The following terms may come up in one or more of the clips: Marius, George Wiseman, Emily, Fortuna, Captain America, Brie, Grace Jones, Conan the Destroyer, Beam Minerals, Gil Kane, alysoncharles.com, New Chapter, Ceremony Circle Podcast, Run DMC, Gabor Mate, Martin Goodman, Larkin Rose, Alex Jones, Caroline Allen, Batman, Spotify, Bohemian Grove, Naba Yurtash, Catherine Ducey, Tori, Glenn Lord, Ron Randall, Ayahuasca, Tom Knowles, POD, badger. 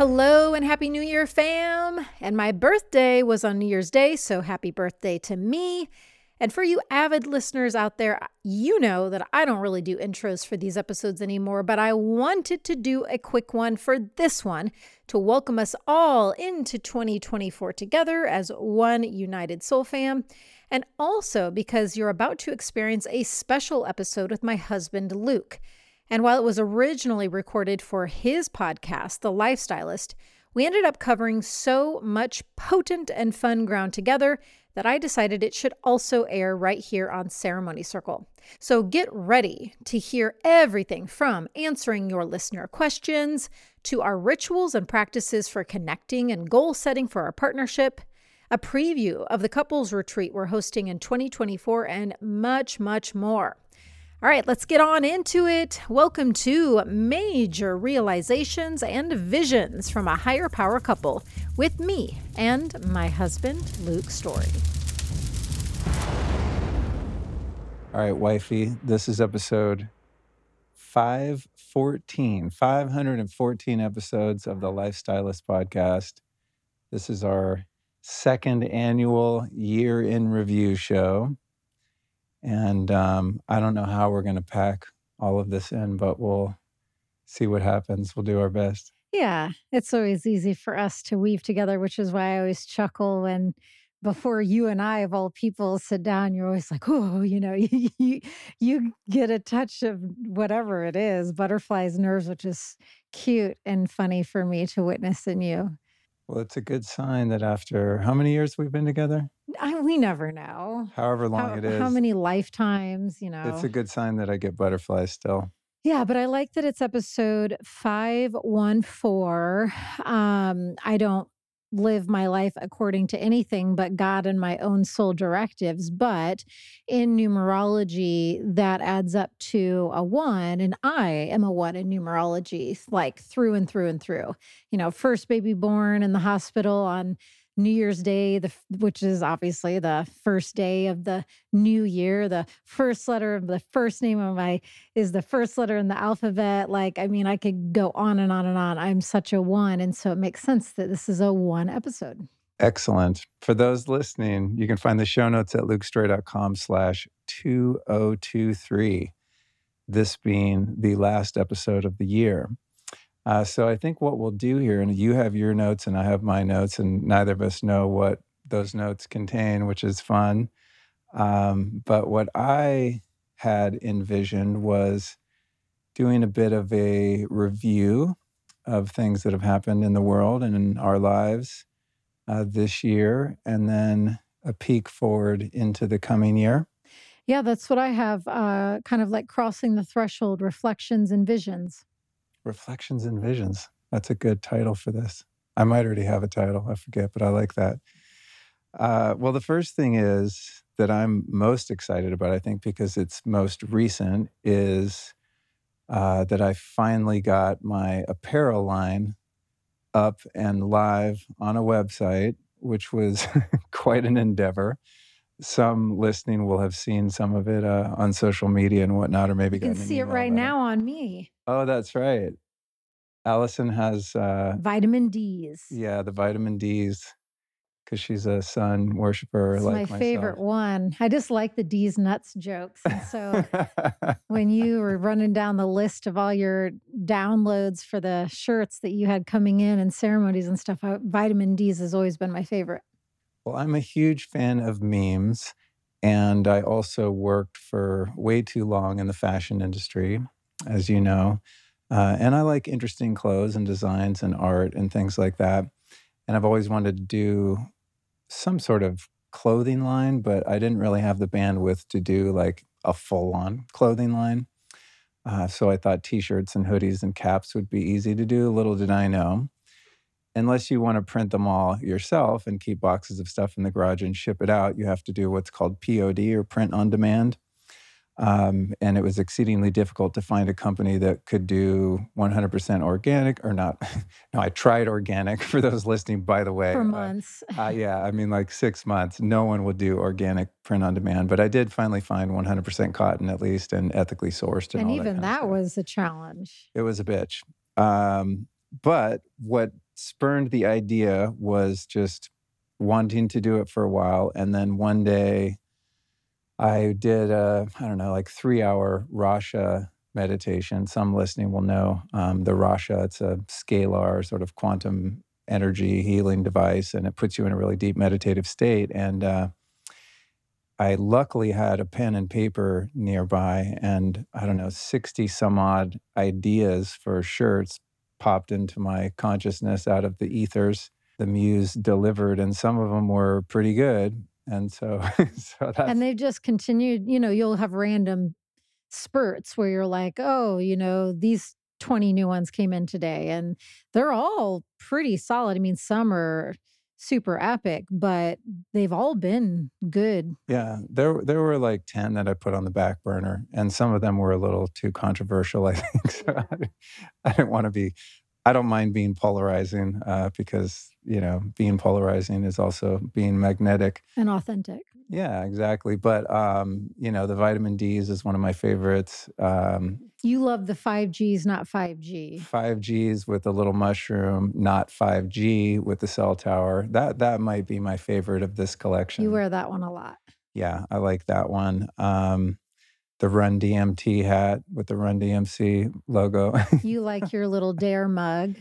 Hello and Happy New Year, fam. And my birthday was on New Year's Day, so happy birthday to me. And for you avid listeners out there, you know that I don't really do intros for these episodes anymore, but I wanted to do a quick one for this one to welcome us all into 2024 together as one united soul fam. And also because you're about to experience a special episode with my husband, Luke. And while it was originally recorded for his podcast, The Life Stylist, we ended up covering so much potent and fun ground together that I decided it should also air right here on Ceremony Circle. So get ready to hear everything from answering your listener questions to our rituals and practices for connecting and goal setting for our partnership, a preview of the couples retreat we're hosting in 2024, and much, much more. All right, let's get on into it. Welcome to Major Realizations and Visions from a Higher Power Couple with me and my husband, Luke Storey. All right, wifey, this is episode 514 episodes of the Life Stylist podcast. This is our second annual year in review show. And I don't know how we're going to pack all of this in, but we'll see what happens. We'll do our best. Yeah, it's always easy for us to weave together, which is why I always chuckle when before you and I, of all people, sit down, you're always like, oh, you know, you get a touch of whatever it is, butterflies, nerves, which is cute and funny for me to witness in you. Well, it's a good sign that after how many years we've been together? We never know. However long it is. How many lifetimes, you know. It's a good sign that I get butterflies still. Yeah, but I like that it's episode 514. I don't live my life according to anything but God and my own soul directives. But in numerology, that adds up to a one. And I am a one in numerology, like through and through and through. You know, first baby born in the hospital on New Year's Day, which is obviously the first day of the new year. The first letter of the first name of my is the first letter in the alphabet. Like, I mean, I could go on and on and on. I'm such a one. And so it makes sense that this is a one episode. Excellent. For those listening, you can find the show notes at lukestorey.com/2023, this being the last episode of the year. So I think what we'll do here, and you have your notes and I have my notes, and neither of us know what those notes contain, which is fun. But what I had envisioned was doing a bit of a review of things that have happened in the world and in our lives this year, and then a peek forward into the coming year. Yeah, that's what I have, kind of like crossing the threshold, reflections and visions. Reflections and Visions. That's a good title for this. I might already have a title, I forget, but I like that. Well, the first thing is that I'm most excited about, I think, because it's most recent, is that I finally got my apparel line up and live on a website, which was quite an endeavor. Some listening will have seen some of it on social media and whatnot, or maybe you can see it right now on me. Oh, that's right. Allison has vitamin D's. Yeah, the vitamin D's, because she's a sun worshiper. It's like my favorite one. I just like the D's nuts jokes. And so when you were running down the list of all your downloads for the shirts that you had coming in and ceremonies and stuff, vitamin D's has always been my favorite. Well, I'm a huge fan of memes, and I also worked for way too long in the fashion industry, as you know. And I like interesting clothes and designs and art and things like that. And I've always wanted to do some sort of clothing line, but I didn't really have the bandwidth to do like a full-on clothing line. So I thought t-shirts and hoodies and caps would be easy to do. Little did I know. Unless you want to print them all yourself and keep boxes of stuff in the garage and ship it out, you have to do what's called POD, or print on demand. And it was exceedingly difficult to find a company that could do 100% organic or not. No, I tried organic for those listening, by the way. For months. Yeah, I mean like 6 months. No one will do organic print on demand. But I did finally find 100% cotton at least, and ethically sourced. And even that was a challenge. It was a bitch. But what spurned the idea was just wanting to do it for a while. And then one day I did a 3-hour Rasha meditation. Some listening will know the Rasha. It's a scalar sort of quantum energy healing device, and it puts you in a really deep meditative state. And I luckily had a pen and paper nearby, and 60 some odd ideas for shirts popped into my consciousness out of the ethers. The muse delivered, and some of them were pretty good. And so and they've just continued, you'll have random spurts where you're like, these 20 new ones came in today, and they're all pretty solid. I mean, some are super epic, but they've all been good. Yeah, there were like 10 that I put on the back burner, and some of them were a little too controversial, I think. So I didn't want to be, I don't mind being polarizing because, being polarizing is also being magnetic. And authentic. Yeah, exactly. But, the vitamin D's is one of my favorites. You love the 5Gs, not 5G. 5Gs with a little mushroom, not 5G with the cell tower. That might be my favorite of this collection. You wear that one a lot. Yeah, I like that one. The Run DMT hat with the Run DMC logo. You like your little Dare mug.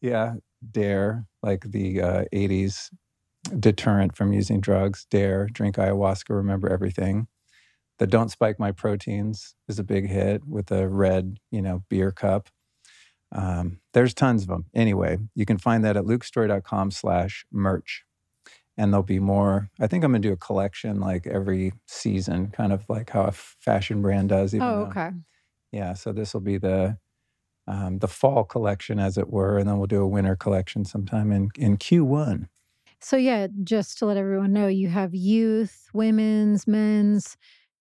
Yeah, Dare, like the 80s deterrent from using drugs. Dare, drink ayahuasca, remember everything. The Don't Spike My Proteins is a big hit with a red, beer cup. There's tons of them. Anyway, you can find that at lukestorey.com/merch. And there'll be more. I think I'm going to do a collection like every season, kind of like how a fashion brand does. Okay. Yeah, so this will be the fall collection, as it were. And then we'll do a winter collection sometime in Q1. So yeah, just to let everyone know, you have youth, women's, men's,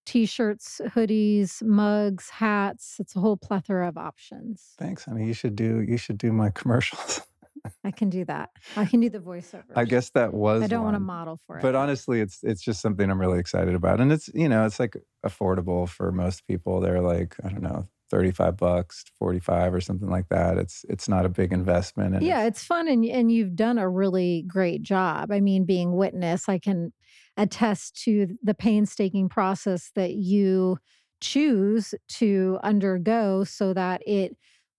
T-shirts, hoodies, mugs, hats. It's a whole plethora of options. Thanks, honey. You should do my commercials. I can do that. I can do the voiceover. I guess that was I don't want to model for it. But honestly, it's just something I'm really excited about. And it's, it's like affordable for most people. They're like, $35, $45 or something like that. It's not a big investment. And yeah, it's fun. And you've done a really great job. I mean, being witness, I can attest to the painstaking process that you choose to undergo so that it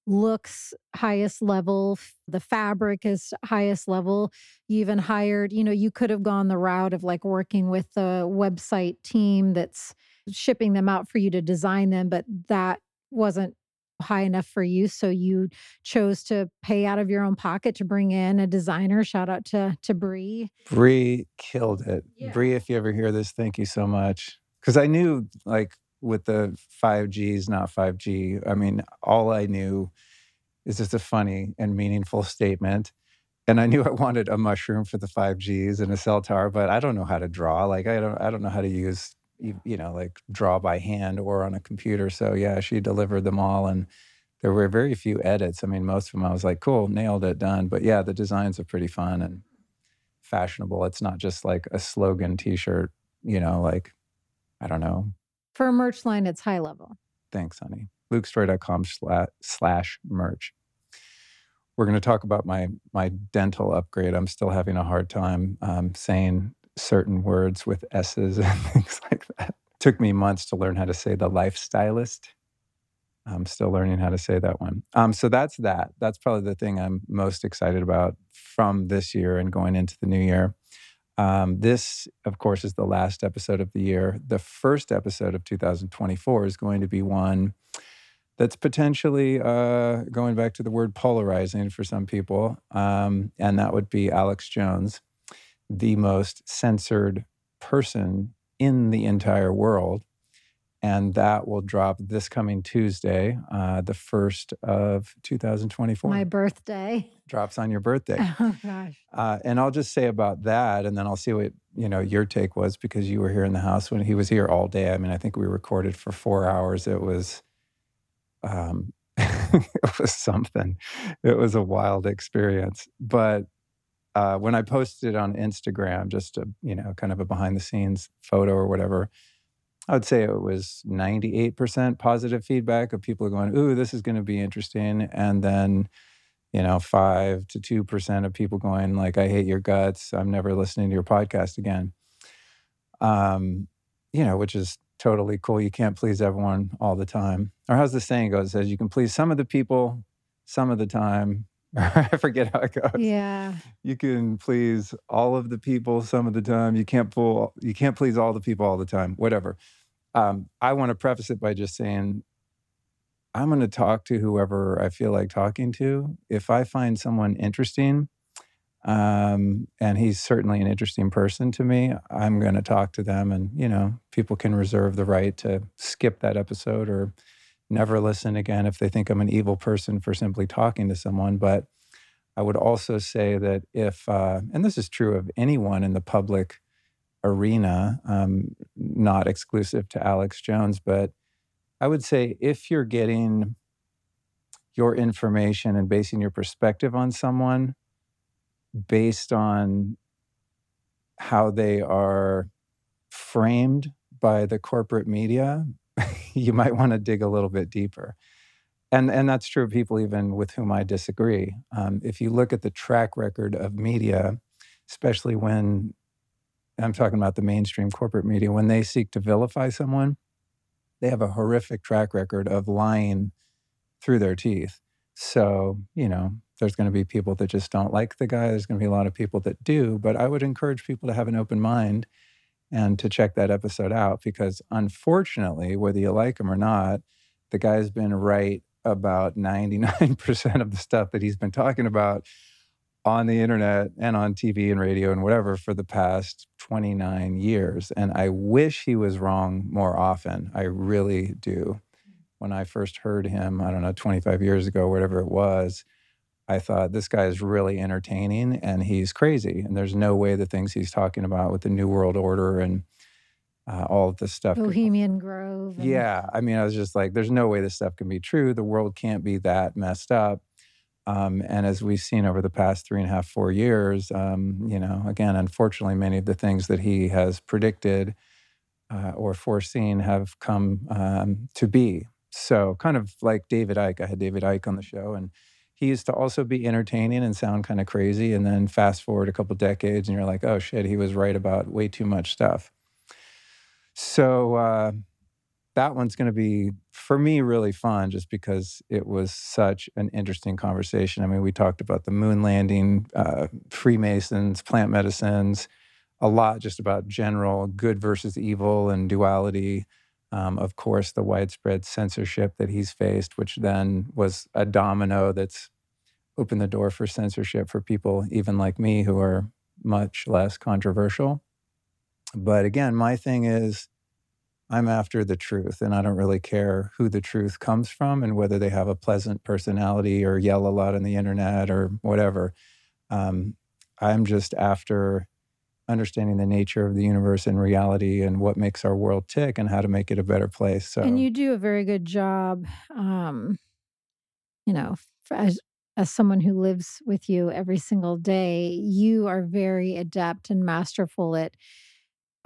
looks highest level, the fabric is highest level. You even hired, you could have gone the route of like working with the website team that's shipping them out for you to design them, but that wasn't high enough for you. So you chose to pay out of your own pocket to bring in a designer. Shout out to Brie. Brie killed it. Yeah. Brie, if you ever hear this, thank you so much. Because I knew with the 5Gs, not 5G. I mean, all I knew is it's a funny and meaningful statement. And I knew I wanted a mushroom for the 5Gs and a cell tower, but I don't know how to draw. I don't know how to use, draw by hand or on a computer. So yeah, she delivered them all. And there were very few edits. I mean, most of them I was like, cool, nailed it, done. But yeah, the designs are pretty fun and fashionable. It's not just like a slogan T-shirt, I don't know. For a merch line, it's high level. Thanks, honey. lukestorey.com/merch. We're going to talk about my dental upgrade. I'm still having a hard time saying certain words with S's and things like that. Took me months to learn how to say The Life Stylist. I'm still learning how to say that one. So that's that. That's probably the thing I'm most excited about from this year and going into the new year. This, of course, is the last episode of the year. The first episode of 2024 is going to be one that's potentially going back to the word polarizing for some people. And that would be Alex Jones, the most censored person in the entire world. And that will drop this coming Tuesday, the 1st of 2024. My birthday. Drops on your birthday. Oh, gosh. And I'll just say about that, and then I'll see what, your take was, because you were here in the house when he was here all day. I mean, I think we recorded for 4 hours. It was, it was something. It was a wild experience. But when I posted on Instagram, just a, kind of a behind-the-scenes photo or whatever, I would say it was 98% positive feedback of people going, ooh, this is going to be interesting. And then, you know, 5 to 2% of people going like, I hate your guts. I'm never listening to your podcast again. You know, which is totally cool. You can't please everyone all the time. Or how's the saying goes? It says you can please some of the people, some of the time. I forget how it goes. Yeah. You can please all of the people some of the time. You can't please all the people all the time, whatever. I want to preface it by just saying, I'm going to talk to whoever I feel like talking to. If I find someone interesting, and he's certainly an interesting person to me, I'm going to talk to them. And, you know, people can reserve the right to skip that episode or never listen again if they think I'm an evil person for simply talking to someone. But I would also say that if, and this is true of anyone in the public arena, not exclusive to Alex Jones, but I would say if you're getting your information and basing your perspective on someone based on how they are framed by the corporate media, you might want to dig a little bit deeper. And that's true of people even with whom I disagree. If you look at the track record of media, especially when, I'm talking about the mainstream corporate media, when they seek to vilify someone, they have a horrific track record of lying through their teeth. So, you know, there's going to be people that just don't like the guy. There's going to be a lot of people that do. But I would encourage people to have an open mind and to check that episode out, because unfortunately, whether you like him or not, the guy's been right about 99% of the stuff that he's been talking about on the internet and on TV and radio and whatever for the past 29 years. And I wish he was wrong more often. I really do. When I first heard him, I don't know, 25 years ago, whatever it was, I thought, this guy is really entertaining and he's crazy. And there's no way the things he's talking about with the New World Order and all of this stuff. Bohemian Grove. Yeah. I mean, I was just like, there's no way this stuff can be true. The world can't be that messed up. And as we've seen over the past 3.5, 4 years, you know, again, unfortunately, many of the things that he has predicted or foreseen have come to be. So kind of like David Icke. I had David Icke on the show, and he used to also be entertaining and sound kind of crazy. And then fast forward a couple decades and you're like, oh shit, he was right about way too much stuff. So that one's going to be, for me, really fun just because it was such an interesting conversation. I mean, we talked about the moon landing, Freemasons, plant medicines, a lot just about general good versus evil and duality. Of course, the widespread censorship that he's faced, which then was a domino that's opened the door for censorship for people even like me who are much less controversial. But again, my thing is I'm after the truth, and I don't really care who the truth comes from and whether they have a pleasant personality or yell a lot on the internet or whatever. I'm just after understanding the nature of the universe and reality and what makes our world tick and how to make it a better place. So, and you do a very good job, you know, as someone who lives with you every single day, you are very adept and masterful at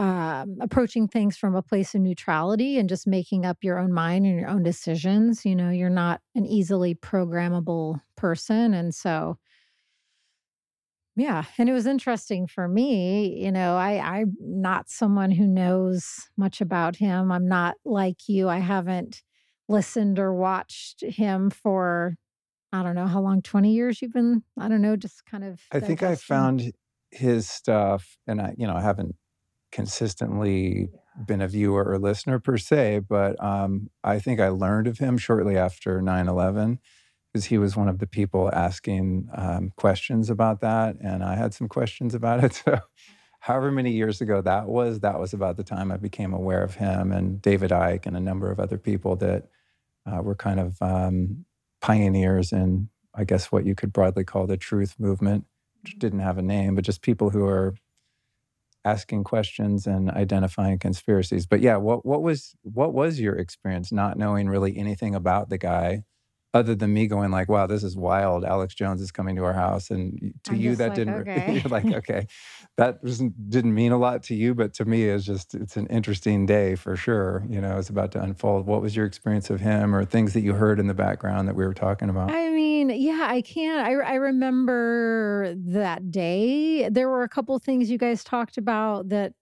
approaching things from a place of neutrality and just making up your own mind and your own decisions. You know, you're not an easily programmable person. And so, yeah. And it was interesting for me, you know, I'm not someone who knows much about him. I'm not like you. I haven't listened or watched him for, I don't know how long, 20 years you've been, I don't know, just kind of. I think I found his stuff and I, you know, I haven't consistently been a viewer or listener per se, but I think I learned of him shortly after 9/11. Because he was one of the people asking questions about that. And I had some questions about it. So however many years ago that was about the time I became aware of him and David Icke and a number of other people that were kind of pioneers in, I guess, what you could broadly call the truth movement, which didn't have a name, but just people who are asking questions and identifying conspiracies. But yeah, what was your experience not knowing really anything about the guy other than me going like, wow, this is wild. Alex Jones is coming to our house. And to I'm you, that like, didn't, okay. You're like, okay, that didn't mean a lot to you, but to me, it's just, it's an interesting day for sure. You know, it's about to unfold. What was your experience of him or things that you heard in the background that we were talking about? I mean, yeah, I can't. I remember that day. There were a couple things you guys talked about that,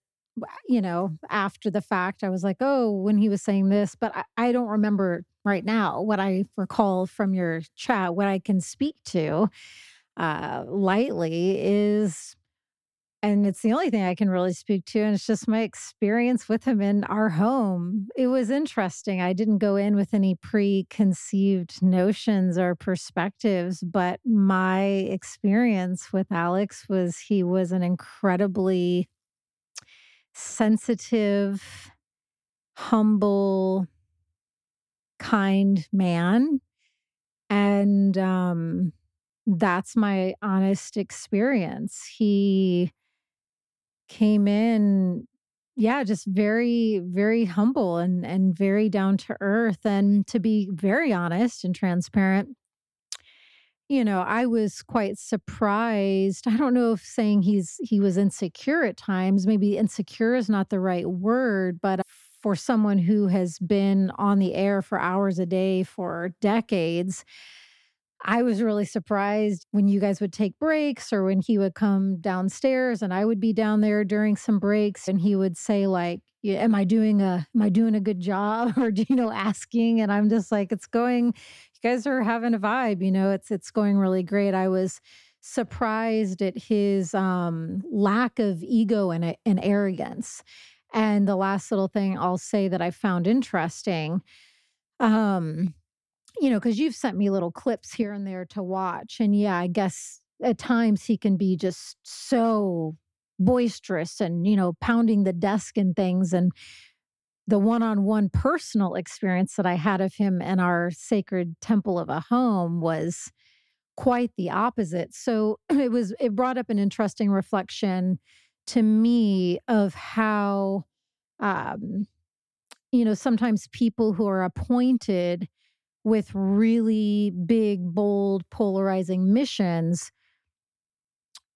you know, after the fact, I was like, oh, when he was saying this, but I don't remember right now what I recall from your chat. What I can speak to lightly is, and it's the only thing I can really speak to, and it's just my experience with him in our home. It was interesting. I didn't go in with any preconceived notions or perspectives, but my experience with Alex was he was an incredibly sensitive, humble, kind man. And that's my honest experience. He came in, yeah, just very, very humble and very down to earth. And to be very honest and transparent, you know, I was quite surprised. I don't know if saying he was insecure at times, maybe insecure is not the right word, but for someone who has been on the air for hours a day for decades, I was really surprised when you guys would take breaks or when he would come downstairs and I would be down there during some breaks and he would say like, am I doing a good job? Or, you know, asking. And I'm just like, it's going, you guys are having a vibe, you know, it's going really great. I was surprised at his lack of ego and arrogance. And the last little thing I'll say that I found interesting, you know, because you've sent me little clips here and there to watch. And yeah, I guess at times he can be just so boisterous and, you know, pounding the desk and things. And the one-on-one personal experience that I had of him in our sacred temple of a home was quite the opposite. So it brought up an interesting reflection to me of how, you know, sometimes people who are appointed with really big, bold, polarizing missions,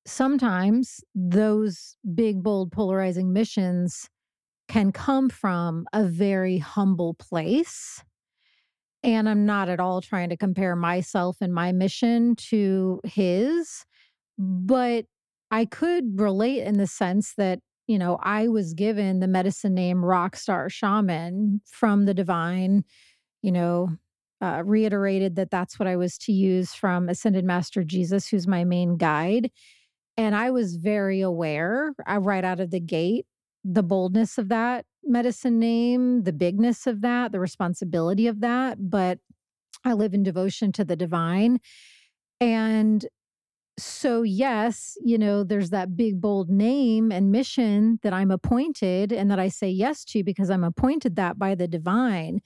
sometimes those big, bold, polarizing missions can come from a very humble place. And I'm not at all trying to compare myself and my mission to his, but I could relate in the sense that, you know, I was given the medicine name Rockstar Shaman from the divine, you know, reiterated that that's what I was to use from Ascended Master Jesus, who's my main guide. And I was very aware right out of the gate, the boldness of that medicine name, the bigness of that, the responsibility of that. But I live in devotion to the divine. And so, yes, you know, there's that big, bold name and mission that I'm appointed and that I say yes to because I'm appointed that by the divine.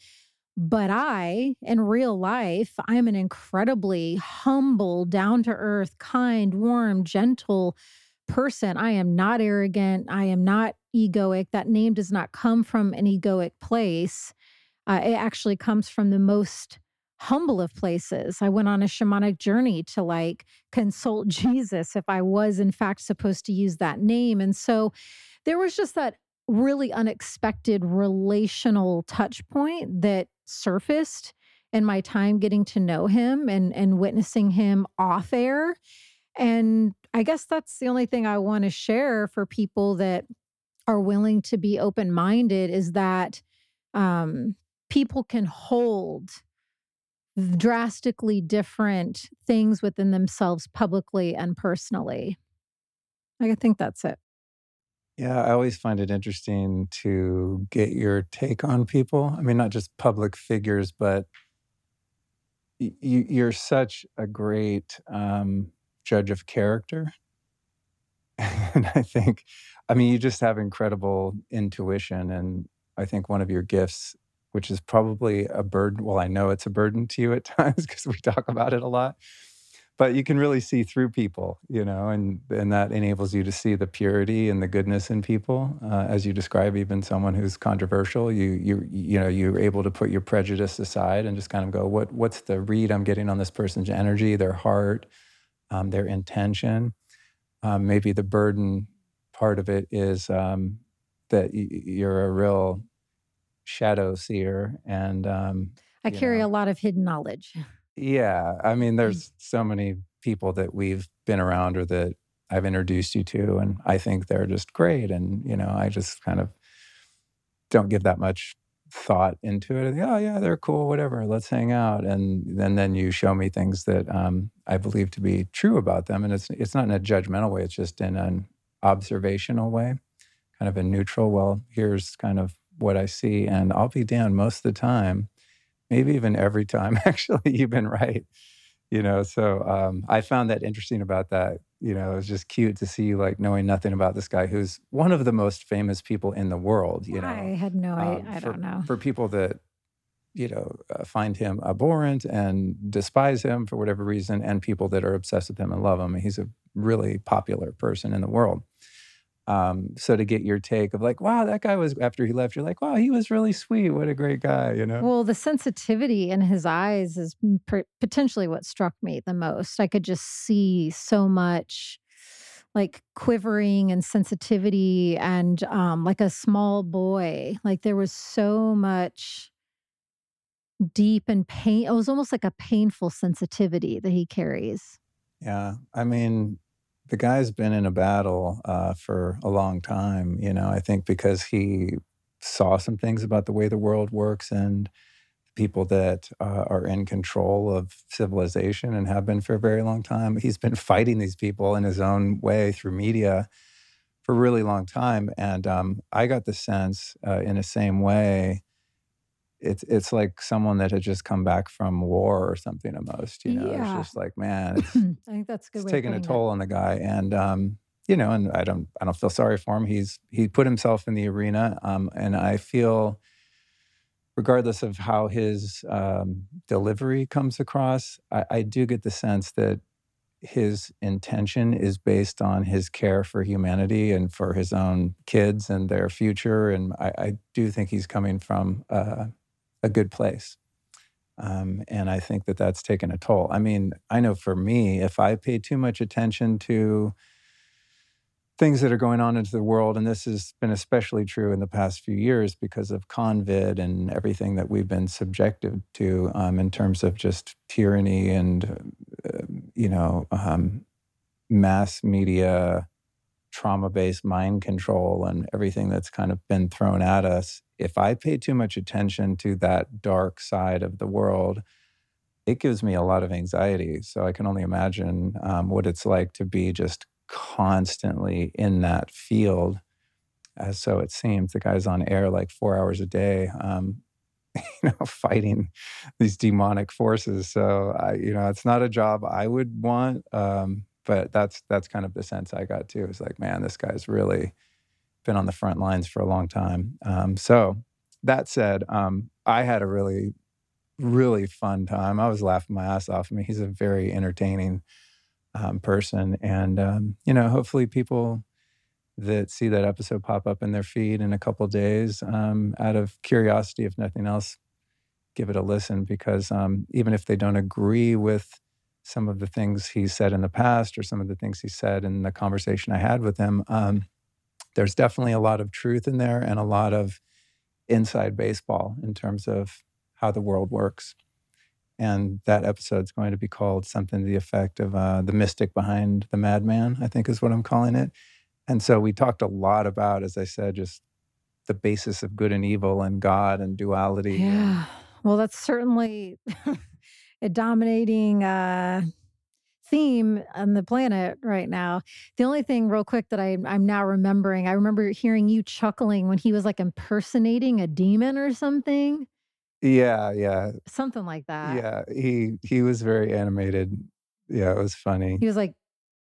But I, in real life, I'm an incredibly humble, down-to-earth, kind, warm, gentle person. I am not arrogant. I am not egoic. That name does not come from an egoic place. It actually comes from the most humble of places. I went on a shamanic journey to like consult Jesus if I was in fact supposed to use that name. And so there was just that really unexpected relational touch point that surfaced in my time getting to know him and witnessing him off air. And I guess that's the only thing I want to share for people that are willing to be open-minded is that people can hold drastically different things within themselves publicly and personally. I think that's it. Yeah, I always find it interesting to get your take on people. I mean, not just public figures, but you're such a great judge of character. And I think, I mean, you just have incredible intuition. And I think one of your gifts, which is probably a burden, well, I know it's a burden to you at times because we talk about it a lot, But you can really see through people, you know, and that enables you to see the purity and the goodness in people. As you describe, even someone who's controversial, you know, you're able to put your prejudice aside and just kind of go, what's the read I'm getting on this person's energy, their heart, their intention? Maybe the burden part of it is that you're a real shadow seer, and I carry a lot of hidden knowledge. Yeah. I mean, there's so many people that we've been around or that I've introduced you to, and I think they're just great. And, you know, I just kind of don't give that much thought into it. I think, oh yeah, they're cool, whatever, let's hang out. And then you show me things that I believe to be true about them. And it's not in a judgmental way, it's just in an observational way, kind of a neutral, well, here's kind of what I see. And I'll be damned most of the time, maybe even every time, actually, you've been right. You know, so I found that interesting about that. You know, it was just cute to see you like knowing nothing about this guy who's one of the most famous people in the world, you know. I had no idea. I don't know. For people that, you know, find him abhorrent and despise him for whatever reason, and people that are obsessed with him and love him. He's a really popular person in the world. So to get your take of like, wow, that guy was, after he left, you're like, wow, he was really sweet. What a great guy, you know? Well, the sensitivity in his eyes is potentially what struck me the most. I could just see so much like quivering and sensitivity and like a small boy. Like there was so much deep and pain. It was almost like a painful sensitivity that he carries. Yeah. I mean, the guy's been in a battle for a long time, you know, I think because he saw some things about the way the world works and people that are in control of civilization and have been for a very long time. He's been fighting these people in his own way through media for a really long time. And I got the sense in the same way, it's like someone that had just come back from war or something almost, you know. Yeah. It's just like, man, it's, I think that's a good way taking a toll on the guy. And, you know, and I don't feel sorry for him. He put himself in the arena. And I feel regardless of how his delivery comes across, I do get the sense that his intention is based on his care for humanity and for his own kids and their future. And I do think he's coming from, a good place. And I think that that's taken a toll. I mean, I know for me, if I pay too much attention to things that are going on into the world, and this has been especially true in the past few years because of COVID and everything that we've been subjected to in terms of just tyranny and, you know, mass media, trauma-based mind control and everything that's kind of been thrown at us. If I pay too much attention to that dark side of the world, it gives me a lot of anxiety. So I can only imagine what it's like to be just constantly in that field. As so it seems, the guy's on air like 4 hours a day, you know, fighting these demonic forces. So, you know, it's not a job I would want, but that's kind of the sense I got too. It's like, man, this guy's really been on the front lines for a long time. So that said, I had a really, really fun time. I was laughing my ass off. I mean, he's a very entertaining person. And, you know, hopefully people that see that episode pop up in their feed in a couple of days, out of curiosity, if nothing else, give it a listen, because even if they don't agree with some of the things he said in the past or some of the things he said in the conversation I had with him, there's definitely a lot of truth in there and a lot of inside baseball in terms of how the world works. And that episode's going to be called something to the effect of The Mystic Behind the Madman, I think is what I'm calling it. And so we talked a lot about, as I said, just the basis of good and evil and God and duality. Yeah. Well, that's certainly a dominating theme on the planet right now. The only thing real quick that I'm now remembering, I remember hearing you chuckling when he was like impersonating a demon or something. Yeah. Something like that. Yeah, he was very animated. Yeah, it was funny. He was like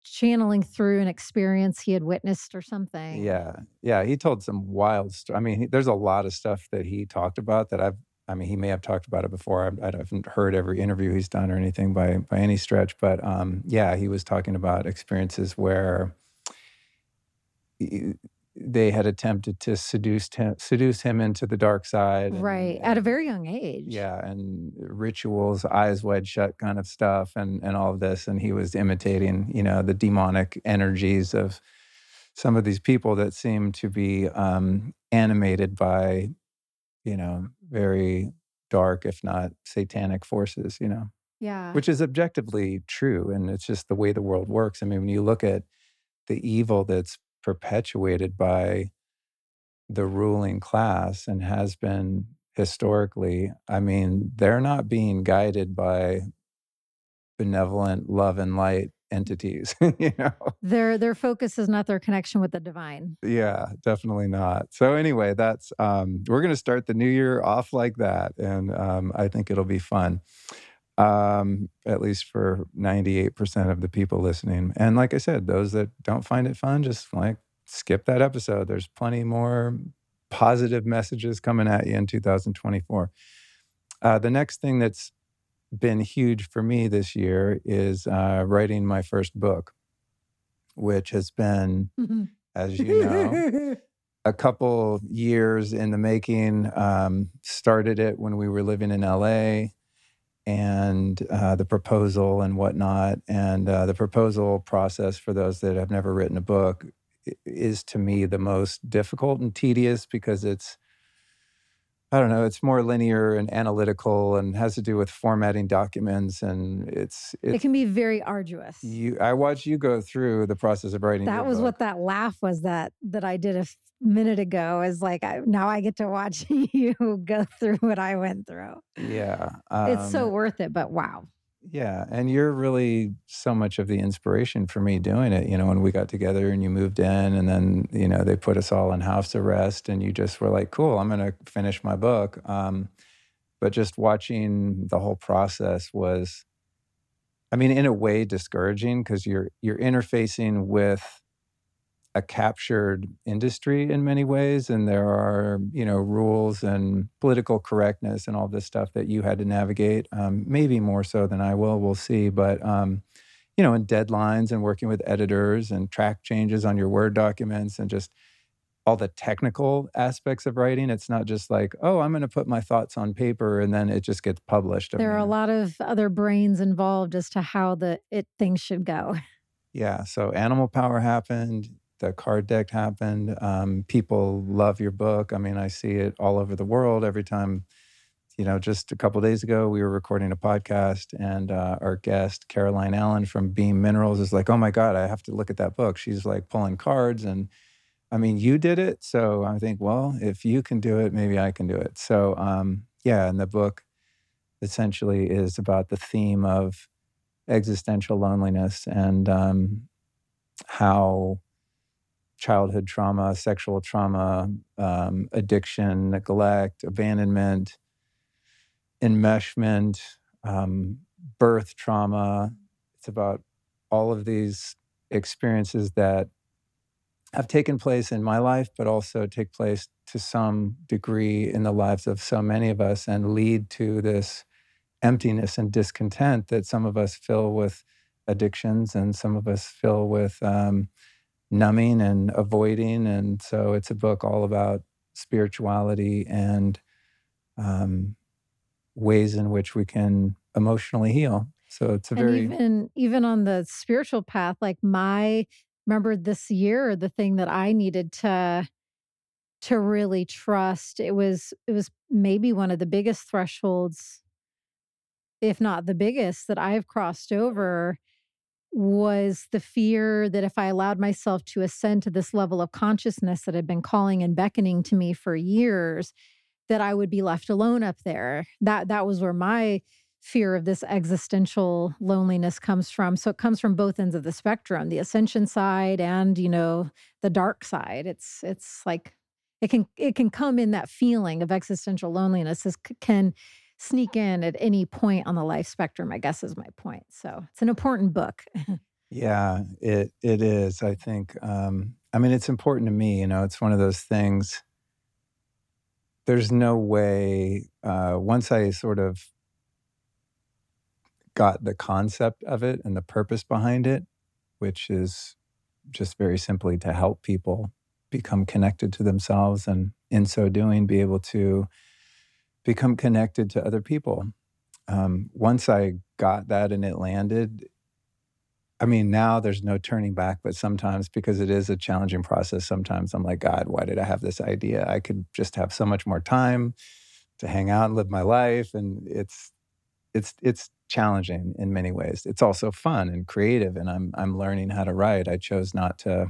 channeling through an experience he had witnessed or something. Yeah, he told some wild story. I mean, there's a lot of stuff that he talked about that I've I mean, he may have talked about it before. I haven't heard every interview he's done or anything by any stretch. But yeah, he was talking about experiences where they had attempted to seduce him into the dark side. Right. At a very young age. Yeah. And rituals, eyes wide shut kind of stuff and all of this. And he was imitating, you know, the demonic energies of some of these people that seem to be animated by, you know, very dark, if not satanic forces, you know. Yeah. Which is objectively true. And it's just the way the world works. I mean, when you look at the evil that's perpetuated by the ruling class and has been historically, I mean, they're not being guided by benevolent love and light entities, you know. Their focus is not their connection with the divine. Yeah, definitely not. So anyway, that's we're going to start the new year off like that, and I think it'll be fun, at least for 98% of the people listening. And like I said, those that don't find it fun, just like skip that episode. There's plenty more positive messages coming at you in 2024. The next thing that's been huge for me this year is writing my first book, which has been, as you know, a couple years in the making. Started it when we were living in LA, and the proposal and whatnot. And the proposal process, for those that have never written a book, is to me the most difficult and tedious, because it's, I don't know, it's more linear and analytical and has to do with formatting documents, and it can be very arduous. I watched you go through the process of writing that was book. What that laugh was that I did a minute ago is like, now I get to watch you go through what I went through. Yeah. It's so worth it, but wow. Yeah. And you're really so much of the inspiration for me doing it. You know, when we got together and you moved in, and then, you know, they put us all in house arrest, and you just were like, cool, I'm going to finish my book. But just watching the whole process was, I mean, in a way discouraging, because you're interfacing with a captured industry in many ways. And there are, you know, rules and political correctness and all this stuff that you had to navigate, maybe more so than I will, we'll see. But, you know, and deadlines and working with editors and track changes on your Word documents and just all the technical aspects of writing. It's not just like, oh, I'm going to put my thoughts on paper and then it just gets published. There are a lot of other brains involved as to how things should go. Yeah. So Animal Power happened. The card deck happened. People love your book. I mean, I see it all over the world every time. You know, just a couple of days ago, we were recording a podcast, and our guest, Caroline Allen from Beam Minerals, is like, oh my God, I have to look at that book. She's like pulling cards. And I mean, you did it. So I think, well, if you can do it, maybe I can do it. So yeah, and the book essentially is about the theme of existential loneliness and how childhood trauma, sexual trauma, addiction, neglect, abandonment, enmeshment, birth trauma. It's about all of these experiences that have taken place in my life, but also take place to some degree in the lives of so many of us, and lead to this emptiness and discontent that some of us fill with addictions and some of us fill with numbing and avoiding. And so it's a book all about spirituality and ways in which we can emotionally heal. So it's a very... Even on the spiritual path, like remember this year, the thing that I needed to really trust, it was maybe one of the biggest thresholds, if not the biggest, that I've crossed over, was the fear that if I allowed myself to ascend to this level of consciousness that had been calling and beckoning to me for years, that I would be left alone up there. That was where my fear of this existential loneliness comes from. So it comes from both ends of the spectrum, the ascension side and, you know, the dark side. It's like it can come in, that feeling of existential loneliness can sneak in at any point on the life spectrum, I guess is my point. So it's an important book. Yeah, it is. I think, I mean, it's important to me, you know, it's one of those things there's no way, once I sort of got the concept of it and the purpose behind it, which is just very simply to help people become connected to themselves and in so doing be able to become connected to other people. Once I got that and it landed, I mean, now there's no turning back, but sometimes because it is a challenging process, sometimes I'm like, God, why did I have this idea? I could just have so much more time to hang out and live my life. And it's challenging in many ways. It's also fun and creative, and I'm learning how to write. I chose not to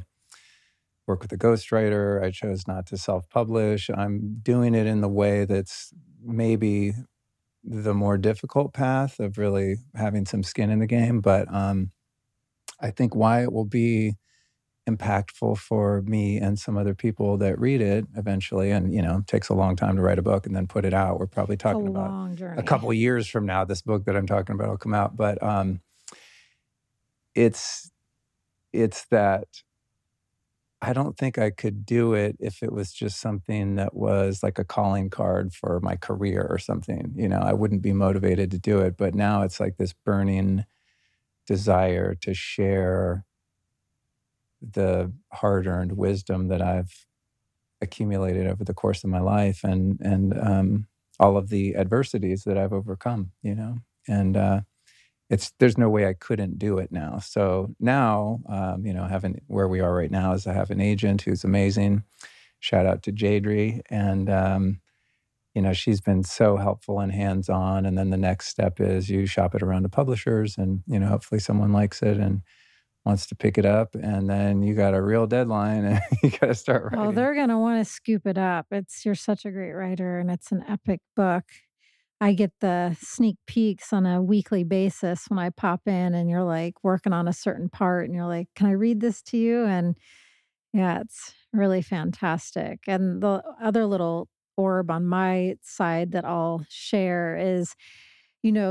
work with a ghostwriter. I chose not to self-publish. I'm doing it in the way that's maybe the more difficult path of really having some skin in the game. But I think why it will be impactful for me and some other people that read it eventually, and, you know, it takes a long time to write a book and then put it out. We're probably talking about a couple of years from now, this book that I'm talking about will come out. But it's that I don't think I could do it if it was just something that was like a calling card for my career or something. You know, I wouldn't be motivated to do it. But now it's like this burning desire to share the hard-earned wisdom that I've accumulated over the course of my life and all of the adversities that I've overcome, you know? And there's no way I couldn't do it now. So now, where we are right now is I have an agent who's amazing. Shout out to Jadri. And, she's been so helpful and hands-on. And then the next step is you shop it around to publishers and, hopefully someone likes it and wants to pick it up, and then you got a real deadline and you got to start writing. Oh, they're going to want to scoop it up. You're such a great writer, and it's an epic book. I get the sneak peeks on a weekly basis when I pop in and you're like working on a certain part and you're like, can I read this to you? And yeah, it's really fantastic. And the other little orb on my side that I'll share is,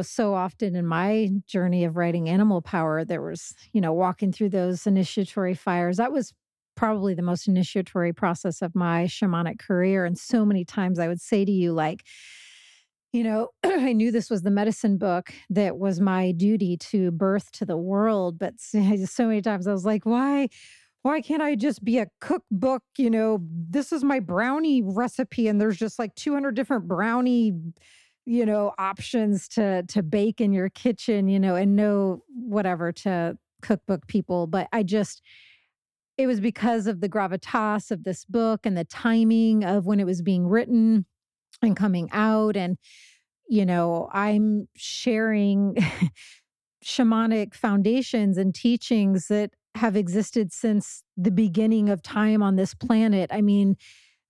so often in my journey of writing Animal Power, there was, walking through those initiatory fires. That was probably the most initiatory process of my shamanic career. And so many times I would say to you, like, I knew this was the medicine book that was my duty to birth to the world. But so many times I was like, why can't I just be a cookbook? This is my brownie recipe, and there's just like 200 different brownie options to bake in your kitchen, and whatever to cookbook people. But it was because of the gravitas of this book and the timing of when it was being written and coming out. And, I'm sharing shamanic foundations and teachings that have existed since the beginning of time on this planet. I mean,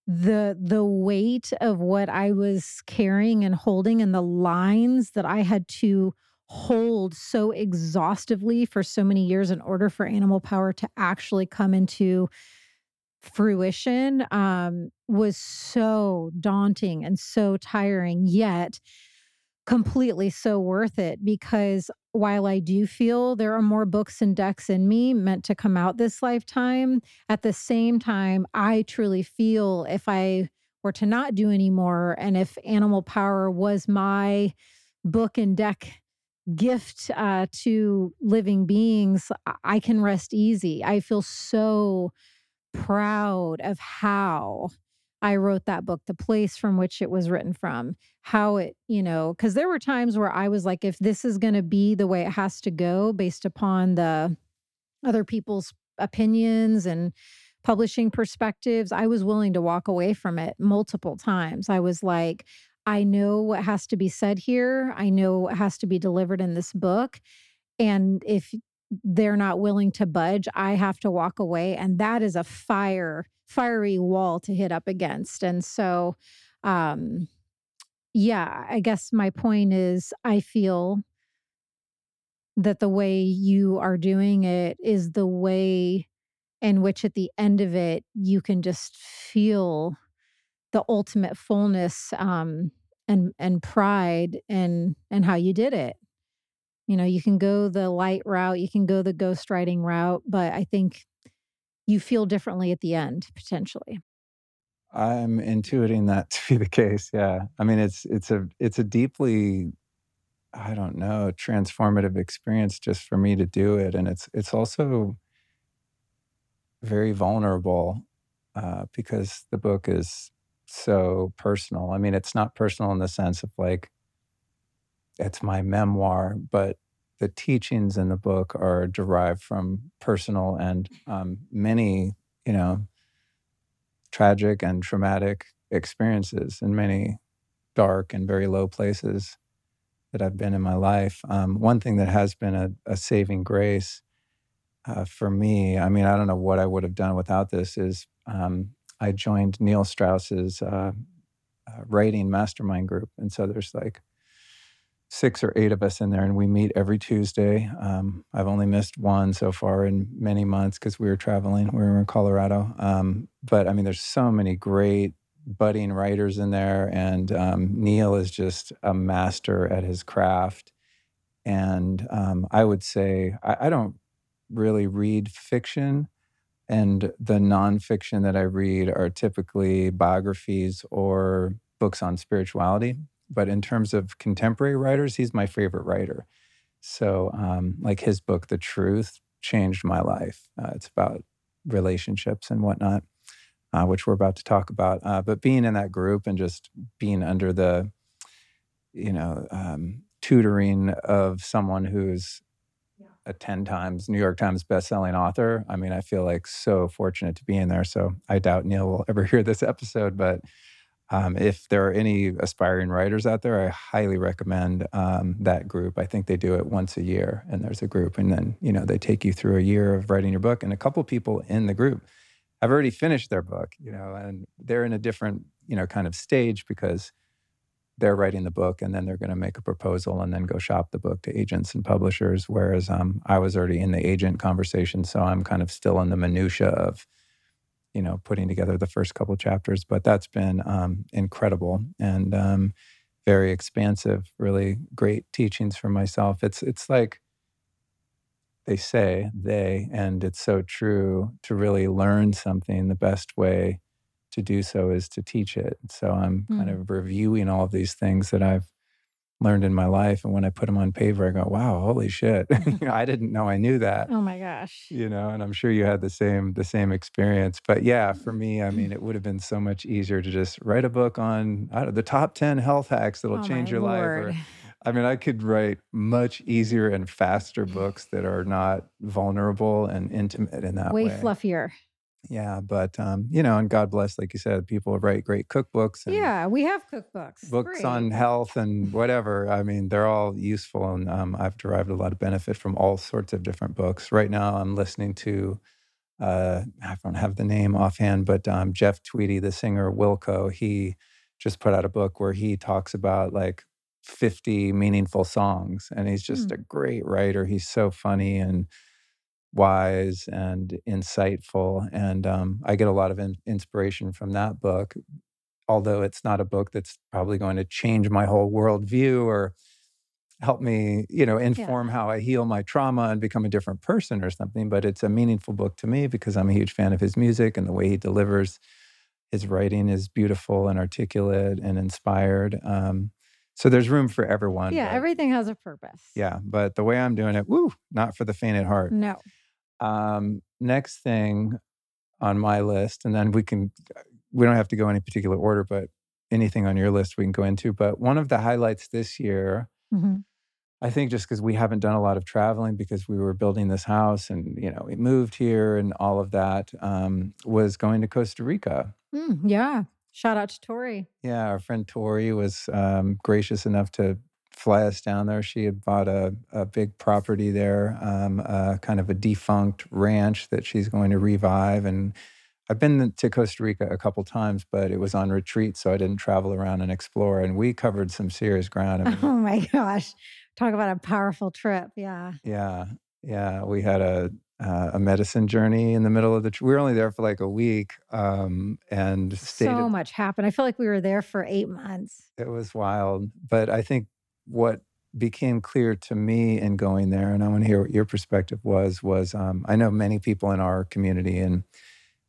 the weight of what I was carrying and holding and the lines that I had to hold so exhaustively for so many years in order for Animal Power to actually come into fruition was so daunting and so tiring, yet completely so worth it. Because while I do feel there are more books and decks in me meant to come out this lifetime, at the same time, I truly feel if I were to not do anymore, and if Animal Power was my book and deck gift to living beings, I can rest easy. I feel so proud of how I wrote that book, the place from which it was written from, how it, because there were times where I was like, if this is going to be the way it has to go based upon the other people's opinions and publishing perspectives, I was willing to walk away from it multiple times. I was like, I know what has to be said here. I know what has to be delivered in this book. And if they're not willing to budge, I have to walk away. And that is a fiery wall to hit up against. And so, I guess my point is I feel that the way you are doing it is the way in which at the end of it, you can just feel the ultimate fullness and pride in how you did it. You can go the light route, you can go the ghostwriting route, but I think you feel differently at the end, potentially. I'm intuiting that to be the case. Yeah. I mean, it's a deeply, I don't know, transformative experience just for me to do it. And it's also very vulnerable because the book is so personal. I mean, it's not personal in the sense of like, it's my memoir, but the teachings in the book are derived from personal and many, you know, tragic and traumatic experiences in many dark and very low places that I've been in my life. One thing that has been a saving grace for me, I mean, I don't know what I would have done without this, is I joined Neil Strauss's writing mastermind group. And so there's like 6 or 8 of us in there, and we meet every Tuesday. I've only missed one so far in many months because we were traveling. We were in Colorado. But I mean, there's so many great budding writers in there, and Neil is just a master at his craft. And I would say, I don't really read fiction, and the nonfiction that I read are typically biographies or books on spirituality. But in terms of contemporary writers, he's my favorite writer. So like his book, The Truth, changed my life. It's about relationships and whatnot, which we're about to talk about. But being in that group and just being under the, you know, tutoring of someone who's a 10 times New York Times bestselling author, I mean, I feel like so fortunate to be in there. So I doubt Neil will ever hear this episode, but if there are any aspiring writers out there, I highly recommend that group. I think they do it once a year, and there's a group, and then, you know, they take you through a year of writing your book. And a couple people in the group have already finished their book, you know, and they're in a different, you know, kind of stage because they're writing the book, and then they're going to make a proposal and then go shop the book to agents and publishers. Whereas I was already in the agent conversation, so I'm kind of still in the minutia of, you know, putting together the first couple chapters. But that's been incredible and very expansive, really great teachings for myself. It's like they say, and it's so true, to really learn something, the best way to do so is to teach it. So I'm kind of reviewing all of these things that I've learned in my life. And when I put them on paper, I go, wow, holy shit. You know, I didn't know I knew that. Oh my gosh. You know, and I'm sure you had the same experience. But yeah, for me, I mean, it would have been so much easier to just write a book on, I don't know, the top 10 health hacks that'll change your life. Or, I mean, I could write much easier and faster books that are not vulnerable and intimate in that way. Way fluffier. Yeah, but, you know, and God bless, like you said, people write great cookbooks. And yeah, we have cookbooks. Books Brie. On health and whatever. I mean, they're all useful, and I've derived a lot of benefit from all sorts of different books. Right now, I'm listening to, I don't have the name offhand, but Jeff Tweedy, the singer Wilco, he just put out a book where he talks about like 50 meaningful songs, and he's just a great writer. He's so funny and wise and insightful. And I get a lot of inspiration from that book, although it's not a book that's probably going to change my whole worldview or help me, you know, inform how I heal my trauma and become a different person or something. But it's a meaningful book to me because I'm a huge fan of his music, and the way he delivers his writing is beautiful and articulate and inspired. So there's room for everyone. Yeah, everything has a purpose. Yeah, but the way I'm doing it, not for the faint at heart. No. Next thing on my list, and then we don't have to go in any particular order, but anything on your list we can go into. But one of the highlights this year, I think just because we haven't done a lot of traveling because we were building this house and, you know, we moved here and all of that, was going to Costa Rica. Yeah. Shout out to Tori. Yeah, our friend Tori was gracious enough to fly us down there. She had bought a big property there, kind of a defunct ranch that she's going to revive. And I've been to Costa Rica a couple times, but it was on retreat, so I didn't travel around and explore. And we covered some serious ground. I mean, oh my gosh. Talk about a powerful trip. Yeah. Yeah. Yeah. We had a medicine journey in the middle of we were only there for like a week and stayed. So much happened. I feel like we were there for 8 months. It was wild. But I think what became clear to me in going there, and I want to hear what your perspective was I know many people in our community and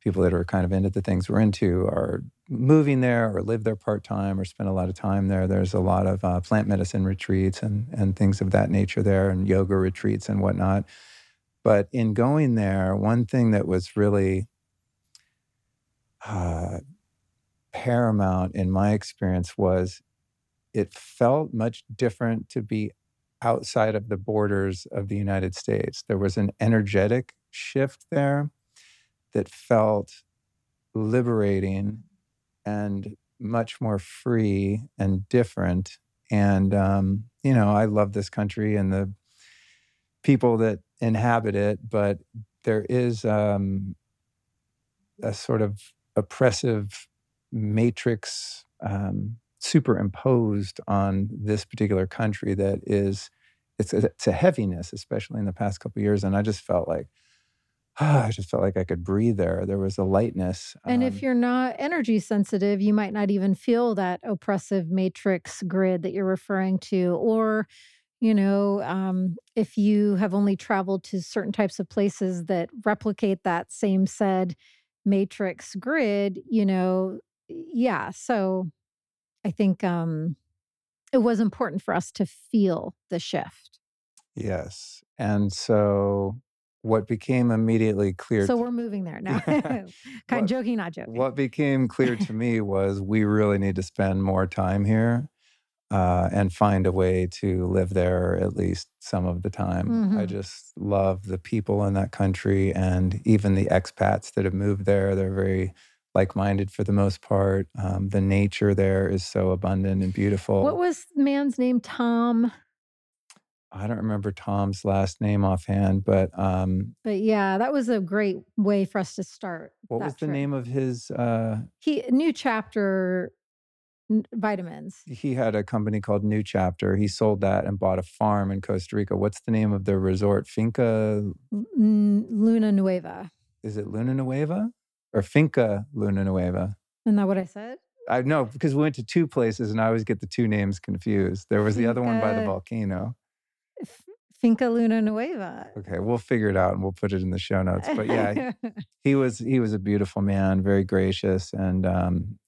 people that are kind of into the things we're into are moving there or live there part-time or spend a lot of time there. There's a lot of plant medicine retreats and things of that nature there, and yoga retreats and whatnot. But in going there, one thing that was really paramount in my experience was it felt much different to be outside of the borders of the United States. There was an energetic shift there that felt liberating and much more free and different. And, you know, I love this country and the people that inhabit it, but there is a sort of oppressive matrix superimposed on this particular country that is, it's a heaviness, especially in the past couple of years. And I just felt like, I could breathe there. There was a lightness. And if you're not energy sensitive, you might not even feel that oppressive matrix grid that you're referring to. Or, you know, if you have only traveled to certain types of places that replicate that same said matrix grid, you know, yeah. So I think it was important for us to feel the shift. Yes. And so what became immediately clear... So we're moving there now. Kind of joking, not joking. What became clear to me was we really need to spend more time here and find a way to live there at least some of the time. Mm-hmm. I just love the people in that country and even the expats that have moved there. They're very like-minded for the most part. The nature there is so abundant and beautiful. What was the man's name? Tom... I don't remember Tom's last name offhand, but yeah, that was a great way for us to start. What was the name of his? New Chapter Vitamins. He had a company called New Chapter. He sold that and bought a farm in Costa Rica. What's the name of the resort? Finca Luna Nueva. Is it Luna Nueva or Finca Luna Nueva? Isn't that what I said? I know, because we went to two places and I always get the two names confused. There was the other one by the volcano. Finca Luna Nueva. Okay, we'll figure it out and we'll put it in the show notes. But yeah, he was a beautiful man, very gracious, and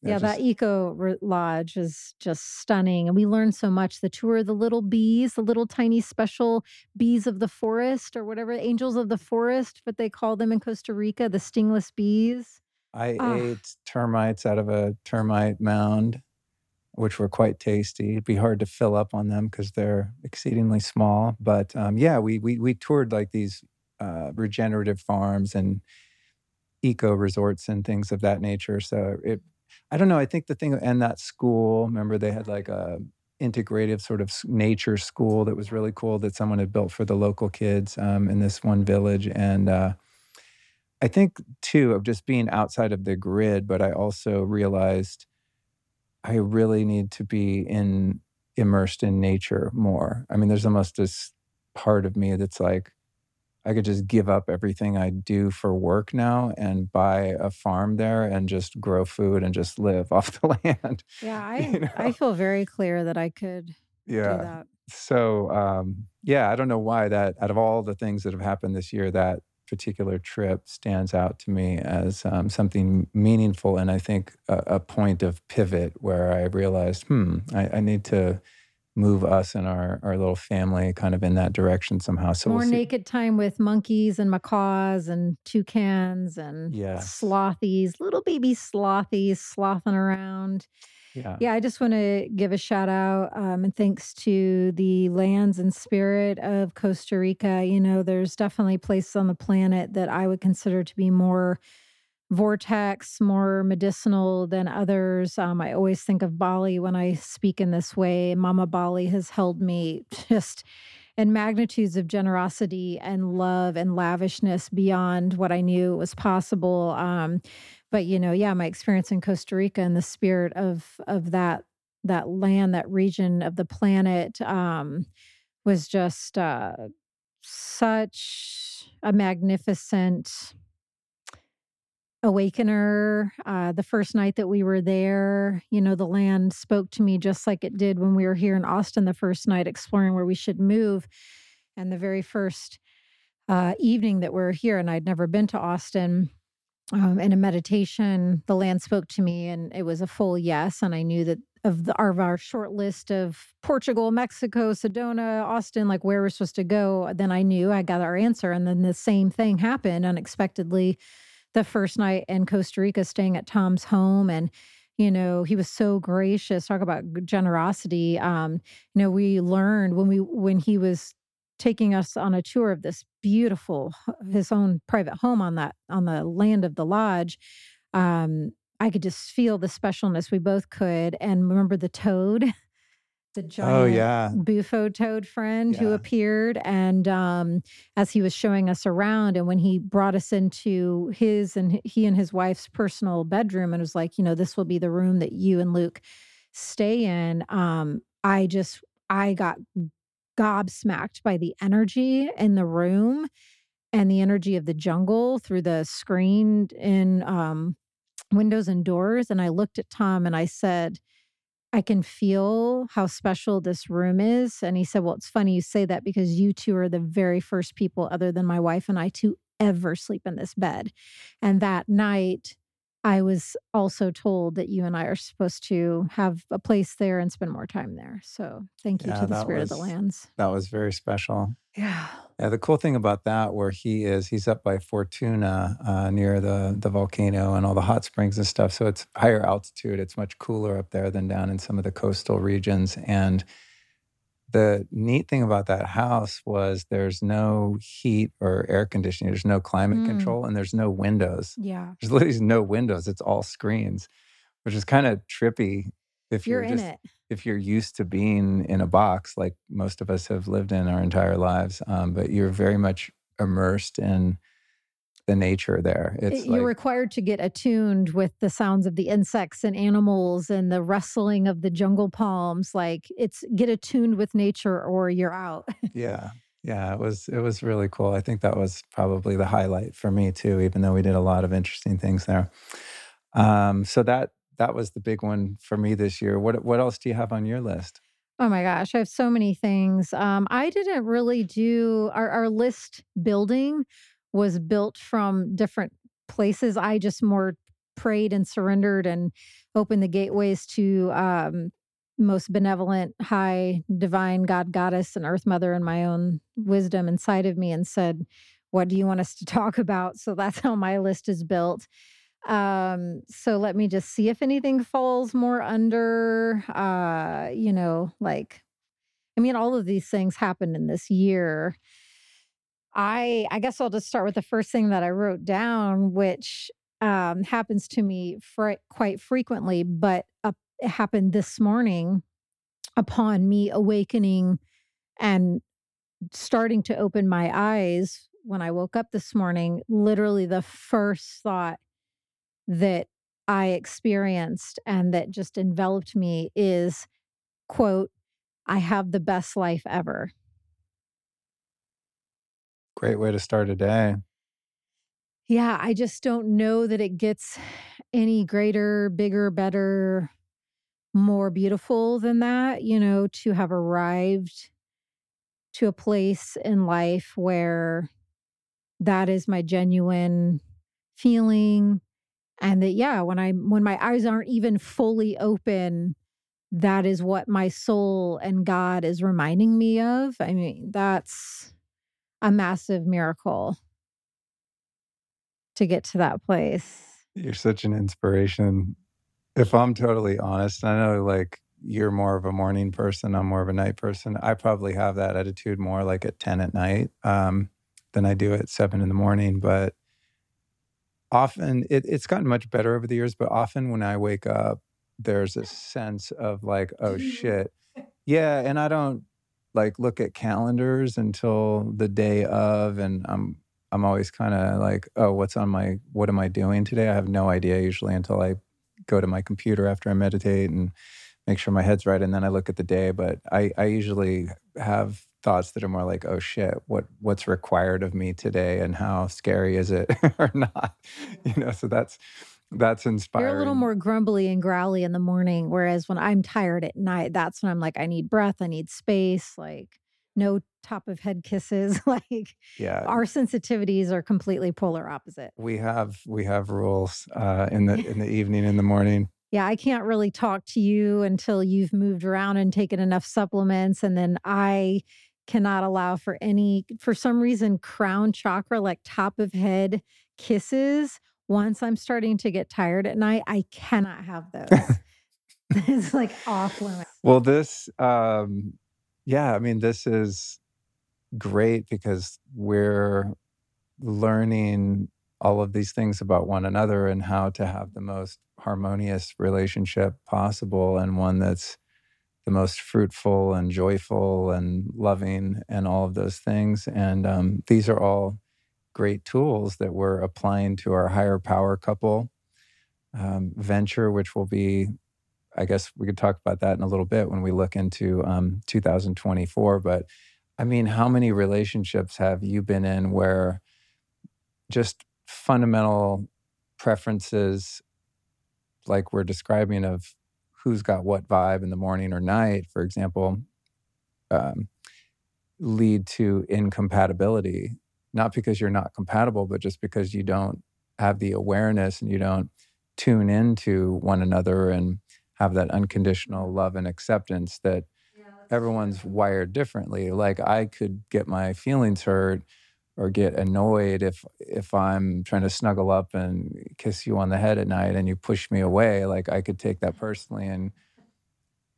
that eco lodge is just stunning, and we learned so much. The tour of the little bees, the little tiny special bees of the forest, or whatever, angels of the forest, but they call them in Costa Rica, the stingless bees. I ate termites out of a termite mound, which were quite tasty. It'd be hard to fill up on them because they're exceedingly small. But we toured like these regenerative farms and eco resorts and things of that nature. So I don't know. I think the thing, and that school, remember they had like a integrative sort of nature school that was really cool that someone had built for the local kids in this one village. And I think too of just being outside of the grid, but I also realized I really need to be immersed in nature more. I mean, there's almost this part of me that's like, I could just give up everything I do for work now and buy a farm there and just grow food and just live off the land. Yeah, I feel very clear that I could do that. So, I don't know why that, out of all the things that have happened this year, that particular trip stands out to me as something meaningful, and I think a point of pivot where I realized, I need to move us and our little family kind of in that direction somehow. So more naked time with monkeys and macaws and toucans and slothies, little baby slothies slothing around. Yeah, I just want to give a shout out and thanks to the lands and spirit of Costa Rica. You know, there's definitely places on the planet that I would consider to be more vortex, more medicinal than others. I always think of Bali when I speak in this way. Mama Bali has held me just in magnitudes of generosity and love and lavishness beyond what I knew was possible. But, you know, my experience in Costa Rica and the spirit of that land, that region of the planet was just such a magnificent awakener. The first night that we were there, you know, the land spoke to me just like it did when we were here in Austin the first night exploring where we should move. And the very first evening that we were here, and I'd never been to Austin, in a meditation, the land spoke to me and it was a full yes. And I knew that of our short list of Portugal, Mexico, Sedona, Austin, like where we're supposed to go, then I knew I got our answer. And then the same thing happened unexpectedly the first night in Costa Rica, staying at Tom's home. And, you know, he was so gracious. Talk about generosity. You know, we learned when he was taking us on a tour of this beautiful, his own private home on the land of the lodge. I could just feel the specialness. We both could. And remember the toad, the giant bufo toad friend who appeared. And as he was showing us around, and when he brought us into his and he and his wife's personal bedroom and was like, you know, this will be the room that you and Luke stay in. I got gobsmacked by the energy in the room and the energy of the jungle through the screen in windows and doors. And I looked at Tom and I said, I can feel how special this room is. And he said, well, it's funny you say that because you two are the very first people other than my wife and I to ever sleep in this bed. And that night I was also told that you and I are supposed to have a place there and spend more time there. So thank you to the spirit of the lands. That was very special. Yeah. Yeah. The cool thing about that, where he is, he's up by Fortuna near the volcano and all the hot springs and stuff. So it's higher altitude. It's much cooler up there than down in some of the coastal regions. And the neat thing about that house was there's no heat or air conditioning. There's no climate control and there's no windows. Yeah. There's literally no windows. It's all screens, which is kind of trippy if if you're used to being in a box like most of us have lived in our entire lives. But you're very much immersed in the nature there. You're required to get attuned with the sounds of the insects and animals and the rustling of the jungle palms. Like it's get attuned with nature or you're out. Yeah. It was really cool. I think that was probably the highlight for me too, even though we did a lot of interesting things there. So that was the big one for me this year. What else do you have on your list? Oh my gosh, I have so many things. I didn't really do our list building. Was built from different places. I just more prayed and surrendered and opened the gateways to most benevolent, high, divine God, goddess, and earth mother and my own wisdom inside of me and said, what do you want us to talk about? So that's how my list is built. So let me just see if anything falls more under, all of these things happened in this year. I guess I'll just start with the first thing that I wrote down, which happens to me quite frequently, but it happened this morning upon me awakening and starting to open my eyes. When I woke up this morning, literally the first thought that I experienced and that just enveloped me is, quote, I have the best life ever. Great way to start a day. Yeah, I just don't know that it gets any greater, bigger, better, more beautiful than that, you know, to have arrived to a place in life where that is my genuine feeling. And that, yeah, when my eyes aren't even fully open, that is what my soul and God is reminding me of. I mean, that's a massive miracle to get to that place. You're such an inspiration. If I'm totally honest, I know like you're more of a morning person, I'm more of a night person. I probably have that attitude more like at 10 at night than I do at 7 in the morning. But often, it's gotten much better over the years, but often when I wake up, there's a sense of like, oh shit. Yeah, and I don't look at calendars until the day of, and I'm always kind of like, oh, what am I doing today? I have no idea usually until I go to my computer after I meditate and make sure my head's right, and then I look at the day. But I usually have thoughts that are more like, oh shit, what's required of me today, and how scary is it or not? You know, so that's inspiring. You're a little more grumbly and growly in the morning, whereas when I'm tired at night, that's when I'm like, I need breath, I need space. Like no top of head kisses. Like, yeah, our sensitivities are completely polar opposite. We have rules in the evening, in the morning. Yeah, I can't really talk to you until you've moved around and taken enough supplements. And then I cannot allow for any, for some reason, crown chakra, like top of head kisses. Once I'm starting to get tired at night, I cannot have those. It's like off limits. Well, this, this is great because we're learning all of these things about one another and how to have the most harmonious relationship possible, and one that's the most fruitful and joyful and loving and all of those things. And these are all great tools that we're applying to our higher power couple venture, which will be, I guess we could talk about that in a little bit when we look into 2024. But I mean, how many relationships have you been in where just fundamental preferences, like we're describing, of who's got what vibe in the morning or night, for example, lead to incompatibility? Not because you're not compatible, but just because you don't have the awareness and you don't tune into one another and have that unconditional love and acceptance that everyone's wired differently. Like, I could get my feelings hurt or get annoyed if I'm trying to snuggle up and kiss you on the head at night and you push me away. Like, I could take that personally and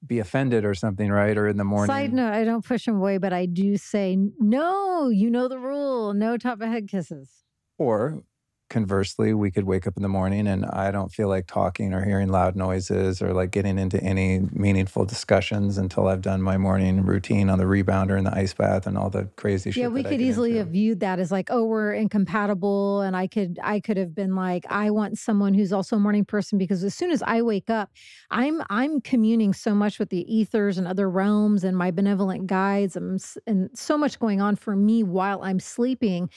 be offended or something, right? Or in the morning. Side note, I don't push him away, but I do say, no, you know the rule, no top of head kisses. Or conversely, we could wake up in the morning and I don't feel like talking or hearing loud noises or like getting into any meaningful discussions until I've done my morning routine on the rebounder and the ice bath and all the crazy shit. Yeah, we could easily have viewed that as like, oh, we're incompatible. And I could have been like, I want someone who's also a morning person, because as soon as I wake up, I'm communing so much with the ethers and other realms and my benevolent guides and so much going on for me while I'm sleeping,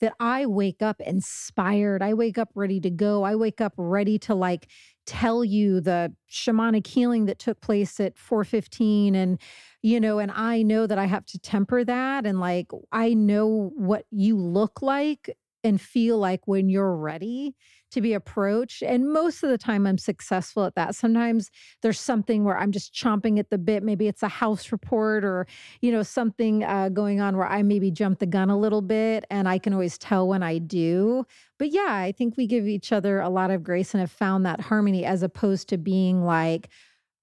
that I wake up inspired. I wake up ready to go. I wake up ready to like tell you the shamanic healing that took place at 4:15. And, you know, and I know that I have to temper that. And like, I know what you look like and feel like when you're ready to be approached. And most of the time I'm successful at that. Sometimes there's something where I'm just chomping at the bit. Maybe it's a house report or, you know, something going on where I maybe jump the gun a little bit, and I can always tell when I do. But yeah, I think we give each other a lot of grace and have found that harmony, as opposed to being like,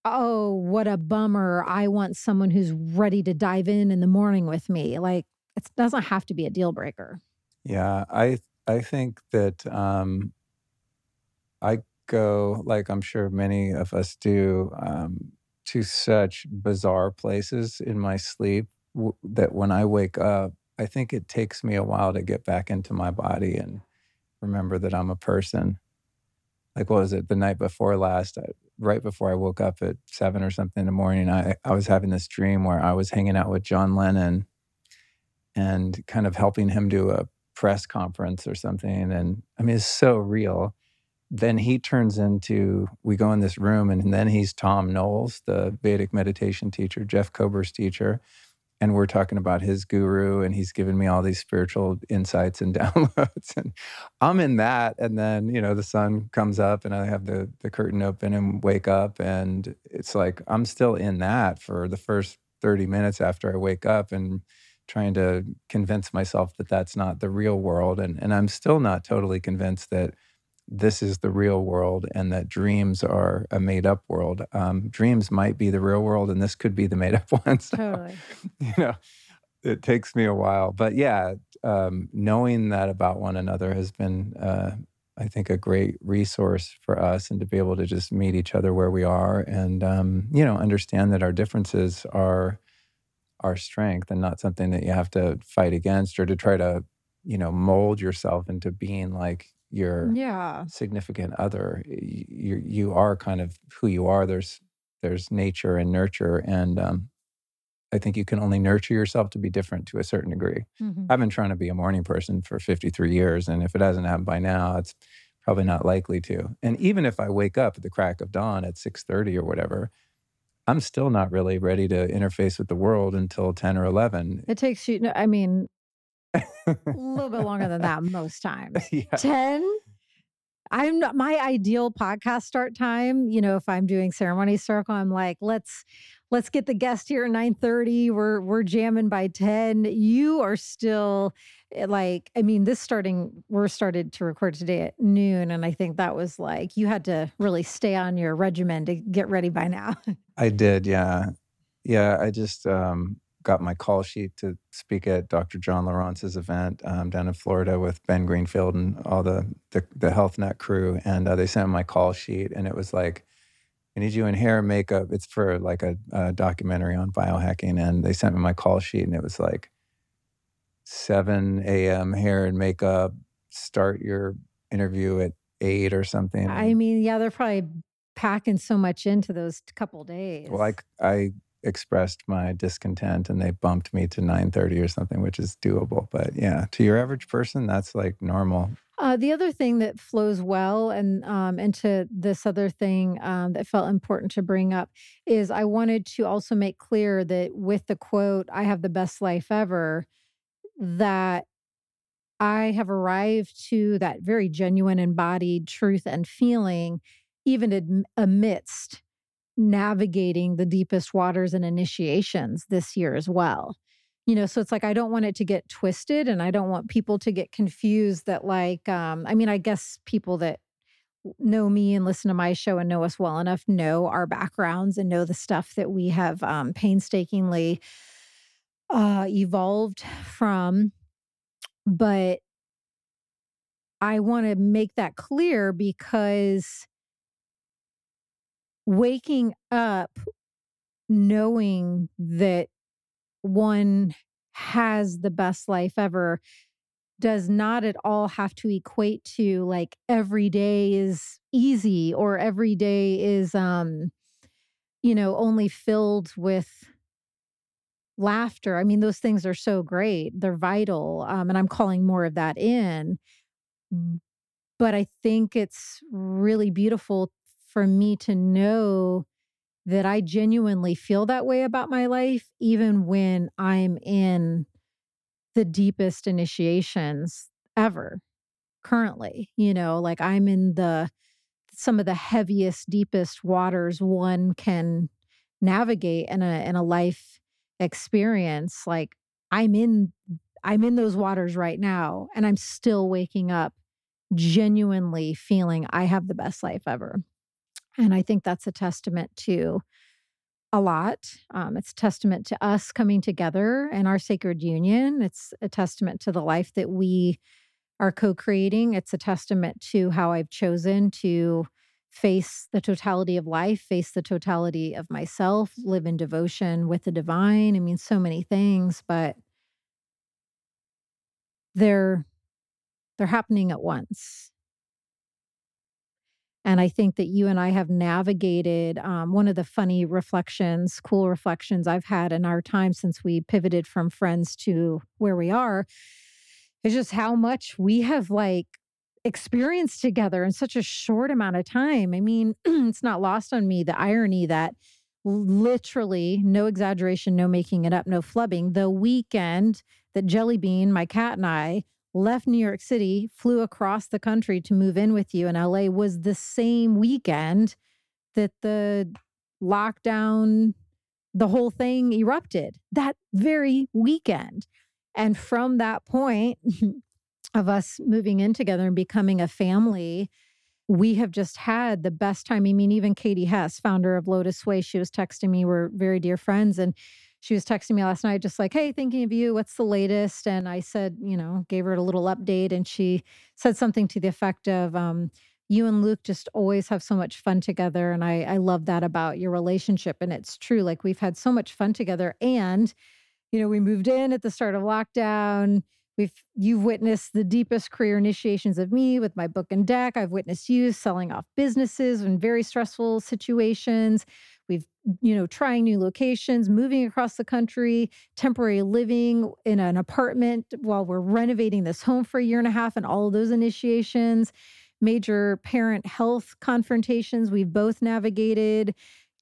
oh, what a bummer, I want someone who's ready to dive in the morning with me. Like, it doesn't have to be a deal breaker. Yeah, I think that I go, like I'm sure many of us do, to such bizarre places in my sleep that when I wake up, I think it takes me a while to get back into my body and remember that I'm a person. Like, what was it, the night before last, right before I woke up at 7 or something in the morning, I was having this dream where I was hanging out with John Lennon and kind of helping him do a press conference or something. And I mean, it's so real. Then he turns into, we go in this room, and then he's Tom Knowles, the Vedic meditation teacher, Jeff Kober's teacher. And we're talking about his guru, and he's giving me all these spiritual insights and downloads. And I'm in that. And then, you know, the sun comes up and I have the curtain open and wake up. And it's like, I'm still in that for the first 30 minutes after I wake up, and trying to convince myself that that's not the real world. And I'm still not totally convinced that this is the real world and that dreams are a made-up world. Dreams might be the real world, and this could be the made-up one. So, totally. You know, it takes me a while. But yeah, knowing that about one another has been, I think, a great resource for us, and to be able to just meet each other where we are and, you know, understand that our differences are our strength and not something that you have to fight against or to try to, you know, mold yourself into being like your significant other. You are kind of who you are. There's nature and nurture. And I think you can only nurture yourself to be different to a certain degree. Mm-hmm. I've been trying to be a morning person for 53 years. And if it hasn't happened by now, it's probably not likely to. And even if I wake up at the crack of dawn at 6:30 or whatever, I'm still not really ready to interface with the world until 10 or 11. It takes you, I mean, a little bit longer than that most times. Yeah. 10? I'm not, my ideal podcast start time, you know, if I'm doing Ceremony Circle, I'm like, let's get the guest here at 9:30. We're jamming by 10. You are still like, I mean, we started to record today at noon. And I think that was like, you had to really stay on your regimen to get ready by now. I did. Yeah. Yeah. I just got my call sheet to speak at Dr. John Lawrence's event down in Florida with Ben Greenfield and all the Health Net crew. And they sent my call sheet and it was like, I need you in hair and makeup. It's for like a documentary on biohacking. And they sent me my call sheet and it was like 7 a.m. hair and makeup, start your interview at 8 or something. I mean, yeah, they're probably packing so much into those couple days. Well, I expressed my discontent and they bumped me to 9:30 or something, which is doable. But yeah, to your average person, that's like normal. The other thing that flows well and into this other thing that felt important to bring up is I wanted to also make clear that with the quote, I have the best life ever, that I have arrived to that very genuine embodied truth and feeling, even amidst navigating the deepest waters and initiations this year as well. You know, so it's like, I don't want it to get twisted and I don't want people to get confused that like, I mean, I guess people that know me and listen to my show and know us well enough know our backgrounds and know the stuff that we have painstakingly evolved from. But I want to make that clear because waking up knowing that one has the best life ever does not at all have to equate to like every day is easy or every day is, you know, only filled with laughter. I mean, those things are so great. They're vital. And I'm calling more of that in. But I think it's really beautiful for me to know that I genuinely feel that way about my life, even when I'm in the deepest initiations ever currently. You know, like I'm in some of the heaviest, deepest waters one can navigate in a life experience. Like I'm in those waters right now, and I'm still waking up genuinely feeling I have the best life ever. And I think that's a testament to a lot. It's a testament to us coming together and our sacred union. It's a testament to the life that we are co-creating. It's a testament to how I've chosen to face the totality of life, face the totality of myself, live in devotion with the divine. I mean, so many things, but they're happening at once. And I think that you and I have navigated one of the cool reflections I've had in our time since we pivoted from friends to where we are, is just how much we have like experienced together in such a short amount of time. I mean, it's not lost on me the irony that literally, no exaggeration, no making it up, no flubbing, the weekend that Jelly Bean, my cat, and I left New York City, flew across the country to move in with you in LA was the same weekend that the lockdown, the whole thing erupted, that very weekend. And from that point of us moving in together and becoming a family, we have just had the best time. I mean, even Katie Hess, founder of Lotus Way, she was texting me, we're very dear friends, and she was texting me last night just like, hey, thinking of you, what's the latest? And I said, you know, gave her a little update, and she said something to the effect of, you and Luke just always have so much fun together. And I love that about your relationship. And it's true, like we've had so much fun together. And, you know, we moved in at the start of lockdown. You've witnessed the deepest career initiations of me with my book and deck. I've witnessed you selling off businesses in very stressful situations. We've, you know, trying new locations, moving across the country, temporary living in an apartment while we're renovating this home for a year and a half, and all of those initiations, major parent health confrontations we've both navigated,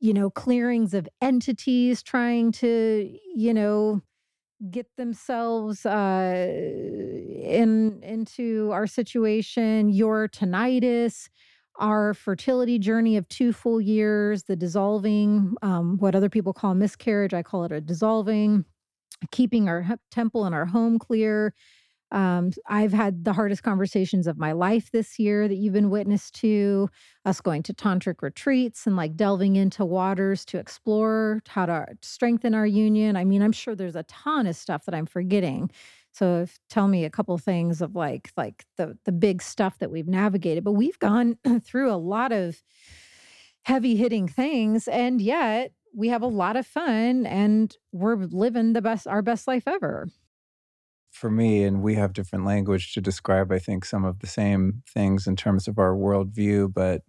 you know, clearings of entities trying to, you know, get themselves into our situation, your tinnitus, our fertility journey of 2 full years, the dissolving, what other people call miscarriage, I call it a dissolving, keeping our temple and our home clear. I've had the hardest conversations of my life this year that you've been witness to, us going to tantric retreats and like delving into waters to explore how to strengthen our union. I mean, I'm sure there's a ton of stuff that I'm forgetting. So tell me a couple things of like the big stuff that we've navigated, but we've gone through a lot of heavy hitting things, and yet we have a lot of fun and we're living our best life ever. For me, and we have different language to describe, I think, some of the same things in terms of our worldview, but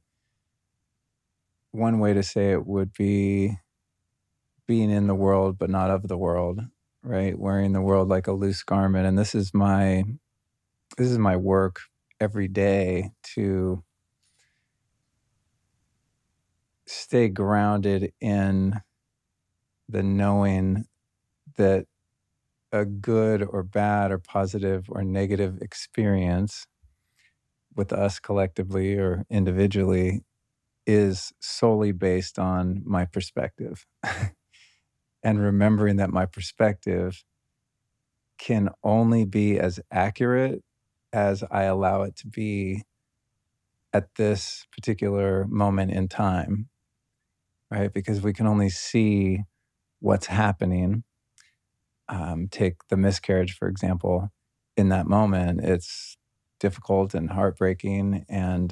one way to say it would be being in the world, but not of the world, right? Wearing the world like a loose garment. And this is my work every day to stay grounded in the knowing that a good or bad or positive or negative experience with us collectively or individually is solely based on my perspective. And remembering that my perspective can only be as accurate as I allow it to be at this particular moment in time, right? Because we can only see what's happening. Take the miscarriage, for example. In that moment, it's difficult and heartbreaking and,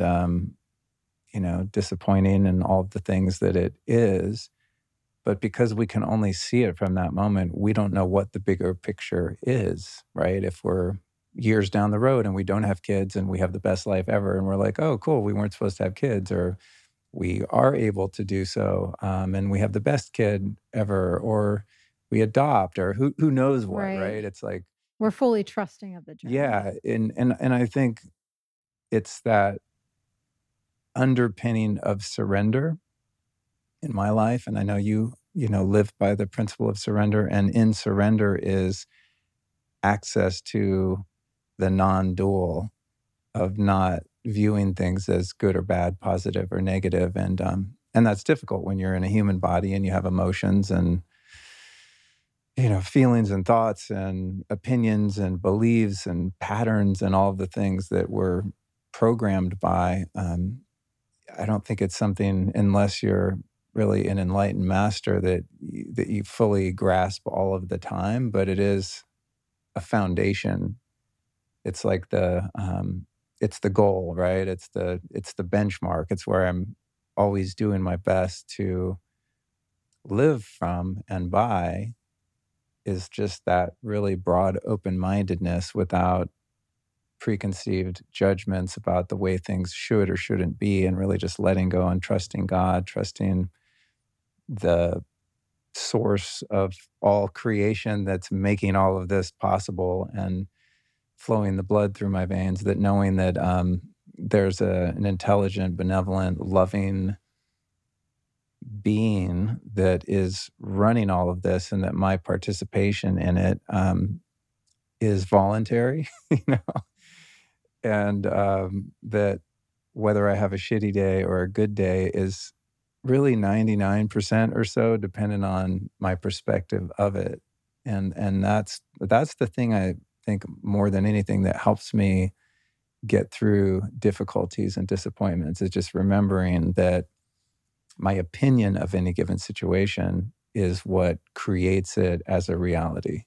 disappointing and all the things that it is. But because we can only see it from that moment, we don't know what the bigger picture is, right? If we're years down the road and we don't have kids and we have the best life ever and we're like, oh, cool, we weren't supposed to have kids, or we are able to do so and we have the best kid ever, or we adopt, or who knows what, right? It's like we're fully trusting of the journey. Yeah, and I think it's that underpinning of surrender in my life, and I know you live by the principle of surrender, and in surrender is access to the non-dual of not viewing things as good or bad, positive or negative, and that's difficult when you're in a human body and you have emotions and feelings and thoughts and opinions and beliefs and patterns and all of the things that we're programmed by. I don't think it's something, unless you're really an enlightened master, that you fully grasp all of the time, but it is a foundation. It's like it's the goal, right? It's the benchmark. It's where I'm always doing my best to live from and by, is just that really broad open-mindedness without preconceived judgments about the way things should or shouldn't be, and really just letting go and trusting God, trusting the source of all creation that's making all of this possible and flowing the blood through my veins, that knowing that there's an intelligent, benevolent, loving being that is running all of this, and that my participation in it is voluntary, and that whether I have a shitty day or a good day is really 99% or so dependent on my perspective of it, and that's the thing, I think, more than anything that helps me get through difficulties and disappointments, is just remembering that my opinion of any given situation is what creates it as a reality.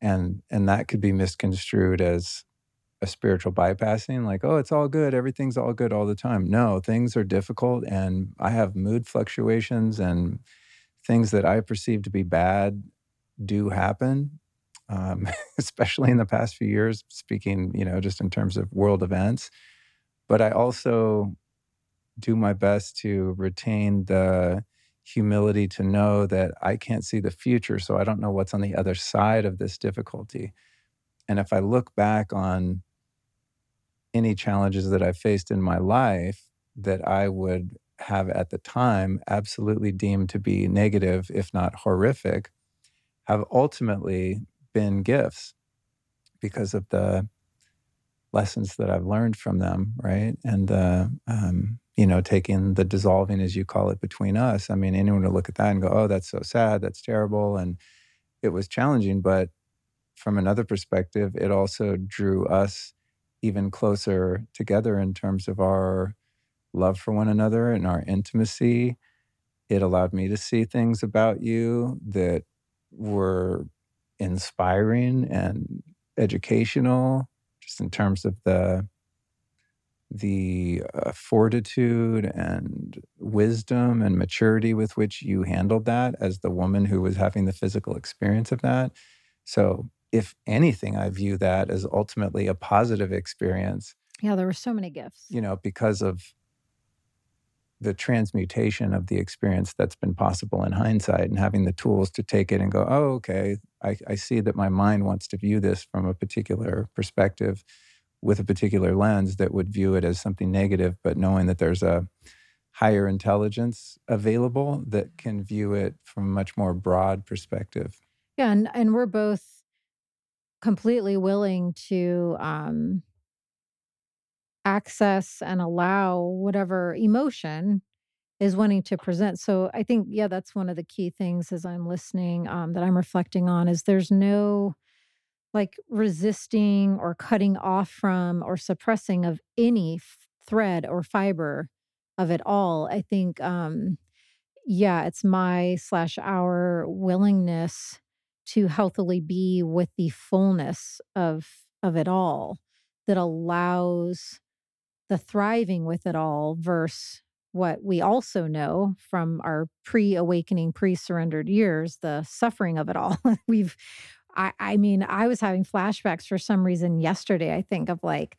And that could be misconstrued as a spiritual bypassing, like, oh, it's all good, everything's all good all the time. No, things are difficult, and I have mood fluctuations, and things that I perceive to be bad do happen, especially in the past few years, speaking, just in terms of world events. But I also do my best to retain the humility to know that I can't see the future, so I don't know what's on the other side of this difficulty. And if I look back on any challenges that I faced in my life, that I would have at the time absolutely deemed to be negative, if not horrific, have ultimately been gifts because of the lessons that I've learned from them, right? And the, taking the dissolving, as you call it, between us. I mean, anyone would look at that and go, oh, that's so sad, that's terrible. And it was challenging, but from another perspective, it also drew us even closer together in terms of our love for one another and our intimacy. It allowed me to see things about you that were inspiring and educational, just in terms of the fortitude and wisdom and maturity with which you handled that as the woman who was having the physical experience of that. So if anything, I view that as ultimately a positive experience. Yeah, there were so many gifts. You know, because of the transmutation of the experience that's been possible in hindsight and having the tools to take it and go, oh, okay, I see that my mind wants to view this from a particular perspective with a particular lens that would view it as something negative, but knowing that there's a higher intelligence available that can view it from a much more broad perspective. Yeah, and we're both completely willing to access and allow whatever emotion is wanting to present. So I think, yeah, that's one of the key things as I'm listening that I'm reflecting on is there's no like resisting or cutting off from or suppressing of any thread or fiber of it all. I think, it's my/our willingness to healthily be with the fullness of it all that allows the thriving with it all versus what we also know from our pre-awakening, pre-surrendered years, the suffering of it all. I was having flashbacks for some reason yesterday, I think, of like,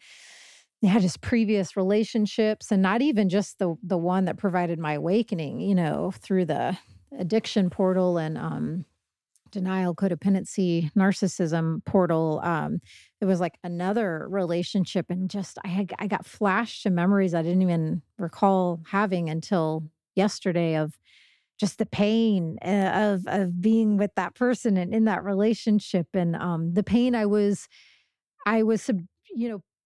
yeah, just previous relationships and not even just the one that provided my awakening, you know, through the addiction portal and denial, codependency, narcissism portal. It was like another relationship and just I got flashed to memories I didn't even recall having until yesterday of just the pain of being with that person and in that relationship and the pain I was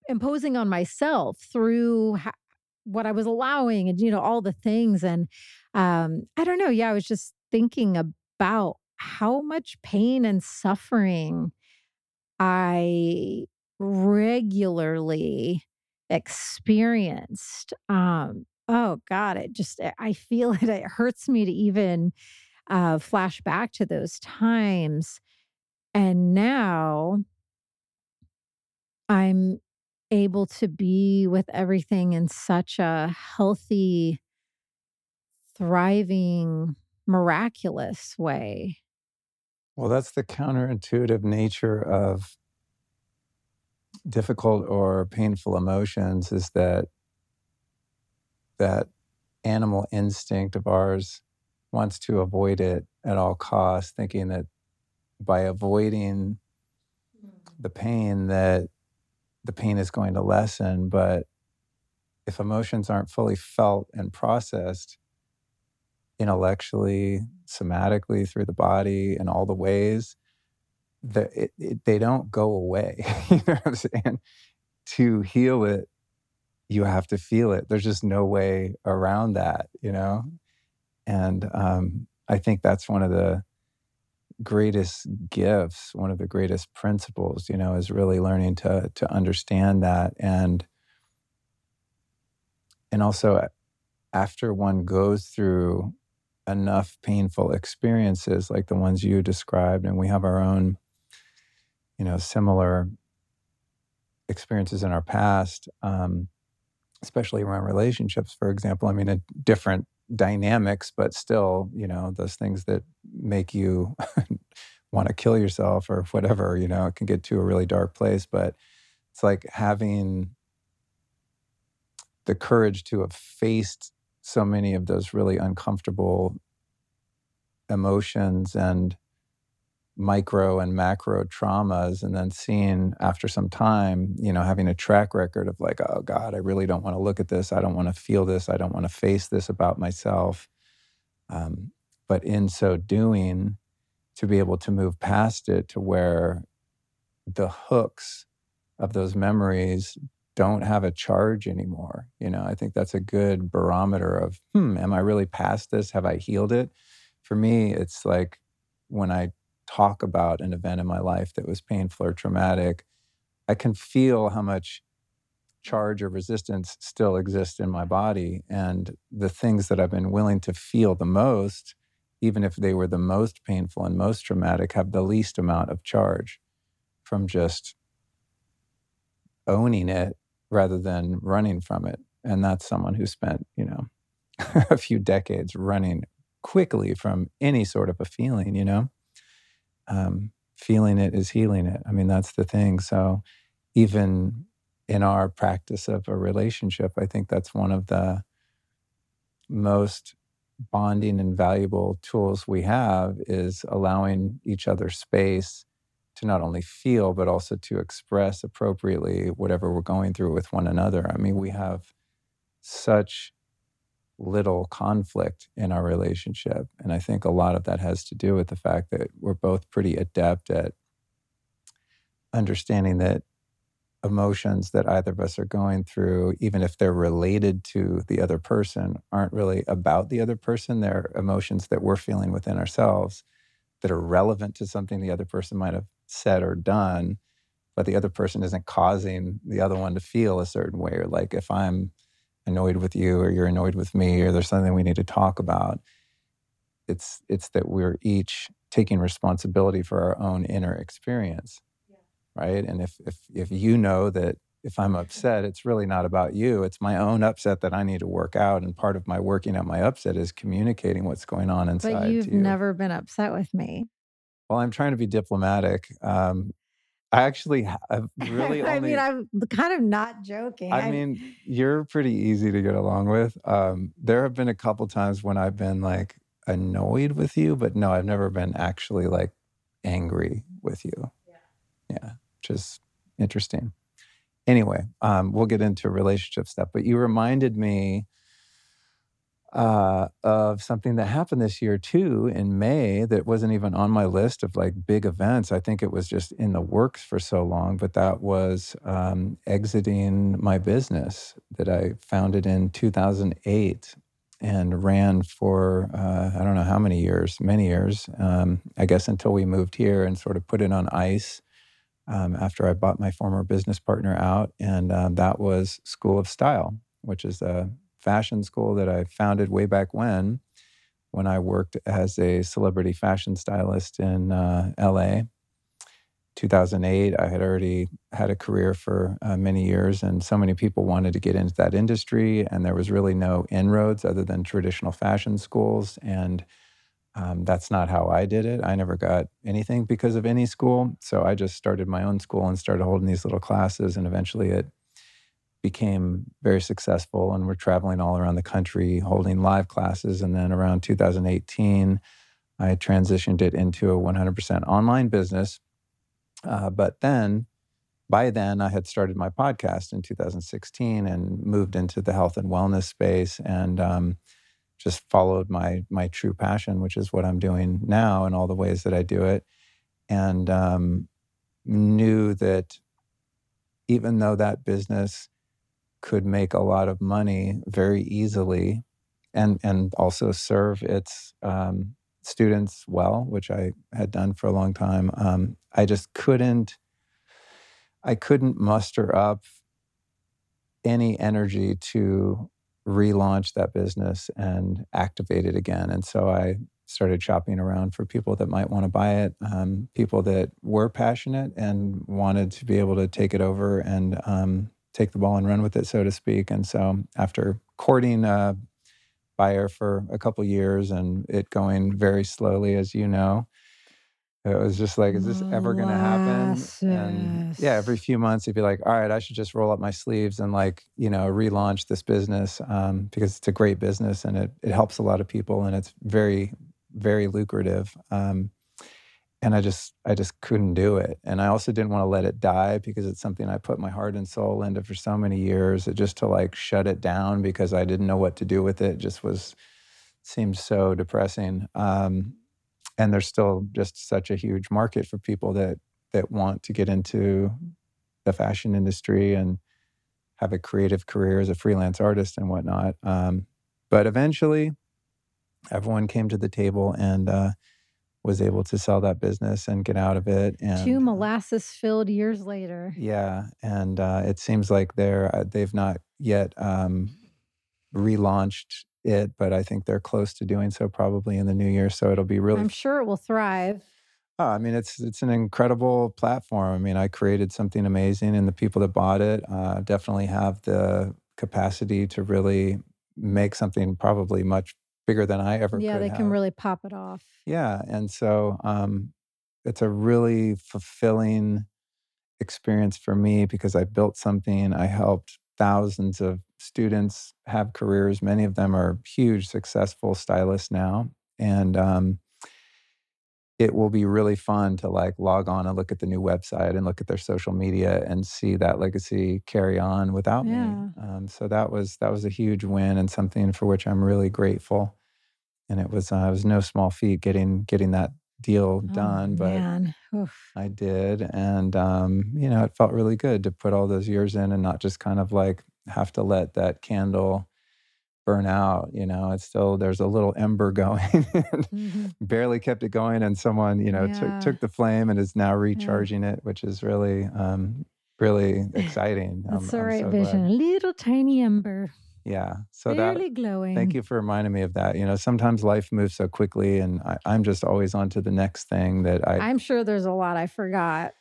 imposing on myself through what I was allowing and all the things and I don't know. Yeah, I was just thinking about how much pain and suffering I regularly experienced. Oh God, I feel it. It hurts me to even flash back to those times. And now I'm able to be with everything in such a healthy, thriving, miraculous way. Well, that's the counterintuitive nature of difficult or painful emotions is that animal instinct of ours wants to avoid it at all costs, thinking that by avoiding the pain, that the pain is going to lessen. But if emotions aren't fully felt and processed, intellectually, somatically, through the body, in all the ways, they don't go away. You know what I'm saying? To heal it, you have to feel it. There's just no way around that, And I think that's one of the greatest gifts, one of the greatest principles, is really learning to understand that. And also, after one goes through enough painful experiences like the ones you described, and we have our own, similar experiences in our past, especially around relationships, for example. I mean, different dynamics, but still, those things that make you want to kill yourself or whatever, it can get to a really dark place. But it's like having the courage to have faced so many of those really uncomfortable emotions and micro and macro traumas, and then seeing after some time, you know, having a track record of like, oh God, I really don't want to look at this. I don't want to feel this. I don't want to face this about myself. But in so doing, to be able to move past it to where the hooks of those memories don't have a charge anymore. You know, I think that's a good barometer of, am I really past this? Have I healed it? For me, it's like when I talk about an event in my life that was painful or traumatic, I can feel how much charge or resistance still exists in my body. And the things that I've been willing to feel the most, even if they were the most painful and most traumatic, have the least amount of charge from just owning it rather than running from it. And that's someone who spent, you know, a few decades running quickly from any sort of a feeling, you know? Feeling it is healing it. I mean, that's the thing. So even in our practice of a relationship, I think that's one of the most bonding and valuable tools we have, is allowing each other space to not only feel, but also to express appropriately whatever we're going through with one another. I mean, we have such little conflict in our relationship. And I think a lot of that has to do with the fact that we're both pretty adept at understanding that emotions that either of us are going through, even if they're related to the other person, aren't really about the other person. They're emotions that we're feeling within ourselves that are relevant to something the other person might have said or done, but the other person isn't causing the other one to feel a certain way. Or like, if I'm annoyed with you, or you're annoyed with me, or there's something we need to talk about, it's that we're each taking responsibility for our own inner experience, yeah. Right? And if you know that if I'm upset, it's really not about you, it's my own upset that I need to work out, and part of my working out my upset is communicating what's going on inside. But you've never been upset with me. Well, I'm trying to be diplomatic. I actually have really only... I mean, I'm kind of not joking. I mean, you're pretty easy to get along with. There have been a couple times when I've been like annoyed with you, but no, I've never been actually like angry with you. Yeah, just interesting. Anyway, we'll get into relationship stuff, but you reminded me of something that happened this year too in May that wasn't even on my list of like big events. I think it was just in the works for so long, but that was exiting my business that I founded in 2008 and ran for, I don't know how many years, I guess until we moved here and sort of put it on ice after I bought my former business partner out. And that was School of Style, which is a fashion school that I founded way back when I worked as a celebrity fashion stylist in LA. 2008, I had already had a career for many years, and so many people wanted to get into that industry, and there was really no inroads other than traditional fashion schools. And that's not how I did it. I never got anything because of any school. So I just started my own school and started holding these little classes, and eventually it became very successful, and we're traveling all around the country holding live classes. And then around 2018, I transitioned it into a 100% online business. But then, by then, I had started my podcast in 2016 and moved into the health and wellness space, and just followed my true passion, which is what I'm doing now in all the ways that I do it. And knew that even though that business could make a lot of money very easily and also serve its students well, which I had done for a long time, I couldn't muster up any energy to relaunch that business and activate it again. And so I started shopping around for people that might want to buy it, people that were passionate and wanted to be able to take it over and take the ball and run with it, so to speak. And so after courting a buyer for a couple years and it going very slowly, as you know, it was just like, is this ever going to happen? And yeah, every few months, it'd be like, all right, I should just roll up my sleeves and like, you know, relaunch this business because it's a great business and it helps a lot of people and it's very, very lucrative. And I just couldn't do it. And I also didn't want to let it die because it's something I put my heart and soul into for so many years. It just to like shut it down because I didn't know what to do with it. It just seemed so depressing. And there's still just such a huge market for people that want to get into the fashion industry and have a creative career as a freelance artist and whatnot. But eventually everyone came to the table and, was able to sell that business and get out of it. And 2 molasses-filled years later. Yeah, and it seems like they've not yet relaunched it, but I think they're close to doing so probably in the new year, so it'll be really... I'm sure it will thrive. Oh, I mean, it's an incredible platform. I mean, I created something amazing, and the people that bought it definitely have the capacity to really make something probably much bigger than I ever could have. Yeah, they can really pop it off. Yeah, and so it's a really fulfilling experience for me because I built something. I helped thousands of students have careers. Many of them are huge, successful stylists now. And it will be really fun to like log on and look at the new website and look at their social media and see that legacy carry on without me. So that was a huge win and something for which I'm really grateful. And it was no small feat getting that deal done, but I did. And, you know, it felt really good to put all those years in and not just kind of like have to let that candle burn out. You know, it's still, there's a little ember going and barely kept it going. And someone, you know, took the flame and is now recharging it, which is really, really exciting. That's the right vision. A little tiny ember. Yeah. So barely glowing. Thank you for reminding me of that. You know, sometimes life moves so quickly and I'm just always on to the next thing that I'm sure there's a lot I forgot.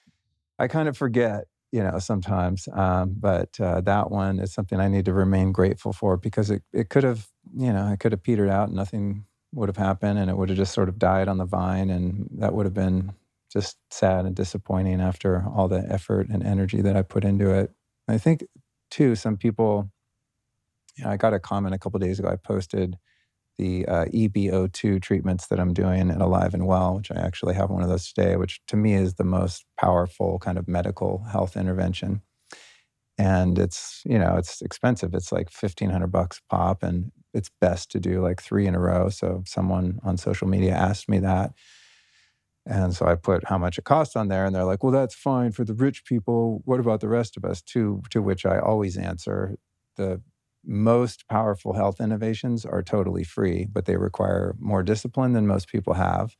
I kind of forget, you know, sometimes. But that one is something I need to remain grateful for because it could have, you know, I could have petered out and nothing would have happened and it would have just sort of died on the vine. And that would have been just sad and disappointing after all the effort and energy that I put into it. I think too, some people... You know, I got a comment a couple of days ago. I posted the EBO2 treatments that I'm doing at Alive and Well, which I actually have one of those today, which to me is the most powerful kind of medical health intervention. And it's, you know, it's expensive. It's like $1,500 pop, and it's best to do like 3 in a row. So someone on social media asked me that. And so I put how much it costs on there, and they're like, well, that's fine for the rich people. What about the rest of us? To which I always answer, the most powerful health innovations are totally free, but they require more discipline than most people have,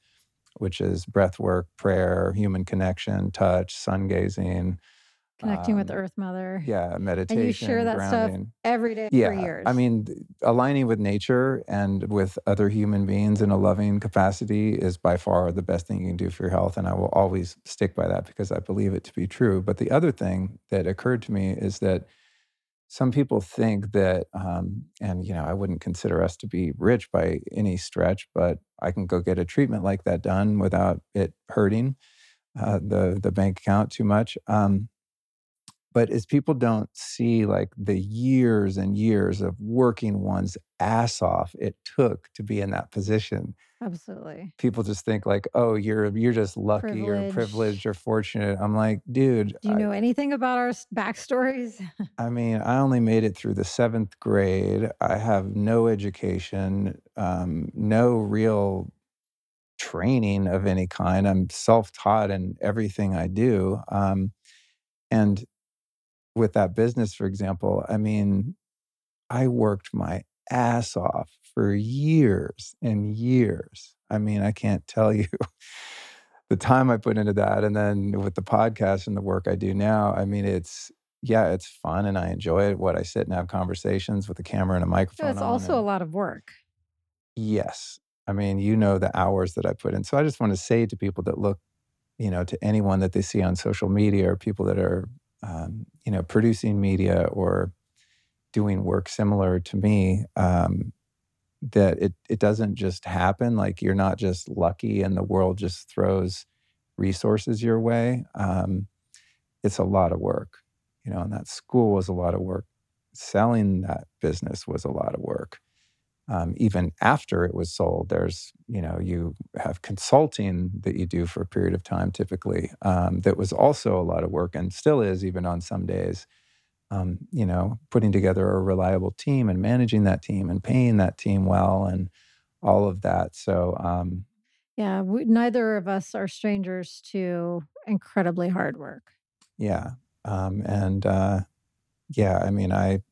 which is breath work, prayer, human connection, touch, sun gazing. Connecting with Earth Mother. Yeah, meditation, and you share that grounding stuff every day for years. I mean, aligning with nature and with other human beings in a loving capacity is by far the best thing you can do for your health, and I will always stick by that because I believe it to be true. But the other thing that occurred to me is that some people think that, and you know, I wouldn't consider us to be rich by any stretch, but I can go get a treatment like that done without it hurting the bank account too much. But as people don't see like the years and years of working one's ass off it took to be in that position. Absolutely. People just think like, oh, you're just lucky or privileged or fortunate. I'm like, dude. Do you know anything about our backstories? I mean, I only made it through the 7th grade. I have no education, no real training of any kind. I'm self-taught in everything I do. And with that business, for example, I mean, I worked my ass off for years and years. I mean, I can't tell you the time I put into that. And then with the podcast and the work I do now, I mean, it's fun and I enjoy it. What I sit and have conversations with a camera and a microphone. So it's also a lot of work. Yes. I mean, you know, the hours that I put in. So I just want to say to people that look, you know, to anyone that they see on social media or people that are, you know, producing media or doing work similar to me, that it doesn't just happen. Like you're not just lucky and the world just throws resources your way. It's a lot of work, you know, and that school was a lot of work. Selling that business was a lot of work. Even after it was sold, there's, you know, you have consulting that you do for a period of time typically, that was also a lot of work and still is even on some days, you know, putting together a reliable team and managing that team and paying that team well and all of that. So, yeah, neither of us are strangers to incredibly hard work. Yeah. Yeah, I mean, I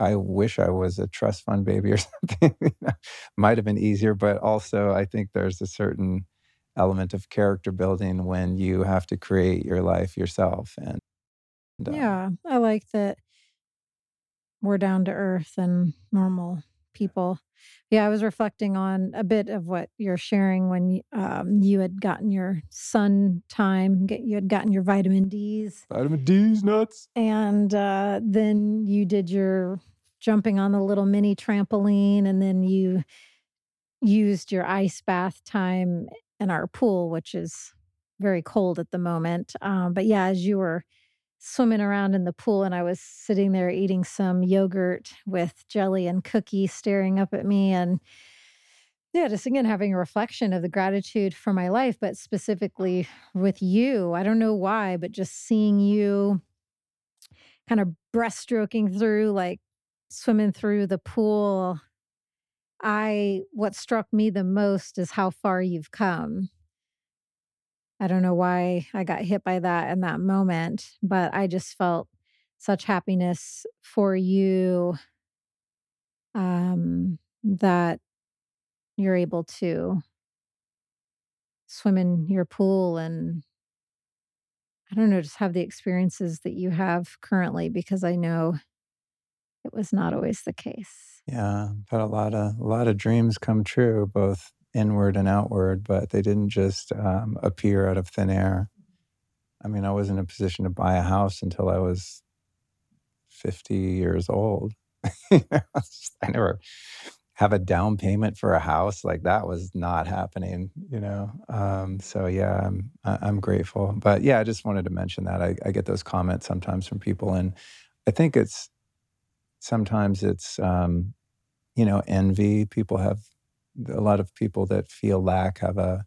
wish I was a trust fund baby or something. Might have been easier, but also I think there's a certain element of character building when you have to create your life yourself. And yeah, I like that we're down to earth and normal people. Yeah, I was reflecting on a bit of what you're sharing when you had gotten your sun time, you had gotten your vitamin D's. Vitamin D's, nuts. And then you did your jumping on the little mini trampoline, and then you used your ice bath time in our pool, which is very cold at the moment. But yeah, as you were swimming around in the pool and I was sitting there eating some yogurt with Jelly and Cookie staring up at me, and yeah, just again having a reflection of the gratitude for my life, but specifically with you. I don't know why, but just seeing you kind of breaststroking through, like swimming through the pool, what struck me the most is how far you've come. I don't know why I got hit by that in that moment, but I just felt such happiness for you that you're able to swim in your pool and, I don't know, just have the experiences that you have currently, because I know it was not always the case. Yeah, but a lot of dreams come true, both inward and outward, but they didn't just appear out of thin air. I mean, I was in a position to buy a house until I was 50 years old. I never have a down payment for a house. Like, that was not happening, you know? So yeah, I'm grateful. But yeah, I just wanted to mention that. I get those comments sometimes from people, and I think sometimes it's, you know, envy. A lot of people that feel lack have a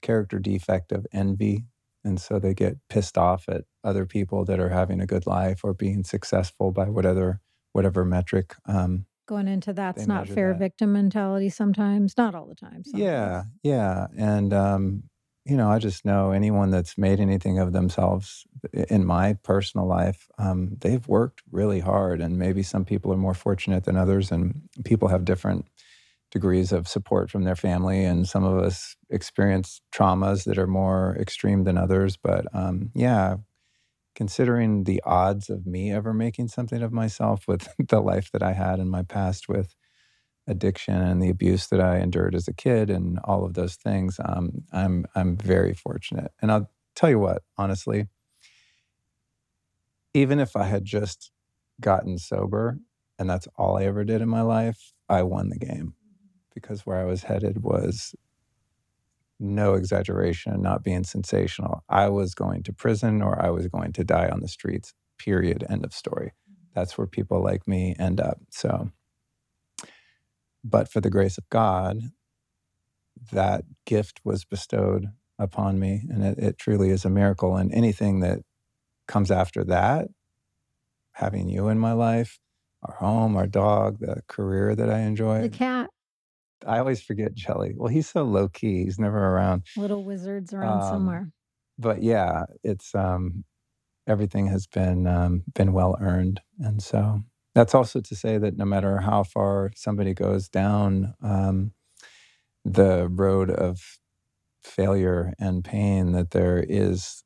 character defect of envy. And so they get pissed off at other people that are having a good life or being successful by whatever metric. Going into that's not fair victim mentality sometimes, not all the time. Sometimes. Yeah. And, you know, I just know anyone that's made anything of themselves in my personal life, they've worked really hard. And maybe some people are more fortunate than others, and people have different degrees of support from their family, and some of us experience traumas that are more extreme than others. But yeah, considering the odds of me ever making something of myself with the life that I had in my past with addiction and the abuse that I endured as a kid and all of those things, I'm very fortunate. And I'll tell you what, honestly, even if I had just gotten sober and that's all I ever did in my life, I won the game. Because where I was headed was, no exaggeration, not being sensational, I was going to prison or I was going to die on the streets, period, end of story. That's where people like me end up. So, but for the grace of God, that gift was bestowed upon me, and it truly is a miracle. And anything that comes after that, having you in my life, our home, our dog, the career that I enjoy. The cat. I always forget Jelly. Well, he's so low key. He's never around. Little wizard's around somewhere. But yeah, it's everything has been well earned. And so that's also to say that no matter how far somebody goes down the road of failure and pain, that there is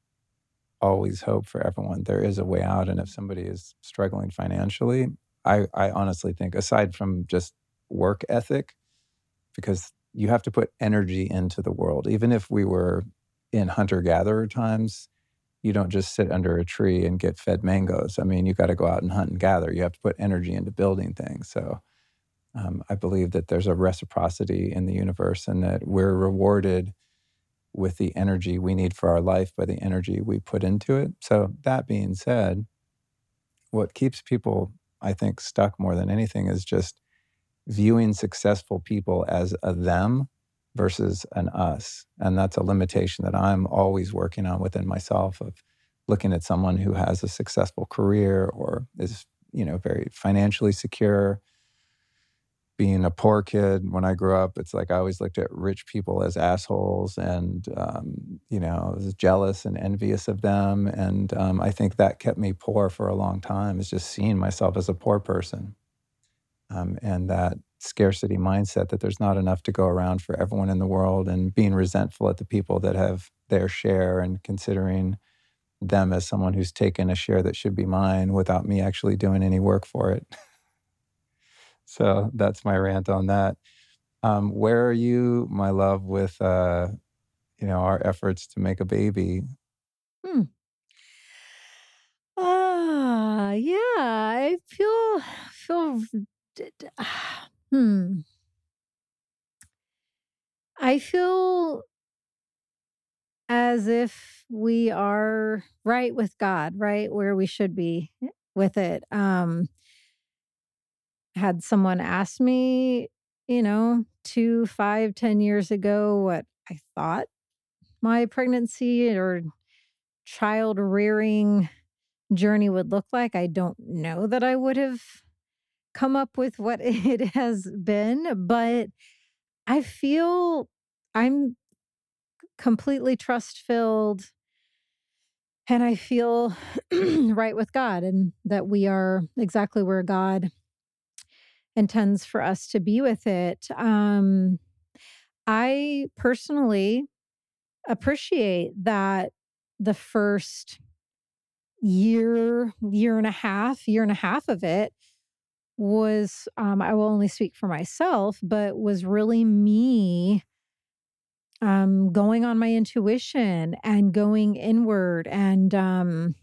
always hope for everyone. There is a way out. And if somebody is struggling financially, I honestly think, aside from just work ethic, because you have to put energy into the world. Even if we were in hunter-gatherer times, you don't just sit under a tree and get fed mangoes. I mean, you got to go out and hunt and gather. You have to put energy into building things. So I believe that there's a reciprocity in the universe, and that we're rewarded with the energy we need for our life by the energy we put into it. So that being said, what keeps people, I think, stuck more than anything is just viewing successful people as a them versus an us. And that's a limitation that I'm always working on within myself, of looking at someone who has a successful career or is, you know, very financially secure. Being a poor kid when I grew up, it's like I always looked at rich people as assholes and, you know, I was jealous and envious of them. And I think that kept me poor for a long time, is just seeing myself as a poor person. And that scarcity mindset that there's not enough to go around for everyone in the world, and being resentful at the people that have their share and considering them as someone who's taken a share that should be mine without me actually doing any work for it. So that's my rant on that. Where are you, my love, with, you know, our efforts to make a baby? Yeah, I feel as if we are right with God, right where we should be with it. Had someone asked me, you know, 2, 5, 10 years ago, what I thought my pregnancy or child rearing journey would look like, I don't know that I would have come up with what it has been, but I feel I'm completely trust-filled and I feel right with God, and that we are exactly where God intends for us to be with it. I personally appreciate that the first year and a half of it was, I will only speak for myself, but was really me going on my intuition and going inward. And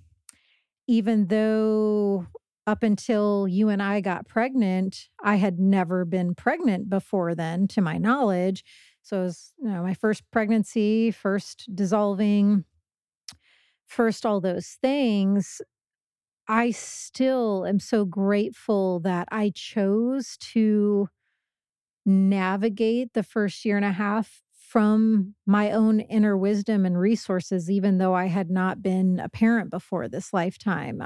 even though up until you and I got pregnant, I had never been pregnant before then, to my knowledge. So it was, you know, my first pregnancy, first dissolving, first all those things. I still am so grateful that I chose to navigate the first year and a half from my own inner wisdom and resources, even though I had not been a parent before this lifetime.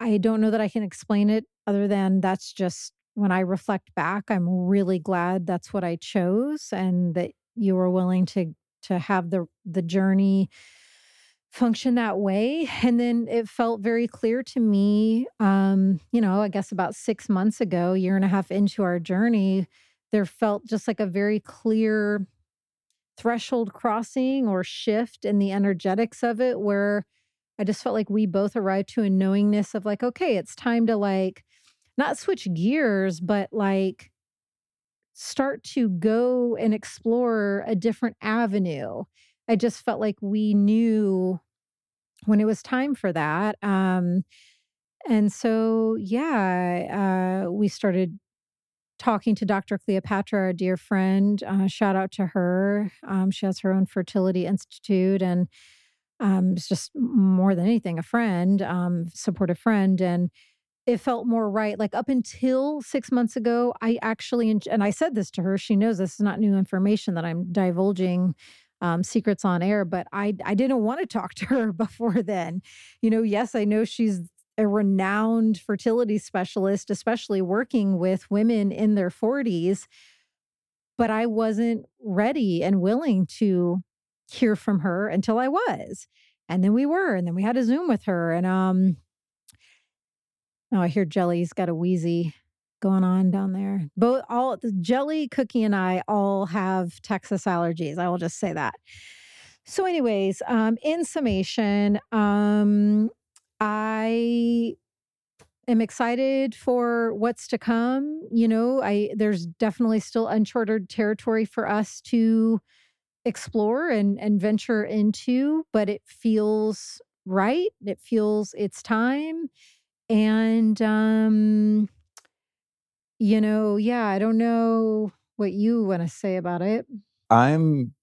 I don't know that I can explain it other than that's just, when I reflect back, I'm really glad that's what I chose, and that you were willing to have the journey function that way. And then it felt very clear to me, you know, I guess about 6 months ago, year and a half into our journey, there felt just like a very clear threshold crossing or shift in the energetics of it, where I just felt like we both arrived to a knowingness of like, okay, it's time to like not switch gears, but like start to go and explore a different avenue. I just felt like we knew when it was time for that. And so, yeah, we started talking to Dr. Cleopatra, our dear friend. Shout out to her. She has her own fertility institute, and it's just more than anything, a friend, supportive friend. And it felt more right. Like up until 6 months ago, I actually, and I said this to her, she knows this is not new information that I'm divulging secrets on air, but I didn't want to talk to her before then. You know, yes, I know she's a renowned fertility specialist, especially working with women in their 40s, but I wasn't ready and willing to hear from her until I was. And then we were, and then we had a Zoom with her. And oh, I hear Jelly's got a wheezy going on down there. Jelly, Cookie, and I all have Texas allergies. I will just say that. So anyways, in summation, I am excited for what's to come. You know, there's definitely still uncharted territory for us to explore and venture into, but it feels right. It feels it's time. And you know, yeah, I don't know what you want to say about it. I'm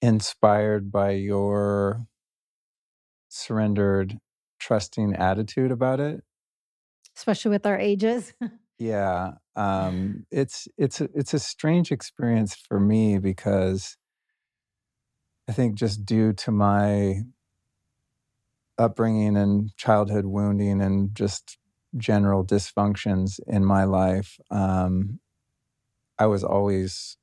inspired by your surrendered, trusting attitude about it. especially with our ages. Yeah. It's a strange experience for me because I think just due to my upbringing and childhood wounding and just general dysfunctions in my life, I was always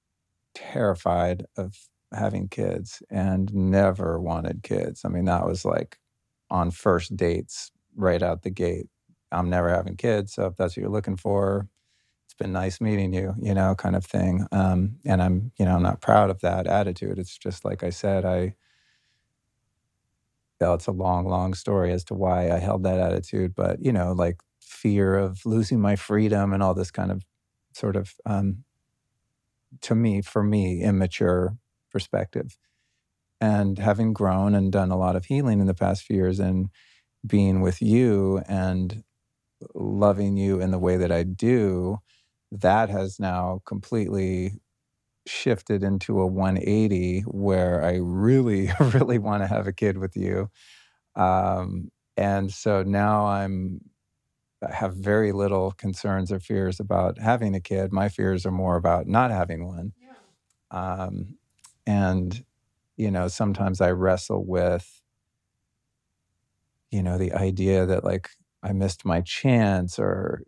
terrified of having kids and never wanted kids. I mean, that was like on first dates right out the gate. I'm never having kids, so if that's what you're looking for, it's been nice meeting you, you know, kind of thing. And I'm, you know, I'm not proud of that attitude. It's just like I said, it's a long, long story as to why I held that attitude. But, you know, like fear of losing my freedom and all this kind of sort of, for me, immature perspective. And having grown and done a lot of healing in the past few years and being with you and loving you in the way that I do, that has now completely shifted into a 180 where I really, really want to have a kid with you. And so now I have very little concerns or fears about having a kid. My fears are more about not having one. Yeah. And, you know, sometimes I wrestle with, you know, the idea that like I missed my chance, or,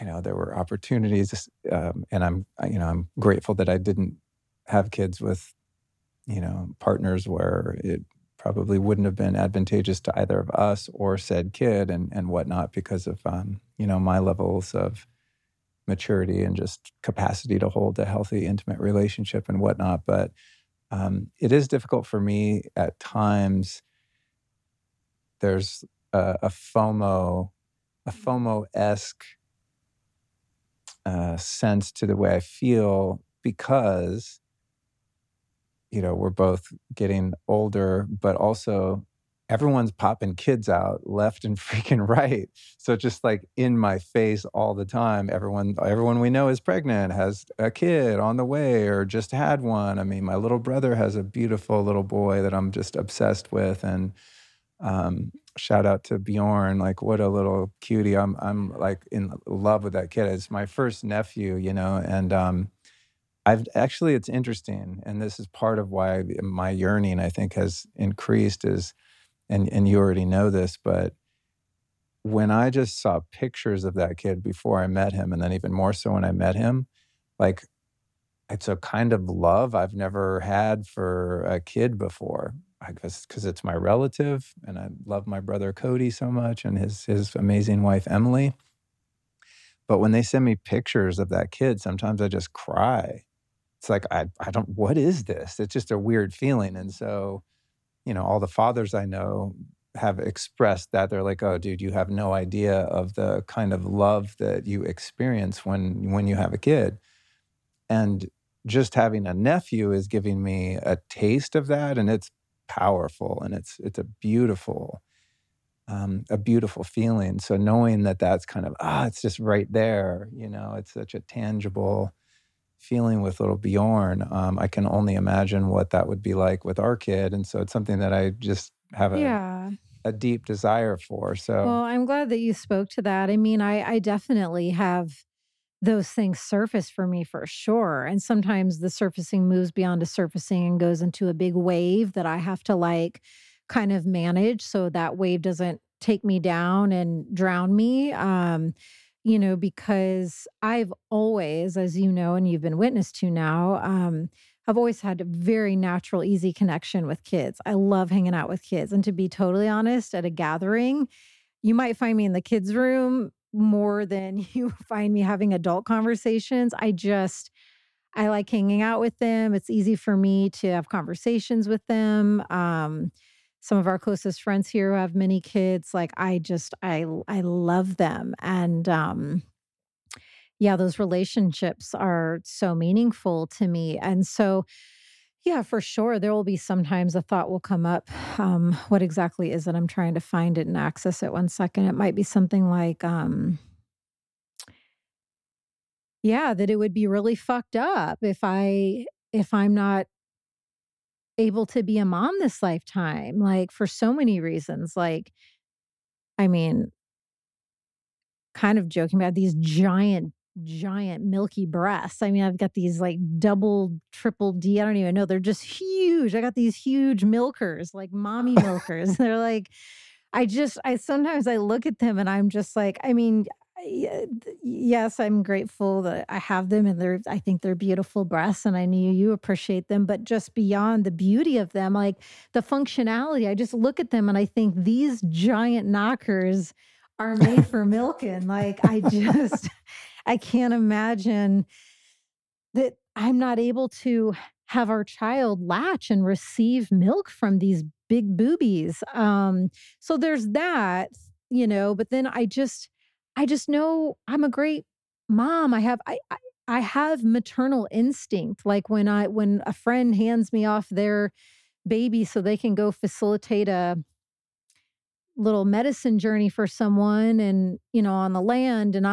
you know, there were opportunities, and I'm grateful that I didn't have kids with, you know, partners where it probably wouldn't have been advantageous to either of us or said kid and whatnot, because of, you know, my levels of maturity and just capacity to hold a healthy, intimate relationship and whatnot. But it is difficult for me at times. There's a FOMO-esque sense to the way I feel because, you know, we're both getting older, but also everyone's popping kids out left and freaking right. So just like in my face all the time, everyone we know is pregnant, has a kid on the way, or just had one. I mean, my little brother has a beautiful little boy that I'm just obsessed with, and shout out to Bjorn, like what a little cutie. I'm like in love with that kid. It's my first nephew, you know, and it's interesting, and this is part of why my yearning, I think, has increased is, and you already know this, but when I just saw pictures of that kid before I met him, and then even more so when I met him, like it's a kind of love I've never had for a kid before. I guess because it's my relative, and I love my brother Cody so much and his amazing wife Emily. But when they send me pictures of that kid, sometimes I just cry. It's like, I don't, what is this? It's just a weird feeling. And so, you know, all the fathers I know have expressed that. They're like, oh, dude, you have no idea of the kind of love that you experience when you have a kid. And just having a nephew is giving me a taste of that, and it's powerful, and it's a beautiful feeling. So knowing that that's kind of, it's just right there, you know, it's such a tangible feeling with little Bjorn. I can only imagine what that would be like with our kid, and so it's something that I just have a deep desire for. So, well, I'm glad that you spoke to that. I mean, I definitely have those things surface for me for sure. And sometimes the surfacing moves beyond a surfacing and goes into a big wave that I have to like kind of manage so that wave doesn't take me down and drown me. You know, because I've always, as you know, and you've been witness to now, I've always had a very natural, easy connection with kids. I love hanging out with kids. And to be totally honest, at a gathering, you might find me in the kids' room more than you find me having adult conversations. I like hanging out with them. It's easy for me to have conversations with them. Some of our closest friends here who have many kids, like I love them. And those relationships are so meaningful to me. And so, yeah, for sure, there will be sometimes a thought will come up. What exactly is it? I'm trying to find it and access it one second. It might be something like, that it would be really fucked up if I'm not able to be a mom this lifetime, like for so many reasons. Like, I mean, kind of joking about these giant milky breasts. I mean, I've got these like double, triple D. I don't even know. They're just huge. I got these huge milkers, like mommy milkers. They're like, sometimes I look at them and I'm just like, I mean, yes, I'm grateful that I have them and I think they're beautiful breasts and I knew you appreciate them, but just beyond the beauty of them, like the functionality, I just look at them and I think these giant knockers are made for milking. Like I can't imagine that I'm not able to have our child latch and receive milk from these big boobies. So there's that, you know, but then I just know I'm a great mom. I have maternal instinct. Like when a friend hands me off their baby so they can go facilitate a little medicine journey for someone and, you know, on the land, and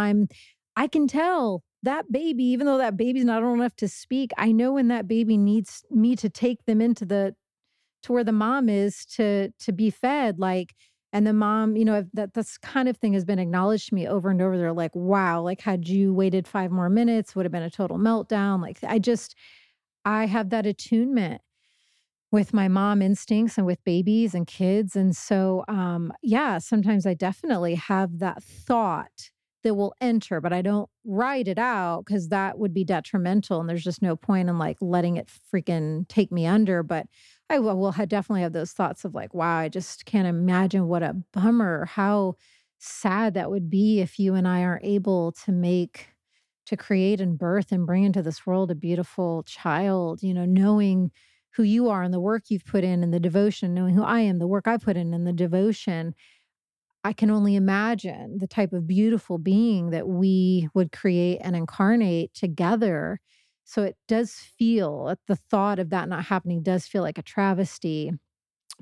I can tell that baby, even though that baby's not old enough to speak, I know when that baby needs me to take them to where the mom is to be fed. Like, and the mom, you know, this kind of thing has been acknowledged to me over and over. They're like, wow, like had you waited 5 more minutes, would have been a total meltdown. Like I have that attunement with my mom instincts and with babies and kids. And so, sometimes I definitely have that thought that will enter, but I don't write it out because that would be detrimental. And there's just no point in like letting it freaking take me under. But I will definitely have those thoughts of like, wow, I just can't imagine what a bummer, how sad that would be if you and I aren't able to create and birth and bring into this world a beautiful child, you know, knowing who you are and the work you've put in and the devotion, knowing who I am, the work I put in and the devotion. I can only imagine the type of beautiful being that we would create and incarnate together. So it does feel, the thought of that not happening does feel like a travesty.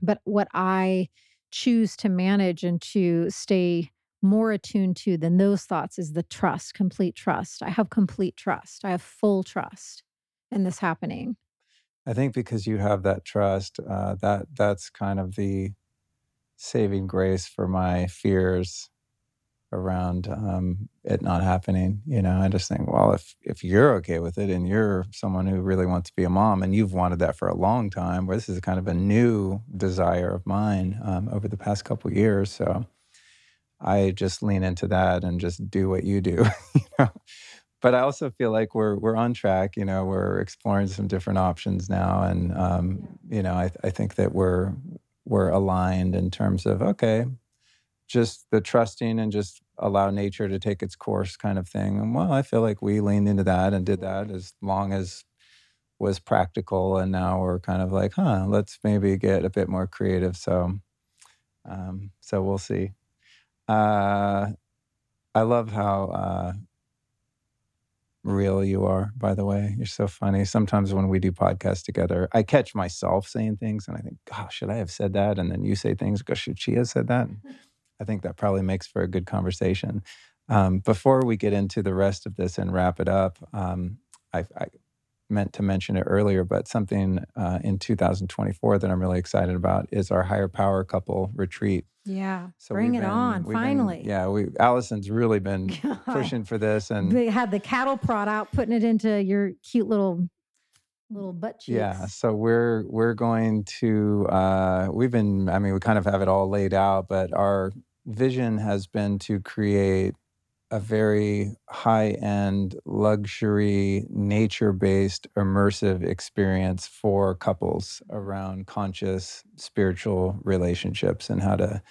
But what I choose to manage and to stay more attuned to than those thoughts is the trust, complete trust. I have complete trust. I have full trust in this happening. I think because you have that trust, that's kind of the saving grace for my fears around it not happening. You know, I just think, well, if you're okay with it and you're someone who really wants to be a mom and you've wanted that for a long time, where this is kind of a new desire of mine over the past couple of years. So I just lean into that and just do what you do. You know? But I also feel like we're on track. You know, we're exploring some different options now, and you know, I think that we're aligned in terms of okay, just the trusting and just allow nature to take its course kind of thing. And well, I feel like we leaned into that and did that as long as was practical. And now we're kind of like, let's maybe get a bit more creative. So, so we'll see. I love how real you are, by the way. You're so funny. Sometimes when we do podcasts together, I catch myself saying things and I think, gosh, should I have said that? And then you say things, gosh, should she have said that? I think that probably makes for a good conversation. Before we get into the rest of this and wrap it up, I meant to mention it earlier, but something in 2024 that I'm really excited about is our Higher Power Couple retreat. Yeah, so bring it on, finally. Allison's really been pushing for this. And they had the cattle prod out, putting it into your cute little butt cheeks. Yeah, so we're going to, we kind of have it all laid out, but our vision has been to create a very high-end, luxury, nature-based, immersive experience for couples around conscious, spiritual relationships and how to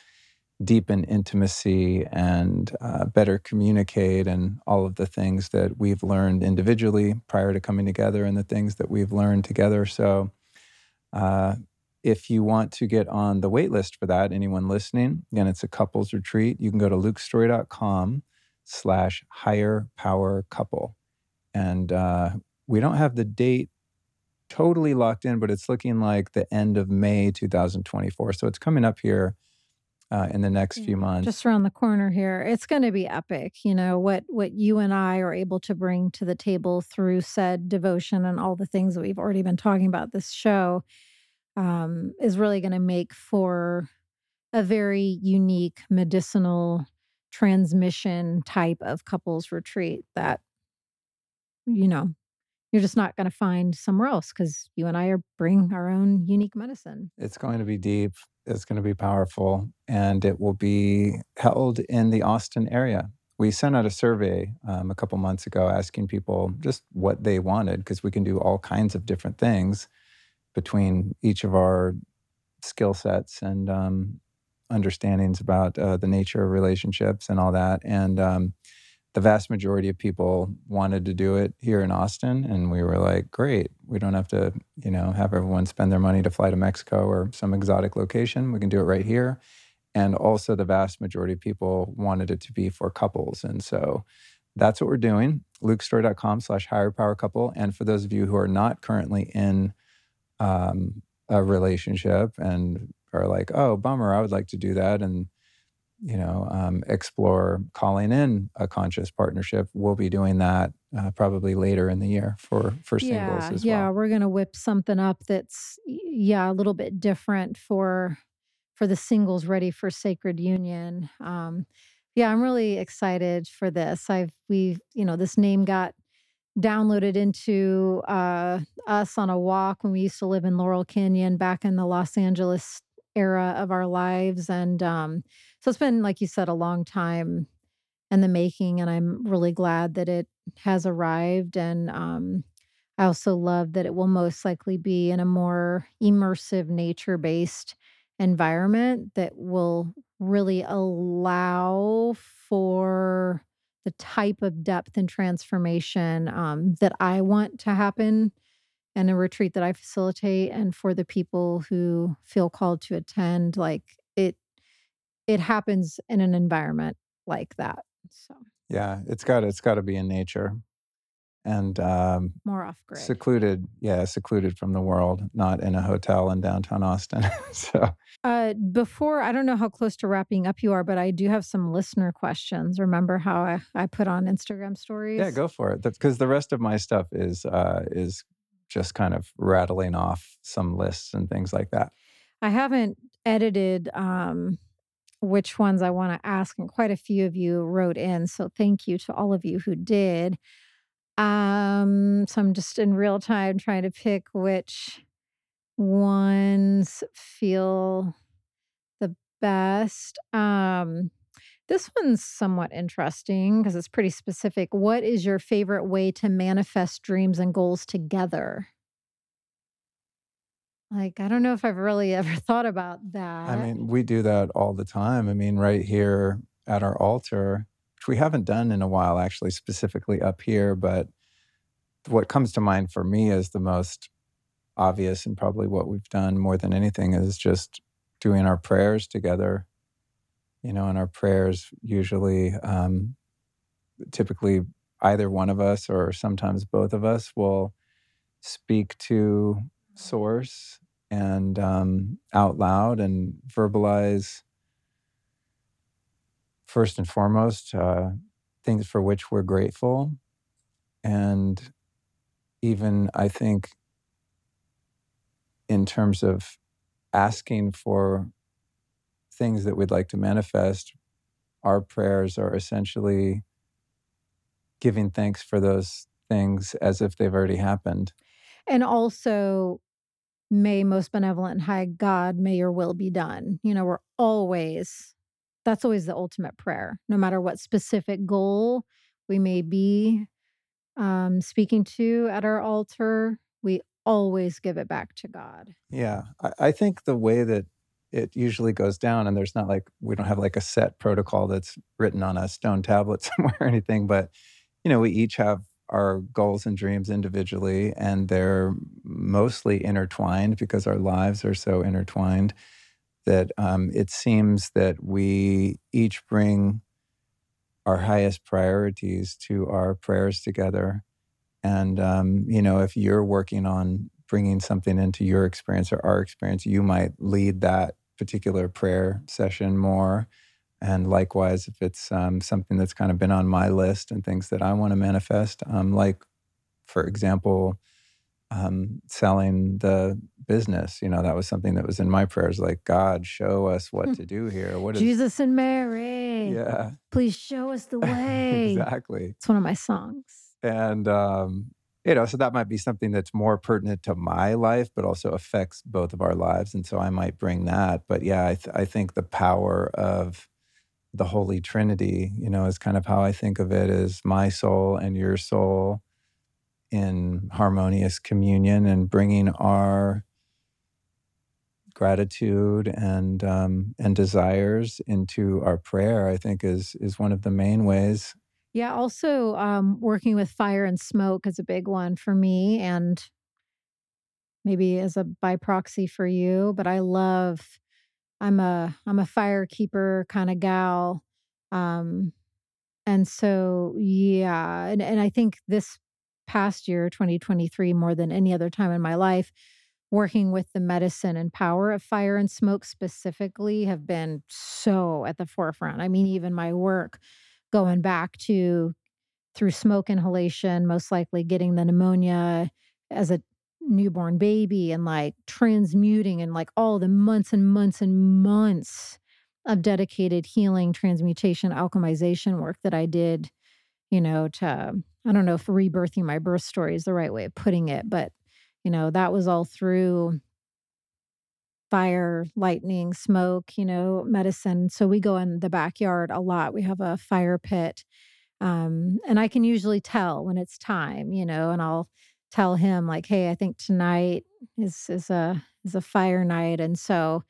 deepen intimacy and better communicate and all of the things that we've learned individually prior to coming together and the things that we've learned together. So if you want to get on the wait list for that, anyone listening, again, it's a couples retreat. You can go to lukestorey.com/higher power couple. And we don't have the date totally locked in, but it's looking like the end of May 2024. So it's coming up here in the next few months. Just around the corner here. It's going to be epic. You know, what you and I are able to bring to the table through said devotion and all the things that we've already been talking about this show is really going to make for a very unique medicinal transmission type of couples retreat that, you know, you're just not going to find somewhere else because you and I are bringing our own unique medicine. It's going to be deep. It's going to be powerful. And it will be held in the Austin area. We sent out a survey a couple months ago asking people just what they wanted, because we can do all kinds of different things between each of our skill sets and understandings about the nature of relationships and all that. And the vast majority of people wanted to do it here in Austin. And we were like, great. We don't have to, you know, have everyone spend their money to fly to Mexico or some exotic location. We can do it right here. And also the vast majority of people wanted it to be for couples. And so that's what we're doing. lukestorey.com/higherpowercouple. And for those of you who are not currently in a relationship and are like, oh, bummer, I would like to do that and, you know, explore calling in a conscious partnership, we'll be doing that probably later in the year for singles as well. Yeah, we're going to whip something up that's, a little bit different for the singles ready for sacred union. I'm really excited for this. This name got downloaded into us on a walk when we used to live in Laurel Canyon back in the Los Angeles era of our lives. And so it's been, like you said, a long time in the making, and I'm really glad that it has arrived. And I also love that it will most likely be in a more immersive, nature-based environment that will really allow for the type of depth and transformation that I want to happen in a retreat that I facilitate, and for the people who feel called to attend. Like it happens in an environment like that. So yeah, it's got to be in nature and more off-grid, secluded from the world, not in a hotel in downtown Austin. So before, I don't know how close to wrapping up you are, but I do have some listener questions. Remember how I put on Instagram stories? Yeah, go for it, because the rest of my stuff is just kind of rattling off some lists and things like that. I haven't edited which ones I want to ask, and quite a few of you wrote in, so thank you to all of you who did. So I'm just in real time trying to pick which ones feel the best. This one's somewhat interesting because it's pretty specific. What is your favorite way to manifest dreams and goals together? Like, I don't know if I've really ever thought about that. I mean, we do that all the time. I mean, right here at our altar, which we haven't done in a while, actually, specifically up here. But what comes to mind for me is the most obvious, and probably what we've done more than anything, is just doing our prayers together. You know, and our prayers usually, typically either one of us or sometimes both of us will speak to Source and out loud and verbalize, first and foremost, things for which we're grateful. And even, I think, in terms of asking for things that we'd like to manifest, our prayers are essentially giving thanks for those things as if they've already happened. And also, may most benevolent and high God, may your will be done. You know, we're always... That's always the ultimate prayer, no matter what specific goal we may be speaking to at our altar. We always give it back to God. Yeah, I think the way that it usually goes down, and there's not like, we don't have like a set protocol that's written on a stone tablet somewhere or anything, but, you know, we each have our goals and dreams individually, and they're mostly intertwined because our lives are so intertwined that it seems that we each bring our highest priorities to our prayers together. And, you know, if you're working on bringing something into your experience or our experience, you might lead that particular prayer session more. And likewise, if it's something that's kind of been on my list and things that I want to manifest, like, for example, selling the business. You know, that was something that was in my prayers, like, God, show us what to do here. What is Jesus and Mary. Yeah. Please show us the way. Exactly. It's one of my songs. And, you know, so that might be something that's more pertinent to my life, but also affects both of our lives. And so I might bring that. But yeah, I think the power of the Holy Trinity, you know, is kind of how I think of it, is my soul and your soul in harmonious communion, and bringing our gratitude and desires into our prayer, I think is one of the main ways. Yeah, also working with fire and smoke is a big one for me, and maybe as a by proxy for you. But I love, I'm a fire keeper kind of gal, and so yeah, and I think this past year, 2023, more than any other time in my life, working with the medicine and power of fire and smoke specifically have been so at the forefront. I mean, even my work going back to through smoke inhalation, most likely getting the pneumonia as a newborn baby, and like transmuting, and like all the months and months and months of dedicated healing, transmutation, alchemization work that I did, you know, to, I don't know if rebirthing my birth story is the right way of putting it, but, you know, that was all through fire, lightning, smoke, you know, medicine. So we go in the backyard a lot. We have a fire pit. And I can usually tell when it's time, you know, and I'll tell him like, hey, I think tonight is a fire night. And so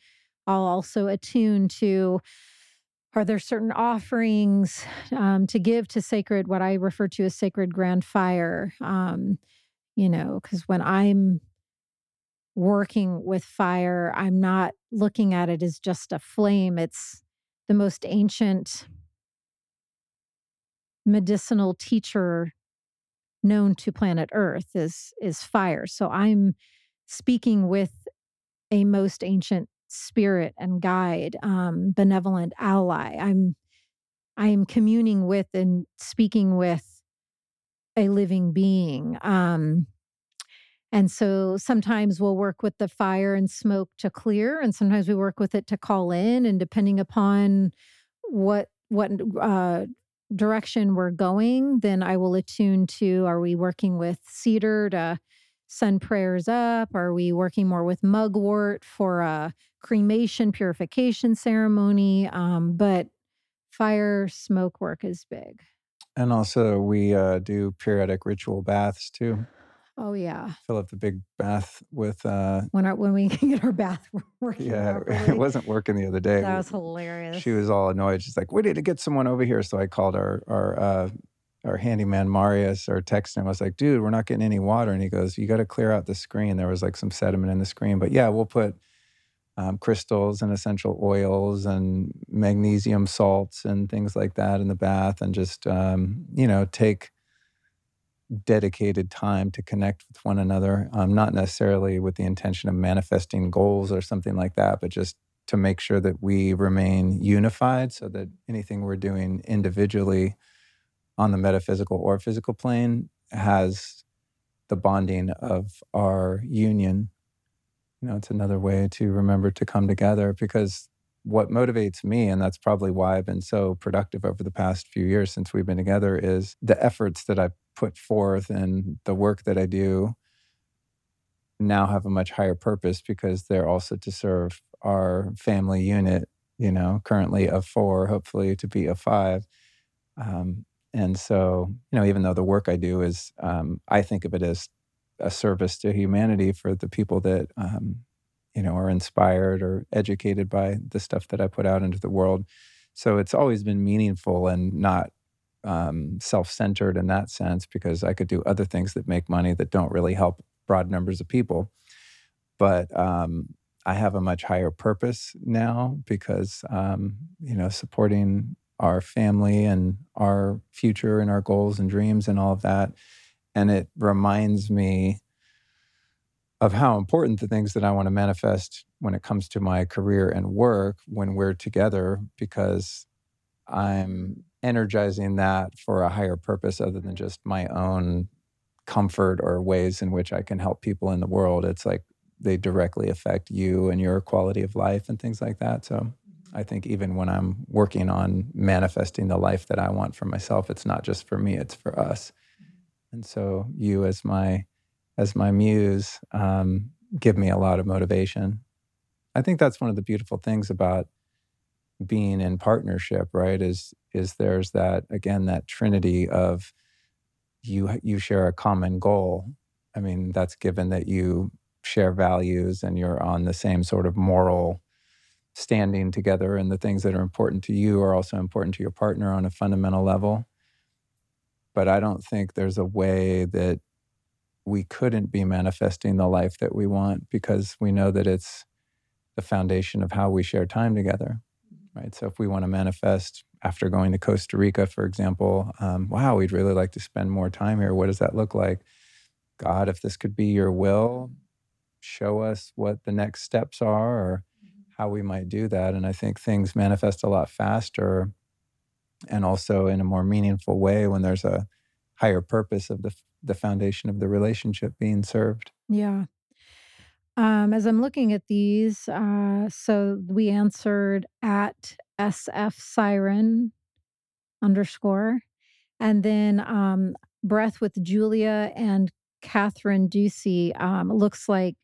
I'll also attune to, are there certain offerings to give to sacred, what I refer to as sacred grand fire? You know, because when I'm working with fire, I'm not looking at it as just a flame. It's the most ancient medicinal teacher known to planet Earth is fire. So I'm speaking with a most ancient spirit and guide, benevolent ally. I am communing with and speaking with a living being. And so sometimes we'll work with the fire and smoke to clear, and sometimes we work with it to call in, and depending upon what direction we're going, then I will attune to, are we working with cedar to send prayers up? Are we working more with mugwort for a cremation purification ceremony? But fire smoke work is big. And also we do periodic ritual baths too. Oh yeah. Fill up the big bath with... When we can get our bath working. Yeah, it wasn't working the other day. That was hilarious. She was all annoyed. She's like, we need to get someone over here. So I called our handyman Marius, or texted him. I was like, dude, we're not getting any water. And he goes, you got to clear out the screen. There was like some sediment in the screen. But yeah, we'll put crystals and essential oils and magnesium salts and things like that in the bath, and just, you know, take dedicated time to connect with one another. Not necessarily with the intention of manifesting goals or something like that, but just to make sure that we remain unified, so that anything we're doing individually on the metaphysical or physical plane has the bonding of our union. You know, it's another way to remember to come together, because what motivates me, and that's probably why I've been so productive over the past few years since we've been together, is the efforts that I put forth and the work that I do now have a much higher purpose, because they're also to serve our family unit, you know, currently of 4, hopefully to be of 5. And so, you know, even though the work I do is, I think of it as a service to humanity for the people that, you know, are inspired or educated by the stuff that I put out into the world. So it's always been meaningful and not self-centered in that sense, because I could do other things that make money that don't really help broad numbers of people. But I have a much higher purpose now, because, you know, supporting our family and our future and our goals and dreams and all of that. And it reminds me of how important the things that I want to manifest when it comes to my career and work, when we're together, because I'm energizing that for a higher purpose other than just my own comfort or ways in which I can help people in the world. It's like they directly affect you and your quality of life and things like that. So I think even when I'm working on manifesting the life that I want for myself, it's not just for me, it's for us. And so you as my muse, give me a lot of motivation. I think that's one of the beautiful things about being in partnership, right? Is there's that, again, that trinity of you share a common goal. I mean, that's given that you share values and you're on the same sort of moral standing together, and the things that are important to you are also important to your partner on a fundamental level. But I don't think there's a way that we couldn't be manifesting the life that we want, because we know that it's the foundation of how we share time together, right? So if we want to manifest after going to Costa Rica, for example, wow, we'd really like to spend more time here. What does that look like? God, if this could be your will, show us what the next steps are or how we might do that. And I think things manifest a lot faster and also in a more meaningful way when there's a higher purpose of the foundation of the relationship being served. Yeah. As I'm looking at these, so we answered at @sfsiren_. And then Breath with Julia and Catherine Ducey, looks like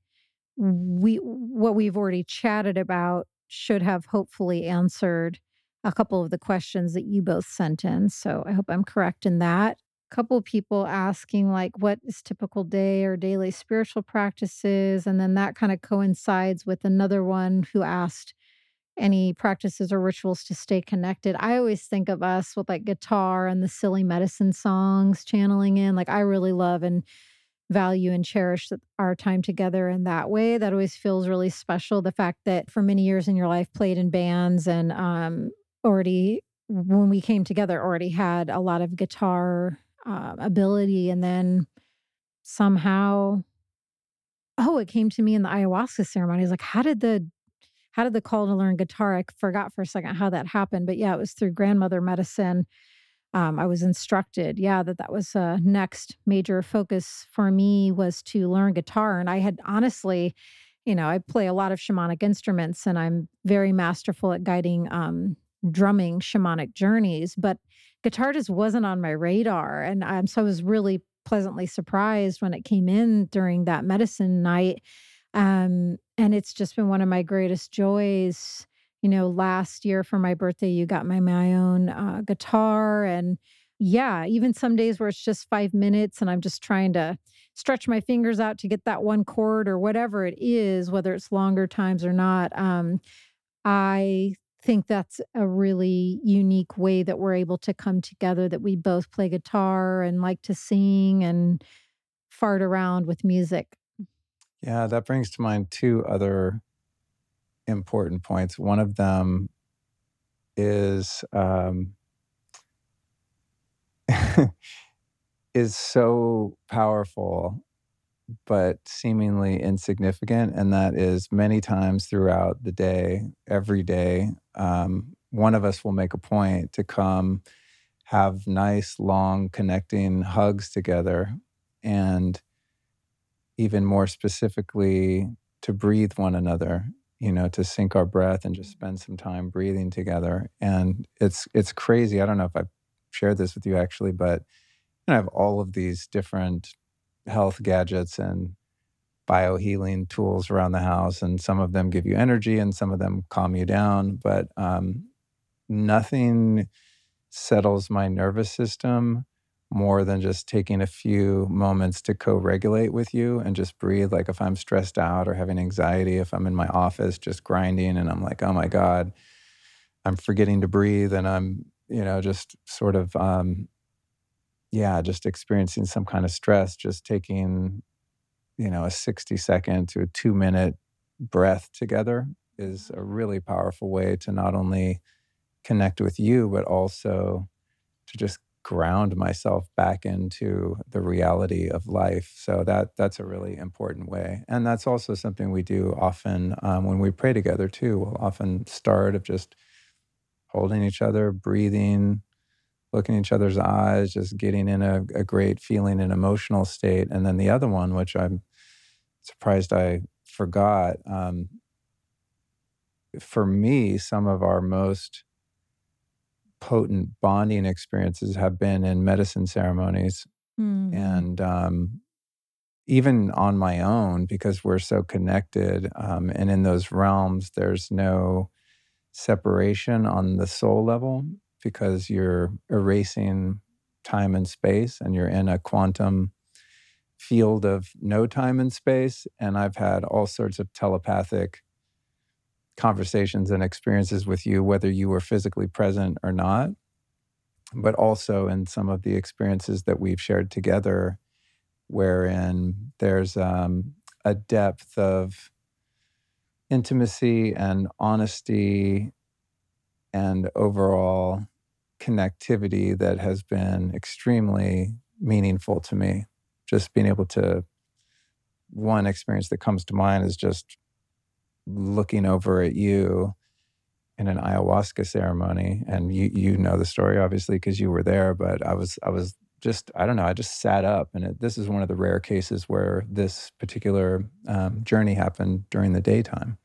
what we've already chatted about should have hopefully answered a couple of the questions that you both sent in. So I hope I'm correct in that. A couple of people asking like, what is typical day or daily spiritual practices? And then that kind of coincides with another one who asked any practices or rituals to stay connected. I always think of us with like guitar and the silly medicine songs channeling in. Like I really love and value and cherish our time together in that way. That always feels really special. The fact that for many years in your life played in bands and already when we came together already had a lot of guitar ability, and then somehow it came to me in the ayahuasca ceremony. It's like, how did the call to learn guitar? I forgot for a second how that happened, but yeah, it was through grandmother medicine. I was instructed, that was a next major focus for me was to learn guitar. And I had honestly, I play a lot of shamanic instruments and I'm very masterful at guiding drumming shamanic journeys, but guitar just wasn't on my radar. And so I was really pleasantly surprised when it came in during that medicine night. And it's just been one of my greatest joys. Last year for my birthday, you got my own guitar. And yeah, even some days where it's just 5 minutes and I'm just trying to stretch my fingers out to get that one chord or whatever it is, whether it's longer times or not. I think that's a really unique way that we're able to come together, that we both play guitar and like to sing and fart around with music. Yeah, that brings to mind two other important points. One of them is is so powerful, but seemingly insignificant. And that is many times throughout the day, every day, one of us will make a point to come have nice, long, connecting hugs together. And even more specifically, to breathe one another, to sink our breath and just spend some time breathing together. And it's crazy. I don't know if I shared this with you actually, but I have all of these different health gadgets and biohealing tools around the house. And some of them give you energy and some of them calm you down. But nothing settles my nervous system more than just taking a few moments to co-regulate with you and just breathe. Like if I'm stressed out or having anxiety, if I'm in my office just grinding and I'm like, oh my God, I'm forgetting to breathe. And I'm, just sort of, just experiencing some kind of stress, just taking, a 60-second to a 2-minute breath together is a really powerful way to not only connect with you, but also to just ground myself back into the reality of life. So that's a really important way. And that's also something we do often when we pray together too. We'll often start of just holding each other, breathing, looking in each other's eyes, just getting in a great feeling and emotional state. And then the other one, which I'm surprised I forgot, for me, some of our most potent bonding experiences have been in medicine ceremonies. Mm. And even on my own, because we're so connected. And in those realms, there's no separation on the soul level, because you're erasing time and space and you're in a quantum field of no time and space. And I've had all sorts of telepathic conversations and experiences with you, whether you were physically present or not, but also in some of the experiences that we've shared together, wherein there's a depth of intimacy and honesty and overall connectivity that has been extremely meaningful to me. Just being able to, one experience that comes to mind is just looking over at you in an ayahuasca ceremony. And you know the story, obviously, because you were there, but I was just, I don't know, I just sat up. And this is one of the rare cases where this particular journey happened during the daytime,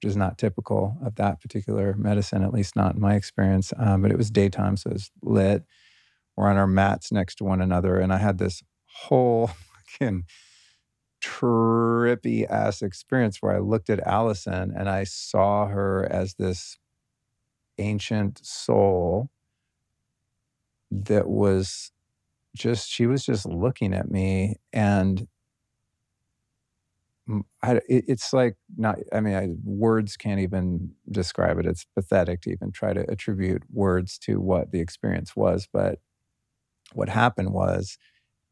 which is not typical of that particular medicine, at least not in my experience. But it was daytime, so it was lit. We're on our mats next to one another. And I had this whole fucking trippy ass experience where I looked at Alyson and I saw her as this ancient soul that was she was just looking at me. And it's like, not, I mean, words can't even describe it. It's pathetic to even try to attribute words to what the experience was. But what happened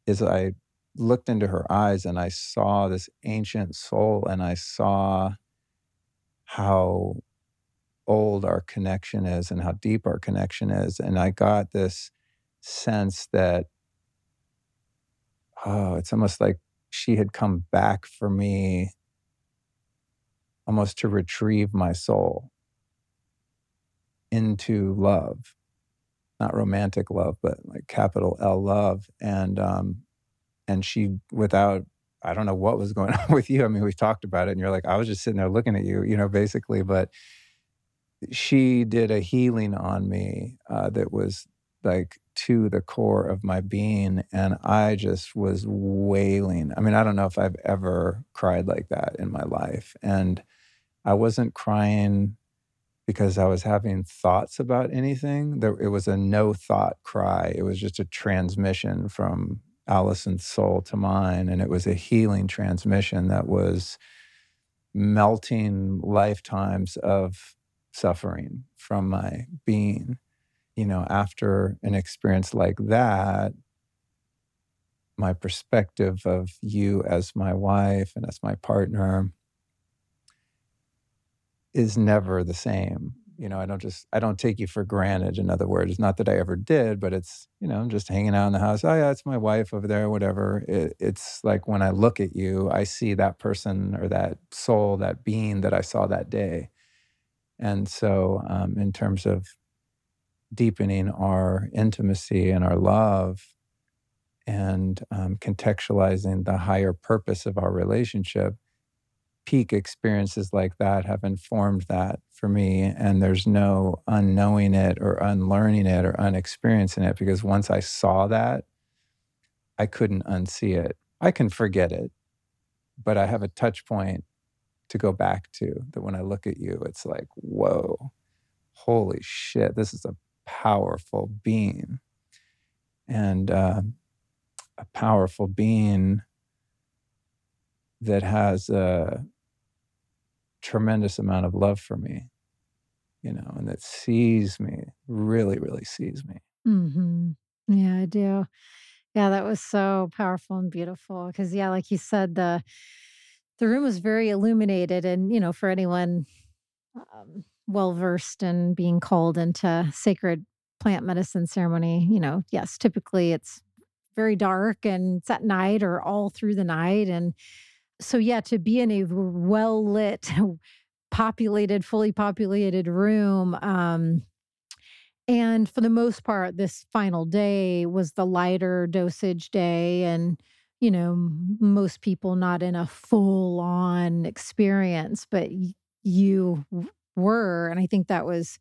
is I looked into her eyes and I saw this ancient soul, and I saw how old our connection is and how deep our connection is. And I got this sense that, oh, it's almost like she had come back for me almost to retrieve my soul into love. Not romantic love, but like capital L love. And she, without, I don't know what was going on with you. I mean, we talked about it and you're like, I was just sitting there looking at you, you know, basically. But she did a healing on me that was like to the core of my being. And I just was wailing. I mean, I don't know if I've ever cried like that in my life. And I wasn't crying because I was having thoughts about anything. It was a no thought cry. It was just a transmission from Alyson's soul to mine. And it was a healing transmission that was melting lifetimes of suffering from my being. You know, after an experience like that, my perspective of you as my wife and as my partner is never the same. You know, I don't take you for granted, in other words. Not that I ever did, but it's, you know, I'm just hanging out in the house. Oh, yeah, it's my wife over there, whatever. It's like when I look at you, I see that person or that soul, that being that I saw that day. And so in terms of deepening our intimacy and our love and contextualizing the higher purpose of our relationship, peak experiences like that have informed that for me. And there's no unknowing it or unlearning it or unexperiencing it, because once I saw that, I couldn't unsee it. I can forget it, but I have a touch point to go back to, that when I look at you, it's like, whoa, holy shit, this is a powerful being. And a powerful being that has a tremendous amount of love for me, you know, and that sees me, really, really sees me. Mm-hmm. Yeah, I do. Yeah, that was so powerful and beautiful. Because, yeah, like you said, the room was very illuminated. And, you know, for anyone well-versed in being called into sacred plant medicine ceremony, you know, yes, typically it's very dark and it's at night or all through the night. And so, yeah, to be in a well-lit, populated, fully populated room. And for the most part, this final day was the lighter dosage day. And, you know, most people not in a full-on experience, but you were. And I think that was,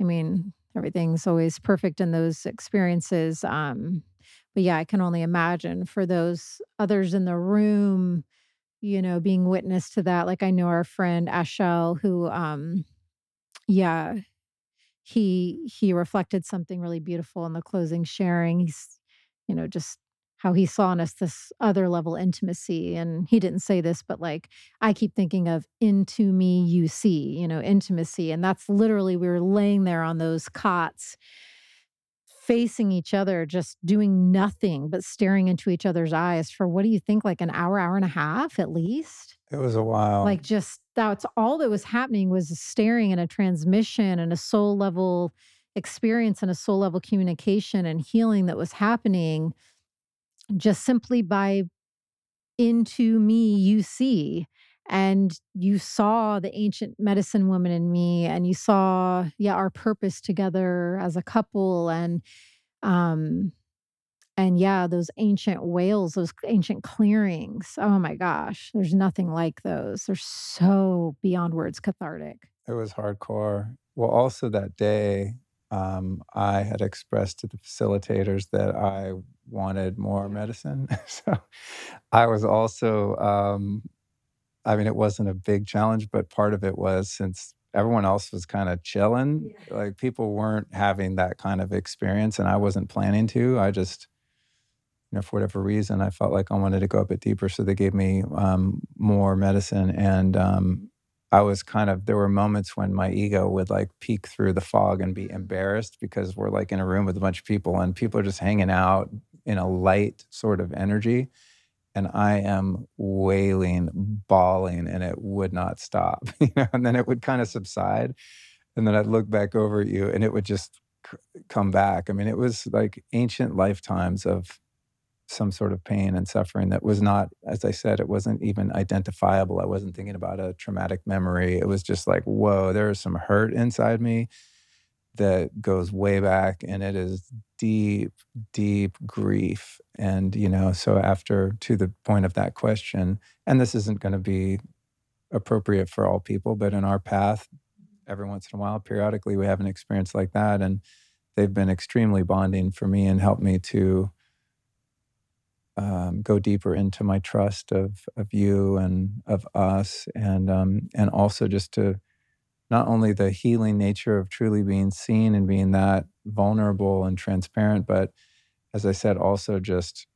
I mean, everything's always perfect in those experiences. But yeah, I can only imagine for those others in the room, you know, being witness to that. Like I know our friend Ashell, who, yeah, he reflected something really beautiful in the closing sharing. He's, you know, just how he saw in us this other level intimacy. And he didn't say this, but like, I keep thinking of into me, you see, you know, intimacy. And that's literally, we were laying there on those cots facing each other, just doing nothing but staring into each other's eyes for, what do you think, like an hour, hour and a half at least? It was a while. Like just, that's all that was happening was staring in a transmission and a soul level experience and a soul level communication and healing that was happening just simply by into me, you see. And you saw the ancient medicine woman in me, and you saw, yeah, our purpose together as a couple, and yeah, those ancient whales, those ancient clearings. Oh my gosh, there's nothing like those. They're so beyond words cathartic. It was hardcore. Well, also that day, I had expressed to the facilitators that I wanted more medicine. So I was also, I mean, it wasn't a big challenge, but part of it was, since everyone else was kind of chilling, yeah, like people weren't having that kind of experience, and I wasn't planning to. I just, you know, for whatever reason, I felt like I wanted to go a bit deeper. So they gave me more medicine. And I was kind of, there were moments when my ego would like peek through the fog and be embarrassed, because we're like in a room with a bunch of people and people are just hanging out in a light sort of energy. And I am wailing, bawling, and it would not stop. You know? And then it would kind of subside. And then I'd look back over at you and it would just come back. I mean, it was like ancient lifetimes of some sort of pain and suffering that was not, as I said, it wasn't even identifiable. I wasn't thinking about a traumatic memory. It was just like, whoa, there is some hurt inside me that goes way back, and it is deep, deep grief. And, you know, so after, to the point of that question, and this isn't going to be appropriate for all people, but in our path, every once in a while, periodically, we have an experience like that. And they've been extremely bonding for me and helped me to go deeper into my trust of you and of us. And also just to, not only the healing nature of truly being seen and being that vulnerable and transparent, but as I said, also just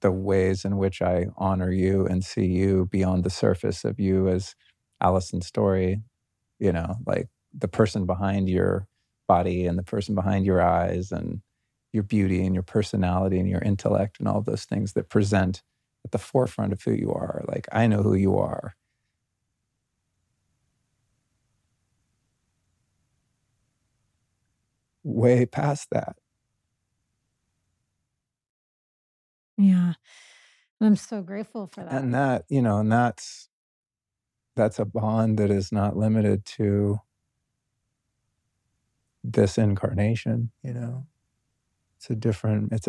the ways in which I honor you and see you beyond the surface of you as Alyson Storey, you know, like the person behind your body and the person behind your eyes and your beauty and your personality and your intellect and all those things that present at the forefront of who you are. Like, I know who you are. Way past that. Yeah. I'm so grateful for that. And that, you know, and that's a bond that is not limited to this incarnation, you know. It's a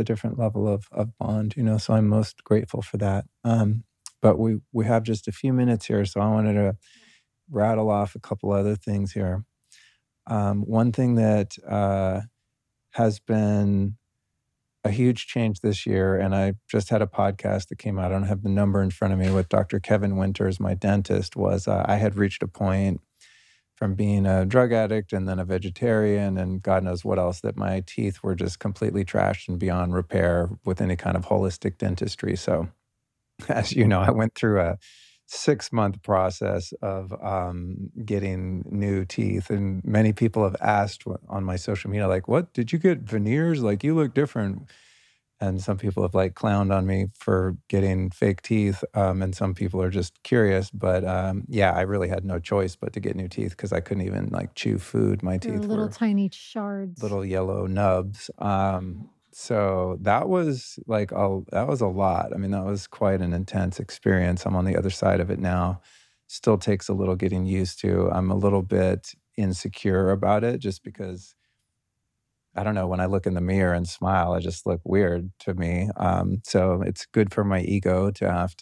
different level of bond, you know. So I'm most grateful for that. But we have just a few minutes here, so I wanted to rattle off a couple other things here. One thing that has been a huge change this year, and I just had a podcast that came out, I don't have the number in front of me, with Dr. Kevin Winters, my dentist, was I had reached a point from being a drug addict and then a vegetarian and God knows what else, that my teeth were just completely trashed and beyond repair with any kind of holistic dentistry. So, as you know, I went through a 6-month process of getting new teeth. And many people have asked on my social media, like, what, did you get veneers? Like, you look different. And some people have like clowned on me for getting fake teeth. And some people are just curious. But yeah, I really had no choice but to get new teeth because I couldn't even like chew food. My teeth were little tiny shards, little yellow nubs. So that was like, that was a lot. I mean, that was quite an intense experience. I'm on the other side of it now. Still takes a little getting used to. I'm a little bit insecure about it just because I don't know, when I look in the mirror and smile, I just look weird to me. So it's good for my ego to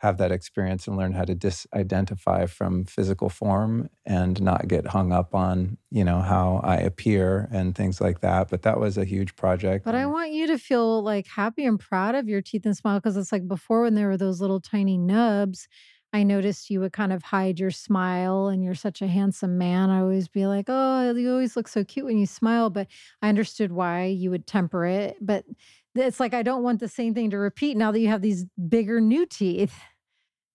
have that experience and learn how to disidentify from physical form and not get hung up on, you know, how I appear and things like that. But that was a huge project. But I want you to feel like happy and proud of your teeth and smile, because it's like before when there were those little tiny nubs, I noticed you would kind of hide your smile, and you're such a handsome man. I always be like, oh, you always look so cute when you smile. But I understood why you would temper it. But it's like, I don't want the same thing to repeat now that you have these bigger new teeth.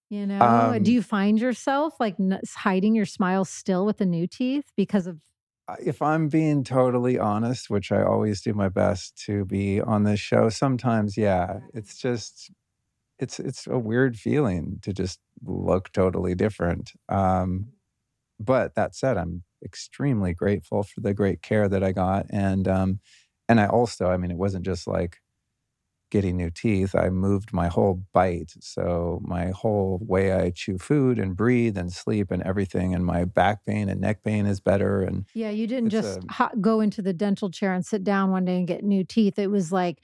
You know, do you find yourself like hiding your smile still with the new teeth because of? If I'm being totally honest, which I always do my best to be on this show, sometimes, yeah, it's just... It's a weird feeling to just look totally different. But that said, I'm extremely grateful for the great care that I got. And I also, I mean, it wasn't just like getting new teeth. I moved my whole bite. So my whole way I chew food and breathe and sleep and everything, and my back pain and neck pain is better. And yeah, you didn't just go into the dental chair and sit down one day and get new teeth. It was like...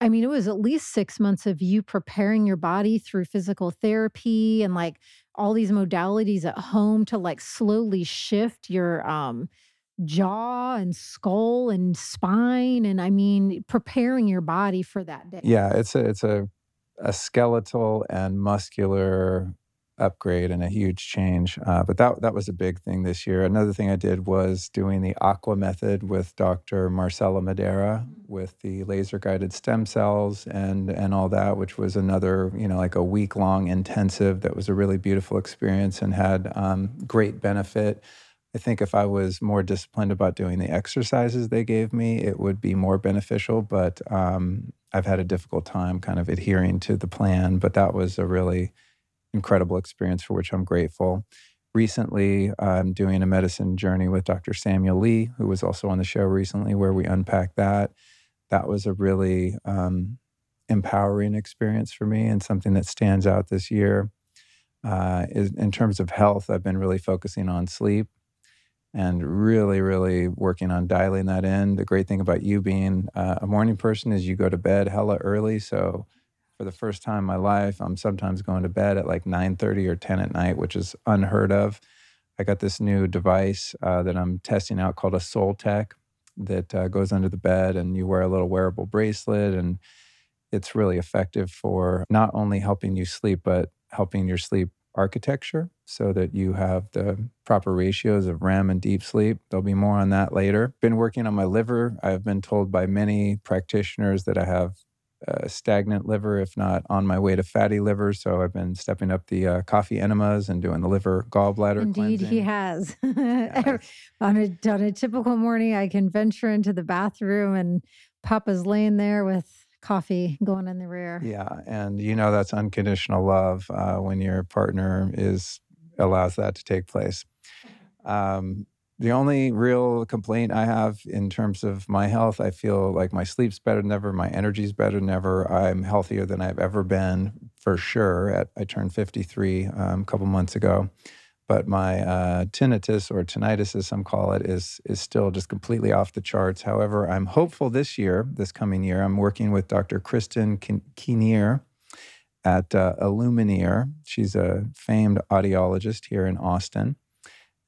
I mean, it was at least 6 months of you preparing your body through physical therapy and like all these modalities at home to like slowly shift your jaw and skull and spine. And I mean, preparing your body for that day. Yeah, it's a skeletal and muscular upgrade and a huge change. But that was a big thing this year. Another thing I did was doing the aqua method with Dr. Marcela Madera with the laser guided stem cells and all that, which was another, you know, like a week long intensive that was a really beautiful experience and had great benefit. I think if I was more disciplined about doing the exercises they gave me, it would be more beneficial, but I've had a difficult time kind of adhering to the plan, but that was a really incredible experience for which I'm grateful. Recently, I'm doing a medicine journey with Dr. Samuel Lee, who was also on the show recently, where we unpacked that. That was a really empowering experience for me and something that stands out this year. In terms of health, I've been really focusing on sleep and really, really working on dialing that in. The great thing about you being a morning person is you go to bed hella early, so... For the first time in my life, I'm sometimes going to bed at like 9:30 or 10 at night, which is unheard of. I got this new device that I'm testing out called a Soul Tech that goes under the bed, and you wear a little wearable bracelet, and it's really effective for not only helping you sleep, but helping your sleep architecture so that you have the proper ratios of REM and deep sleep. There'll be more on that later. Been working on my liver. I've been told by many practitioners that I have stagnant liver, if not on my way to fatty liver. So I've been stepping up the coffee enemas and doing the liver gallbladder cleansing. Indeed, he has. Yes. On a typical morning, I can venture into the bathroom and Papa's laying there with coffee going in the rear. Yeah, and you know that's unconditional love when your partner allows that to take place. The only real complaint I have in terms of my health, I feel like my sleep's better than ever, my energy's better than ever, I'm healthier than I've ever been, for sure. I turned 53 a couple months ago, but my tinnitus, or tinnitus as some call it, is still just completely off the charts. However, I'm hopeful this coming year, I'm working with Dr. Kristen Kinnear at Illumineer. She's a famed audiologist here in Austin.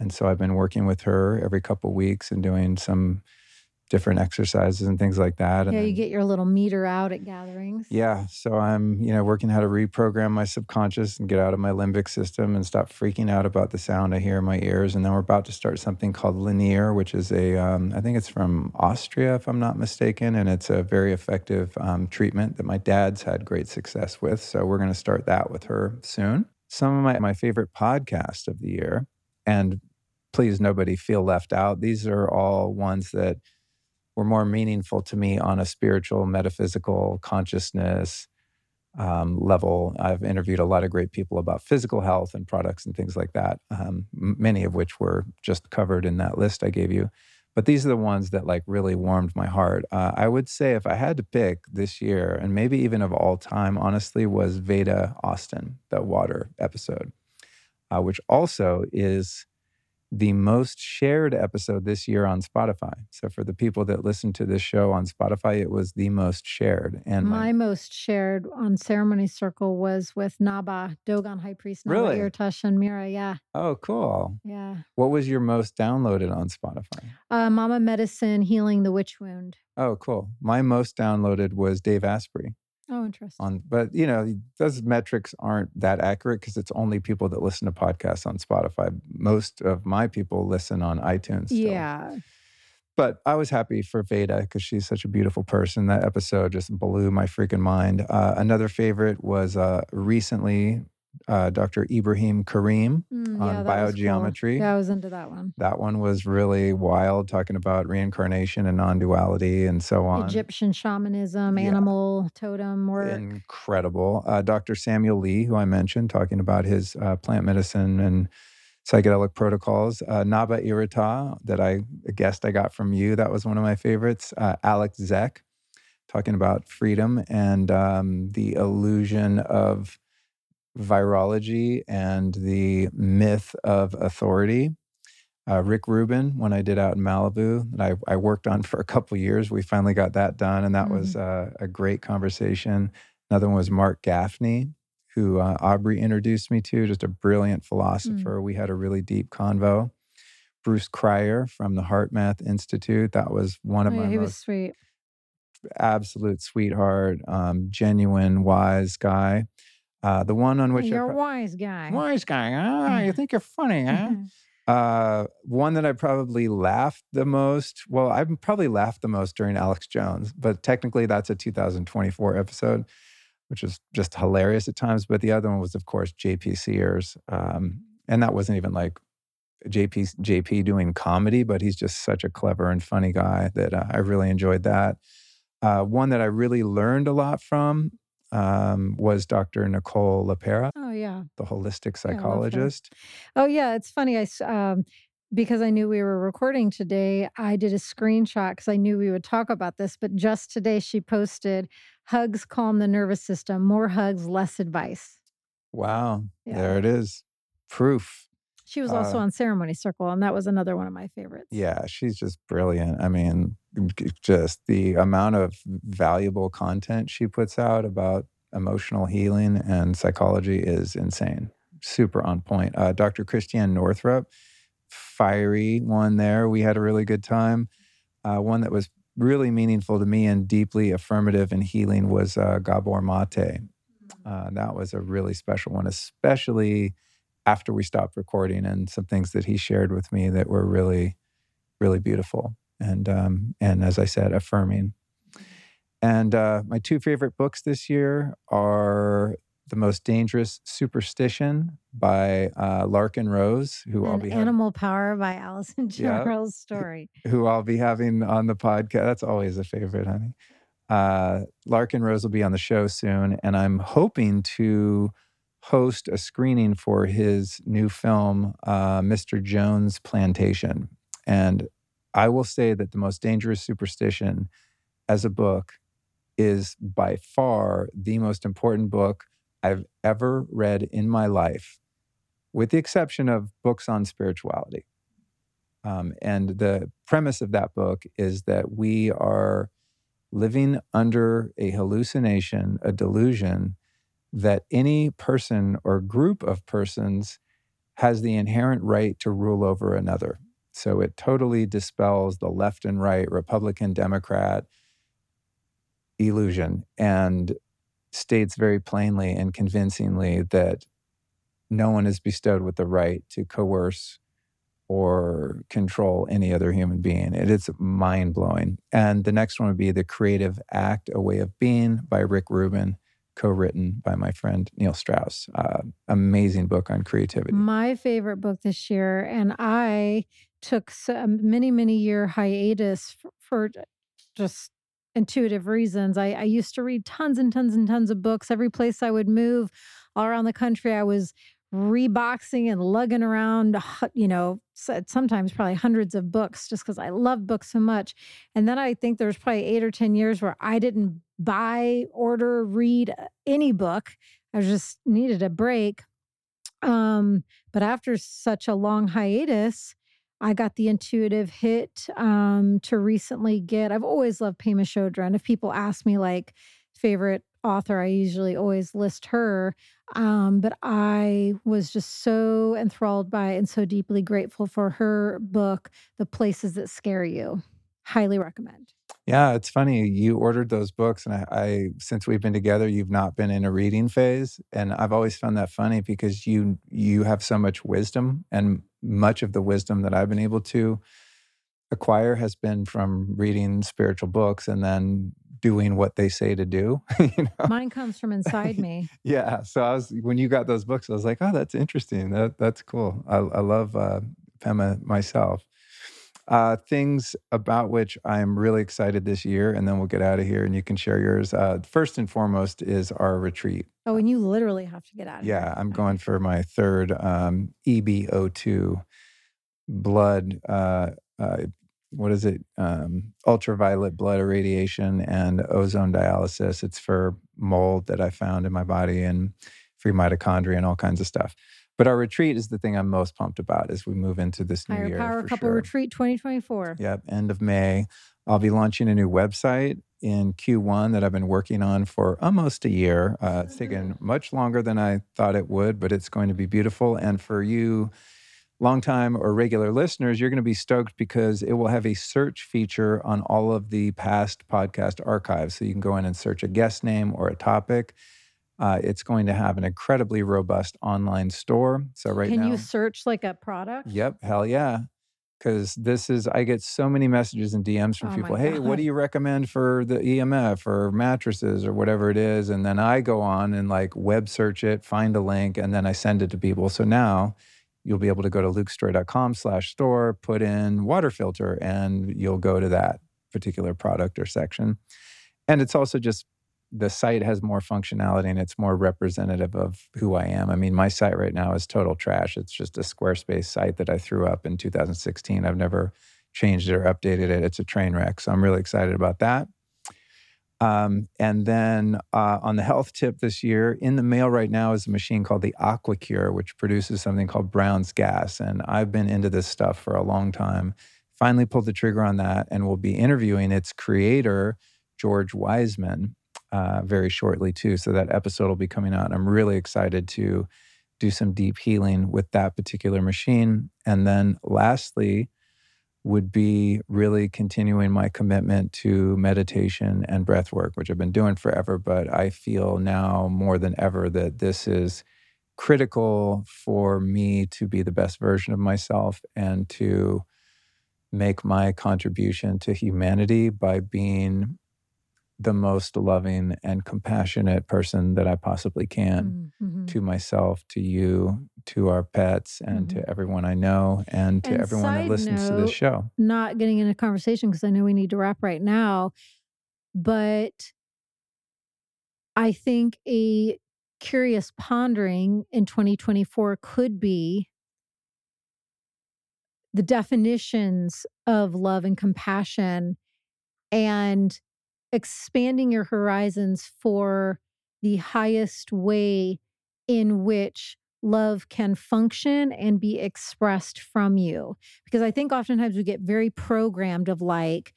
And so I've been working with her every couple of weeks and doing some different exercises and things like that. Yeah, you get your little meter out at gatherings. Yeah, so I'm, you know, working how to reprogram my subconscious and get out of my limbic system and stop freaking out about the sound I hear in my ears. And then we're about to start something called Linear, which is I think it's from Austria, if I'm not mistaken. And it's a very effective treatment that my dad's had great success with. So we're going to start that with her soon. Some of my favorite podcasts of the year, and please, nobody feel left out. These are all ones that were more meaningful to me on a spiritual, metaphysical, consciousness level. I've interviewed a lot of great people about physical health and products and things like that, many of which were just covered in that list I gave you. But these are the ones that like really warmed my heart. I would say if I had to pick this year, and maybe even of all time, honestly, was Veda Austin, the water episode, which also is the most shared episode this year on Spotify. So for the people that listen to this show on Spotify, it was the most shared. And my most shared on Ceremony Circle was with Naba, Dogon High Priest Naba, really? Irtash and Mira, yeah. Oh, cool. Yeah. What was your most downloaded on Spotify? Mama Medicine, Healing the Witch Wound. Oh, cool. My most downloaded was Dave Asprey. Oh, interesting. But, you know, those metrics aren't that accurate because it's only people that listen to podcasts on Spotify. Most of my people listen on iTunes still. Yeah. But I was happy for Veda because she's such a beautiful person. That episode just blew my freaking mind. Another favorite was recently Dr. Ibrahim Karim on biogeometry. Cool. Yeah, I was into that one. That one was really wild, talking about reincarnation and non-duality and so on. Egyptian shamanism, animal totem work. Incredible. Dr. Samuel Lee, who I mentioned, talking about his plant medicine and psychedelic protocols. Naba Irita, a guest I got from you, that was one of my favorites. Alex Zek, talking about freedom and the illusion of virology and the myth of authority. Rick Rubin, one I did out in Malibu that I worked on for a couple years. We finally got that done, and that was a great conversation. Another one was Mark Gaffney, who Aubrey introduced me to, just a brilliant philosopher. We had a really deep convo. Bruce Cryer from the Heart Math Institute. That was one of my was sweet. Absolute sweetheart, genuine, wise guy. The one on which you're a wise guy. Wise guy, huh? You think you're funny, huh? One that I probably laughed the most. Well, I probably laughed the most during Alex Jones, but technically that's a 2024 episode, which is just hilarious at times. But the other one was, of course, JP Sears, and that wasn't even like JP doing comedy, but he's just such a clever and funny guy that I really enjoyed that. One that I really learned a lot from. Was Dr. Nicole LaPera. Oh, yeah. The holistic psychologist. Oh, yeah. It's funny. Because I knew we were recording today, I did a screenshot because I knew we would talk about this. But just today, she posted, hugs calm the nervous system. More hugs, less advice. Wow. Yeah. There it is. Proof. She was also on Ceremony Circle, and that was another one of my favorites. Yeah, she's just brilliant. I mean, just the amount of valuable content she puts out about emotional healing and psychology is insane. Super on point. Dr. Christiane Northrup, fiery one there. We had a really good time. One that was really meaningful to me and deeply affirmative and healing was Gabor Mate. That was a really special one, especially after we stopped recording, and some things that he shared with me that were really, really beautiful. And as I said, affirming. And my two favorite books this year are The Most Dangerous Superstition by Larkin Rose, who I'll be having. Animal Power by Alyson Charles Story. Who I'll be having on the podcast. That's always a favorite, honey. Larkin Rose will be on the show soon, and I'm hoping to host a screening for his new film, Mr. Jones' Plantation. And I will say that The Most Dangerous Superstition as a book is by far the most important book I've ever read in my life, with the exception of books on spirituality. And the premise of that book is that we are living under a hallucination, a delusion, that any person or group of persons has the inherent right to rule over another. So it totally dispels the left and right, Republican, Democrat illusion, and states very plainly and convincingly that no one is bestowed with the right to coerce or control any other human being. It's mind-blowing. And the next one would be The Creative Act, A Way of Being by Rick Rubin, co-written by my friend Neil Strauss. Amazing book on creativity. My favorite book this year, and I took a many year hiatus for just intuitive reasons. I used to read tons of books. Every place I would move all around the country, I was reboxing and lugging around, you know, sometimes probably hundreds of books just because I love books so much. And then I think there was probably 8 or 10 years where I didn't buy, order, read any book. I just needed a break. But after such a long hiatus, I got the intuitive hit to recently get, I've always loved Pema Chodron. If people ask me like favorite author, I usually always list her. But I was just so enthralled by and so deeply grateful for her book, The Places That Scare You. Highly recommend. Yeah, it's funny. You ordered those books, and I since we've been together, you've not been in a reading phase. And I've always found that funny because you have so much wisdom, and much of the wisdom that I've been able to acquire has been from reading spiritual books and then doing what they say to do. You know? Mine comes from inside me. Yeah. So when you got those books, I was like, oh, that's interesting. That's cool. I love Pema myself. Things about which I'm really excited this year, and then we'll get out of here and you can share yours. First and foremost is our retreat. Oh, and you literally have to get out of here. Yeah, I'm going for my third EBO2 blood, ultraviolet blood irradiation and ozone dialysis. It's for mold that I found in my body and free mitochondria and all kinds of stuff. But our retreat is the thing I'm most pumped about as we move into this new year. Higher Power Couple Retreat 2024. Yep, end of May. I'll be launching a new website in Q1 that I've been working on for almost a year. It's taken much longer than I thought it would, but it's going to be beautiful. And for you longtime or regular listeners, you're going to be stoked because it will have a search feature on all of the past podcast archives. So you can go in and search a guest name or a topic. It's going to have an incredibly robust online store. So now... Can you search like a product? Yep. Hell yeah. Because I get so many messages and DMs from people. Hey, what do you recommend for the EMF or mattresses or whatever it is? And then I go on and like web search it, find a link, and then I send it to people. So now you'll be able to go to lukestorey.com/store, put in water filter, and you'll go to that particular product or section. And it's also just, the site has more functionality and it's more representative of who I am. I mean, my site right now is total trash. It's just a Squarespace site that I threw up in 2016. I've never changed it or updated it. It's a train wreck. So I'm really excited about that. And then on the health tip this year, in the mail right now is a machine called the AquaCure, which produces something called Brown's gas. And I've been into this stuff for a long time. Finally pulled the trigger on that, and we'll be interviewing its creator, George Wiseman, very shortly too. So that episode will be coming out. And I'm really excited to do some deep healing with that particular machine. And then lastly would be really continuing my commitment to meditation and breath work, which I've been doing forever, but I feel now more than ever that this is critical for me to be the best version of myself and to make my contribution to humanity by being the most loving and compassionate person that I possibly can to myself, to you, to our pets, and to everyone I know, and to everyone that listens to this show. Not getting into conversation because I know we need to wrap right now, but I think a curious pondering in 2024 could be the definitions of love and compassion and expanding your horizons for the highest way in which love can function and be expressed from you. Because I think oftentimes we get very programmed of like,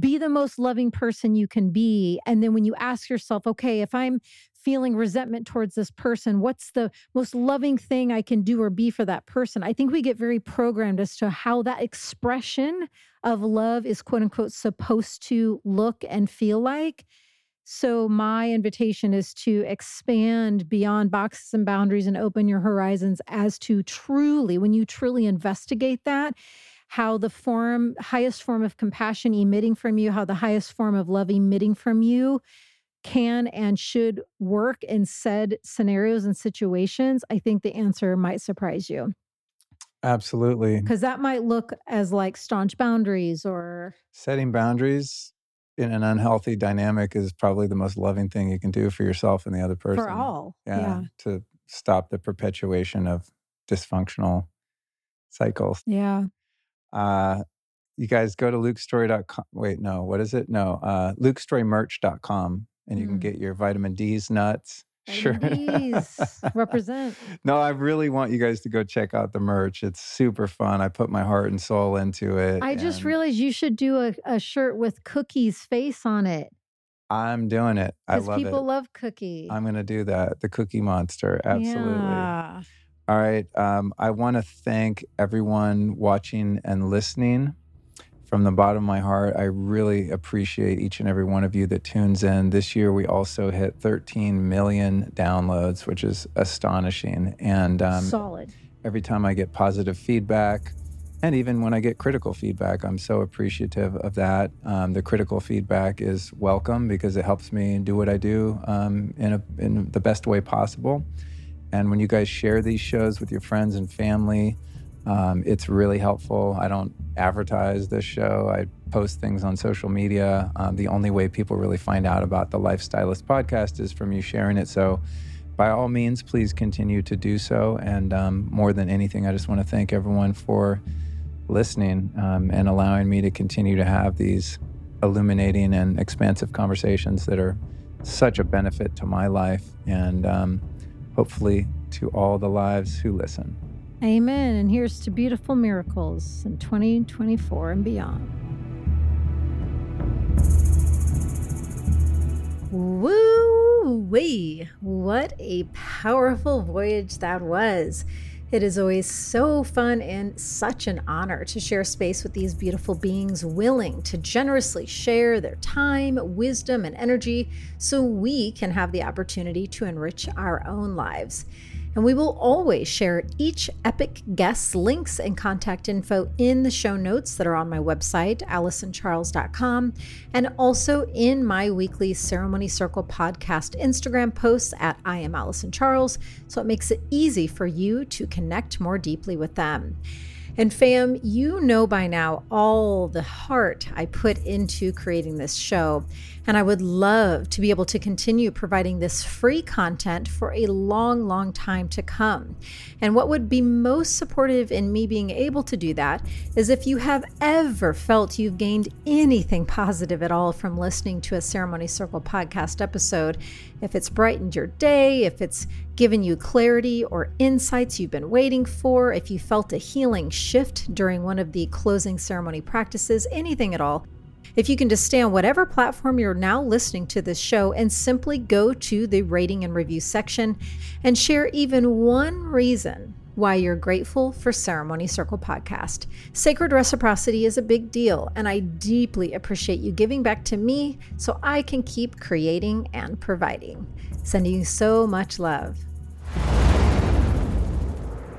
be the most loving person you can be. And then when you ask yourself, okay, if I'm feeling resentment towards this person, what's the most loving thing I can do or be for that person? I think we get very programmed as to how that expression of love is quote unquote supposed to look and feel like. So my invitation is to expand beyond boxes and boundaries and open your horizons as to truly, when you truly investigate that, how the highest form of compassion emitting from you, how the highest form of love emitting from you can and should work in said scenarios and situations. I think the answer might surprise you. Absolutely. Because that might look as like staunch boundaries or... Setting boundaries in an unhealthy dynamic is probably the most loving thing you can do for yourself and the other person. For all. Yeah. To stop the perpetuation of dysfunctional cycles. Yeah. You guys go to lukestorey.com. Wait, no, what is it? No, lukestorymerch.com, and you can get your vitamin D's nuts, Sure. Please represent. No, I really want you guys to go check out the merch. It's super fun. I put my heart and soul into it. I just realized you should do a shirt with Cookie's face on it. I'm doing it. I love it. Because people love Cookie. I'm going to do that. The Cookie Monster. Absolutely. Yeah. All right. I want to thank everyone watching and listening. From the bottom of my heart, I really appreciate each and every one of you that tunes in. This year, we also hit 13 million downloads, which is astonishing. And solid. Every time I get positive feedback, and even when I get critical feedback, I'm so appreciative of that. The critical feedback is welcome because it helps me do what I do in the best way possible. And when you guys share these shows with your friends and family, it's really helpful. I don't advertise this show. I post things on social media. The only way people really find out about the Life Stylist podcast is from you sharing it. So by all means, please continue to do so. And more than anything, I just want to thank everyone for listening and allowing me to continue to have these illuminating and expansive conversations that are such a benefit to my life and hopefully to all the lives who listen. Amen. And here's to beautiful miracles in 2024 and beyond. Woo-wee! What a powerful voyage that was. It is always so fun and such an honor to share space with these beautiful beings willing to generously share their time, wisdom, and energy so we can have the opportunity to enrich our own lives. And we will always share each epic guest's links and contact info in the show notes that are on my website, AlysonCharles.com, and also in my weekly Ceremony Circle podcast Instagram posts at I am Alyson Charles, so it makes it easy for you to connect more deeply with them. And fam, you know by now all the heart I put into creating this show, and I would love to be able to continue providing this free content for a long, long time to come. And what would be most supportive in me being able to do that is if you have ever felt you've gained anything positive at all from listening to a Ceremony Circle podcast episode. If it's brightened your day, if it's given you clarity or insights you've been waiting for, if you felt a healing shift during one of the closing ceremony practices, anything at all, if you can just stay on whatever platform you're now listening to this show and simply go to the rating and review section and share even one reason why you're grateful for Ceremony Circle Podcast. Sacred reciprocity is a big deal, and I deeply appreciate you giving back to me so I can keep creating and providing. Sending you so much love.